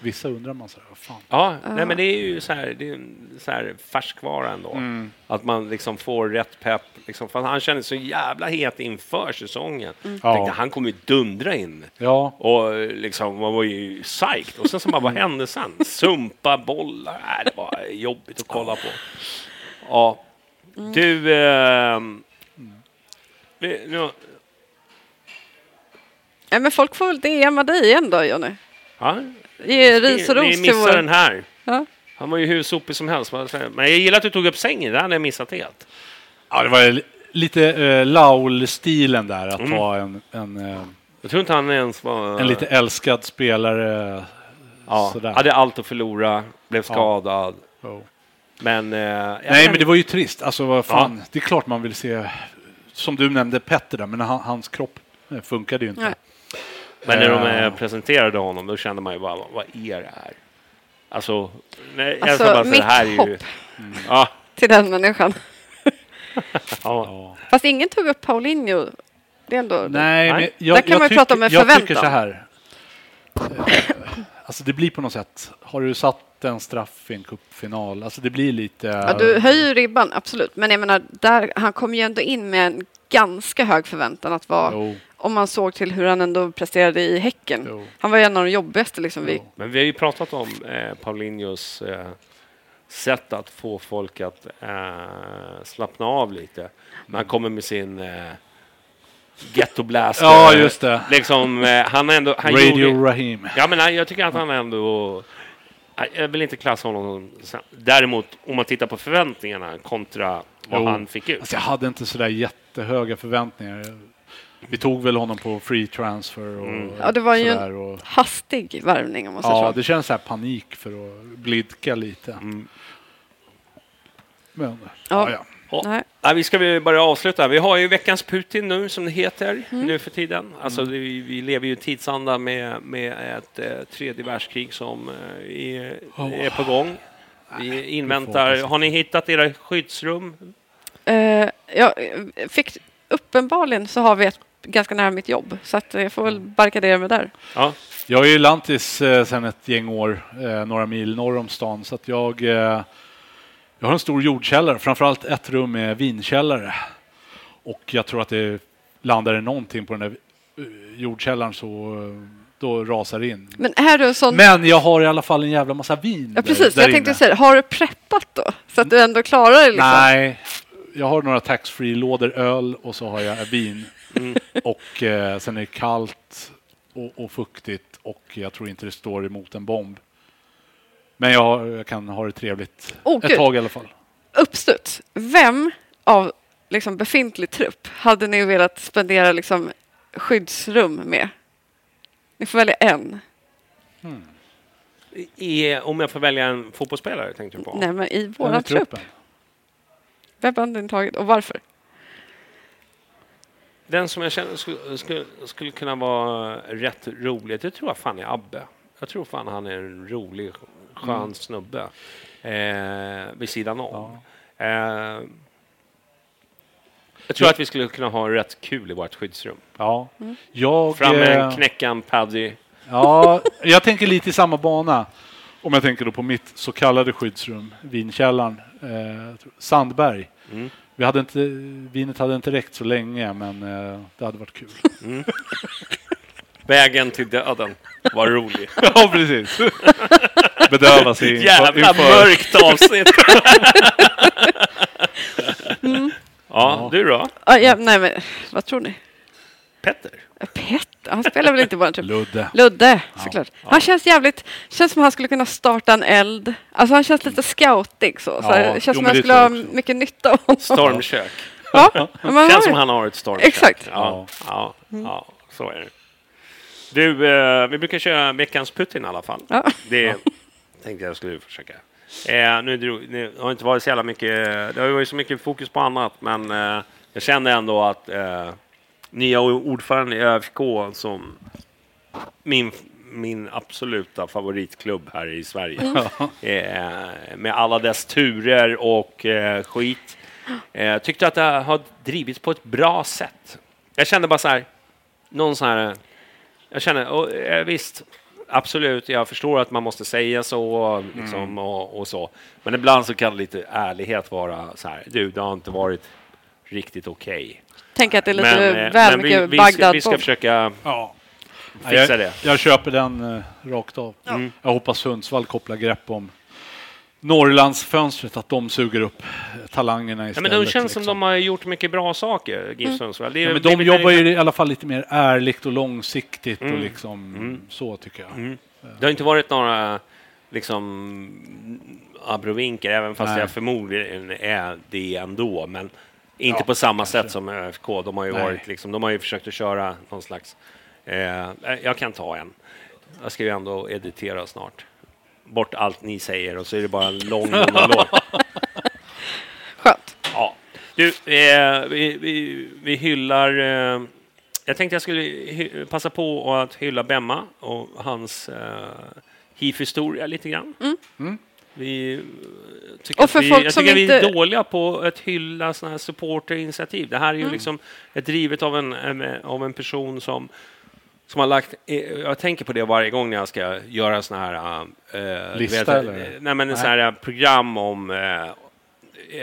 Vissa undrar man så här, vad fan. Ja, nej, men det är ju så här, det är så här färskvara ändå. Mm. Att man liksom får rätt pepp. Liksom, för han kände så jävla het inför säsongen. Mm. Tänkte, han kommer ju dundra in. Ja. Och liksom, man var ju psyched. Och sen så bara, vad hände sen? Sumpa, bollar. Det var jobbigt att kolla på. Ja. Du... men folk får väl DMa dig igen då, Johnny. Ja. Ni missar den här. Ja. Han var ju hur sopig som helst. Men jag gillar att du tog upp sängen. Det hade jag missat helt. Ja, det var lite Laul-stilen där. Att vara en jag tror inte han ens var... En lite älskad spelare. Ja, hade allt att förlora. Blev skadad. Ja. Oh. Men... men det var ju trist. Alltså, vad fan. Ja. Det är klart man vill se... Som du nämnde Petter där, men hans kropp funkade ju inte. Nej. Men när de presenterade honom, då kände man ju bara, vad är det här? Alltså, mitt här hopp är ju, till den människan. Fast ingen tog upp Paulinho. Det är ändå... Nej, men där kan man ju prata om en förväntan. Jag tycker så här. Alltså det blir på något sätt, har du satt en straff i en cupfinal? Alltså det blir lite... Ja, du höjer ribban, absolut. Men jag menar, han kom ju ändå in med en ganska hög förväntan att vara... Jo. Om man såg till hur han ändå presterade i Häcken. Jo. Han var ju en av de jobbigaste liksom. Men vi har ju pratat om Paulinhos sätt att få folk att slappna av lite. När han kommer med sin... Ghettoblaster. Ja, just det. Liksom, han Radio gjorde, Rahim. Ja, men jag tycker att han ändå... Jag vill inte klassa honom. Däremot, om man tittar på förväntningarna kontra vad han fick ut. Alltså, jag hade inte sådär jättehöga förväntningar. Vi tog väl honom på free transfer. Och det var ju en hastig värvning. Om man säger så. Det känns så här panik för att blidka lite. Mm. Men ja. Vi ska väl börja avsluta. Vi har ju veckans Putin nu som det heter nu för tiden. Alltså vi lever ju i tidsanda med ett tredje världskrig som är på gång. Vi inväntar. Har ni hittat era skyddsrum? Jag fick uppenbarligen så har vi ett ganska nära mitt jobb så att jag får väl barrikadera mig där. Ja. Jag är ju lantis sedan ett gäng år, några mil norr om stan, så att jag har en stor jordkällare, framförallt ett rum med vinkällare. Och jag tror att det landar någonting på den där jordkällaren så då rasar det in. Men, är du en sån... Men jag har i alla fall en jävla massa vin. Ja, precis, där jag tänkte säga, har du preppat då? Så att du ändå klarar det liksom? Nej, jag har några tax-free-lådor öl och så har jag vin. Och sen är det kallt och fuktigt och jag tror inte det står emot en bomb. Men jag kan ha det trevligt ett tag i alla fall. Uppstått. Vem av liksom befintlig trupp hade ni velat spendera liksom skyddsrum med? Ni får välja en. Om jag får välja en fotbollsspelare tänkte jag på. Nej, men i våran trupp. Vem hade ni tagit och varför? Den som jag känner skulle kunna vara rätt rolig, det tror jag fan är Abbe. Jag tror fan han är en rolig, skön snubbe vid sidan om. Ja. Jag tror att vi skulle kunna ha rätt kul i vårt skyddsrum. Ja. Fram med en knäckan Paddy. Ja, jag tänker lite i samma bana. Om jag tänker då på mitt så kallade skyddsrum, vinkällaren, Sandberg. Vi hade inte, vinet hade inte räckt så länge, men det hade varit kul. Vägen till döden var rolig. Ja, precis. Bedöva sig. Jävla mörkt avsnitt. Ja, du då? Nej, men vad tror ni? Petter? Han spelar väl inte bara en trupp? Ludde, såklart. Ja. Han känns som han skulle kunna starta en eld. Alltså han känns lite scoutig så. Känns som han skulle ha mycket nytta av honom. Stormkök. Ja, känns som han har ett stormkök. Exakt. Ja, så är det. Du, vi brukar köra veckans Putin i alla fall. Ja. Det tänkte jag skulle försöka. Nu har inte varit så jävla mycket... Det har ju varit så mycket fokus på annat. Men jag kände ändå att nya ordförande i ÖFK som min absoluta favoritklubb här i Sverige. Med alla dess turer och skit. Tyckte att det har drivits på ett bra sätt. Jag kände bara så här... Någon så här... Jag känner, visst, absolut, jag förstår att man måste säga så liksom, och så. Men ibland så kan lite ärlighet vara så här, det har inte varit riktigt okej. Tänk att det är lite väl mycket Bagdad. Vi ska försöka fixa det. Jag köper den rakt av. Jag hoppas Sundsvall kopplar grepp om Norrlandsfönstret, att de suger upp talangerna istället. Men det känns liksom som de har gjort mycket bra saker, GIF Sundsvall. De jobbar ju i alla fall lite mer ärligt och långsiktigt och liksom så tycker jag. Det har inte varit några liksom abrovinker, även fast jag förmodligen är det ändå, men inte på samma sätt som ÖFK. De har ju varit liksom, de har ju försökt att köra någon slags jag kan ta en. Jag ska ju ändå editera snart. Bort allt ni säger och så är det bara en lång monolog. Skönt. Ja. Du, vi hyllar... jag tänkte jag skulle passa på att hylla Bemma och hans HIF-historia lite grann. Vi tycker vi är dåliga på att hylla såna här supporterinitiativ. Det här är ju liksom ett drivet av en person som har lagt, jag tänker på det varje gång när jag ska göra såna här så här program om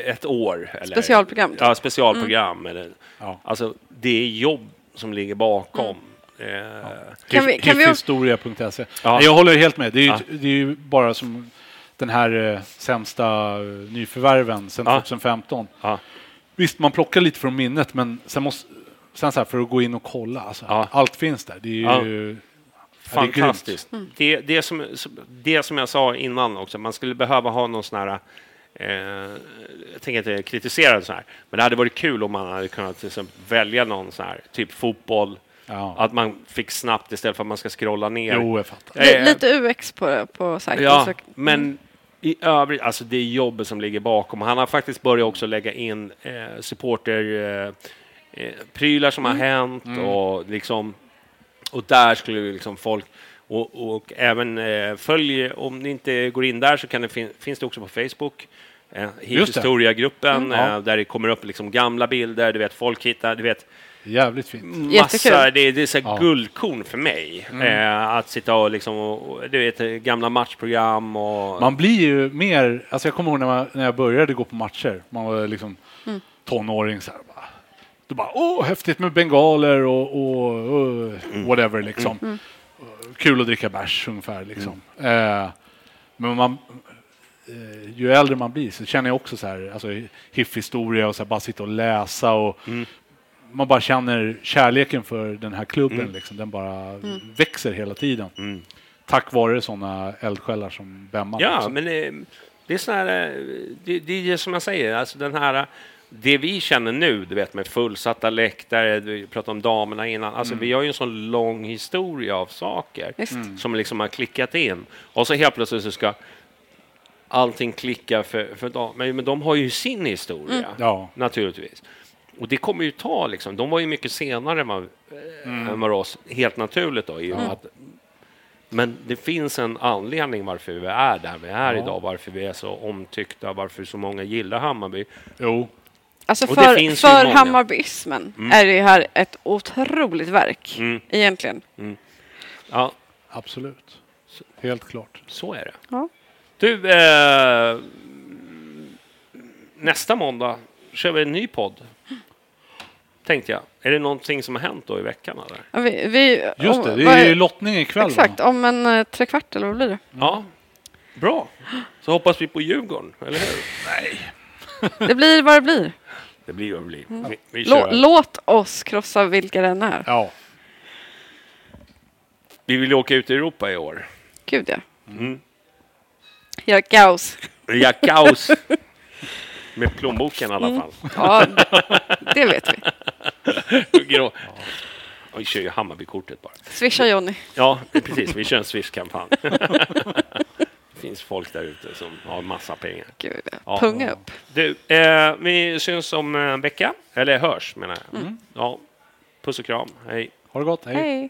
ett år eller specialprogram. Ja, specialprogram eller alltså det är jobb som ligger bakom. Historia.se. Ja. Jag håller helt med. Det är ju bara som den här sämsta nyförvärven sedan 2015. Ja. Visst, man plockar lite från minnet, men sen så här, för att gå in och kolla. Alltså, allt finns där. Det är ju fantastiskt. Det som jag sa innan också. Man skulle behöva ha någon sån här... jag tänker inte kritisera så här. Men det hade varit kul om man hade kunnat välja någon sån här typ fotboll. Ja. Att man fick snabbt istället för att man ska scrolla ner. Jo, jag fattar. Lite UX på säkert. Ja, men i övrigt, alltså det är jobbet som ligger bakom. Han har faktiskt börjat också lägga in supporter prylar som har hänt och liksom, och där skulle ju liksom folk och även följ, om ni inte går in där så kan det finns det också på Facebook historiagruppen där det kommer upp liksom gamla bilder, du vet, folk hittar, du vet, jävligt fint. Massa, det är så guldkorn för mig att sitta och liksom och, du vet, gamla matchprogram och man blir ju mer, alltså jag kommer ihåg när jag började gå på matcher, man var liksom tonåring så här, bara häftigt med bengaler och whatever liksom. Kul att dricka bärs ungefär liksom. Men man ju äldre man blir så känner jag också så här, alltså hiffhistoria och så här, bara sitta och läsa och man bara känner kärleken för den här klubben liksom, den bara växer hela tiden. Tack vare sådana eldsjälar som Bemman. Ja, liksom. Men det är så här, det är som jag säger, alltså den här, det vi känner nu, du vet, med fullsatta läktare, vi pratade om damerna innan, alltså vi har ju en sån lång historia av saker som liksom har klickat in, och så helt plötsligt så ska allting klicka för dem, men de har ju sin historia naturligtvis, och det kommer ju ta liksom, de var ju mycket senare än vad oss, helt naturligt då, i att, men det finns en anledning varför vi är där vi är idag, varför vi är så omtyckta, varför så många gillar Hammarby. Alltså för Hammarbyismen är det här ett otroligt verk egentligen. Ja, absolut. Helt klart. Så är det. Ja. Du, nästa måndag kör vi en ny podd. Tänkte jag. Är det någonting som har hänt då i veckan? Eller? Ja, just det, det är ju lottning ikväll. Exakt, då? Om en 3/4 eller vad blir det? Ja, bra. Så hoppas vi på Djurgården, eller hur? Nej. Det blir vad det blir. Det blir vad det blir. Vi låt oss krossa vilka den är. Ja. Vi vill åka ut i Europa i år. Gud ja. Ja, kaos. Med plånboken i alla fall. Ja, det vet vi. Vi kör ju Hammarby-kortet bara. Swisha Johnny. Ja, precis. Vi kör en Swish-kampanj. Det finns folk där ute som har massa pengar. Gud, punga upp. Du, vi syns om en vecka. Eller hörs, menar jag. Ja, puss och kram. Hej. Ha det gott. Hej.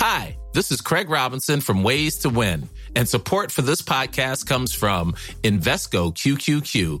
Hi, this is Craig Robinson from Ways to Win. And support for this podcast comes from Invesco QQQ,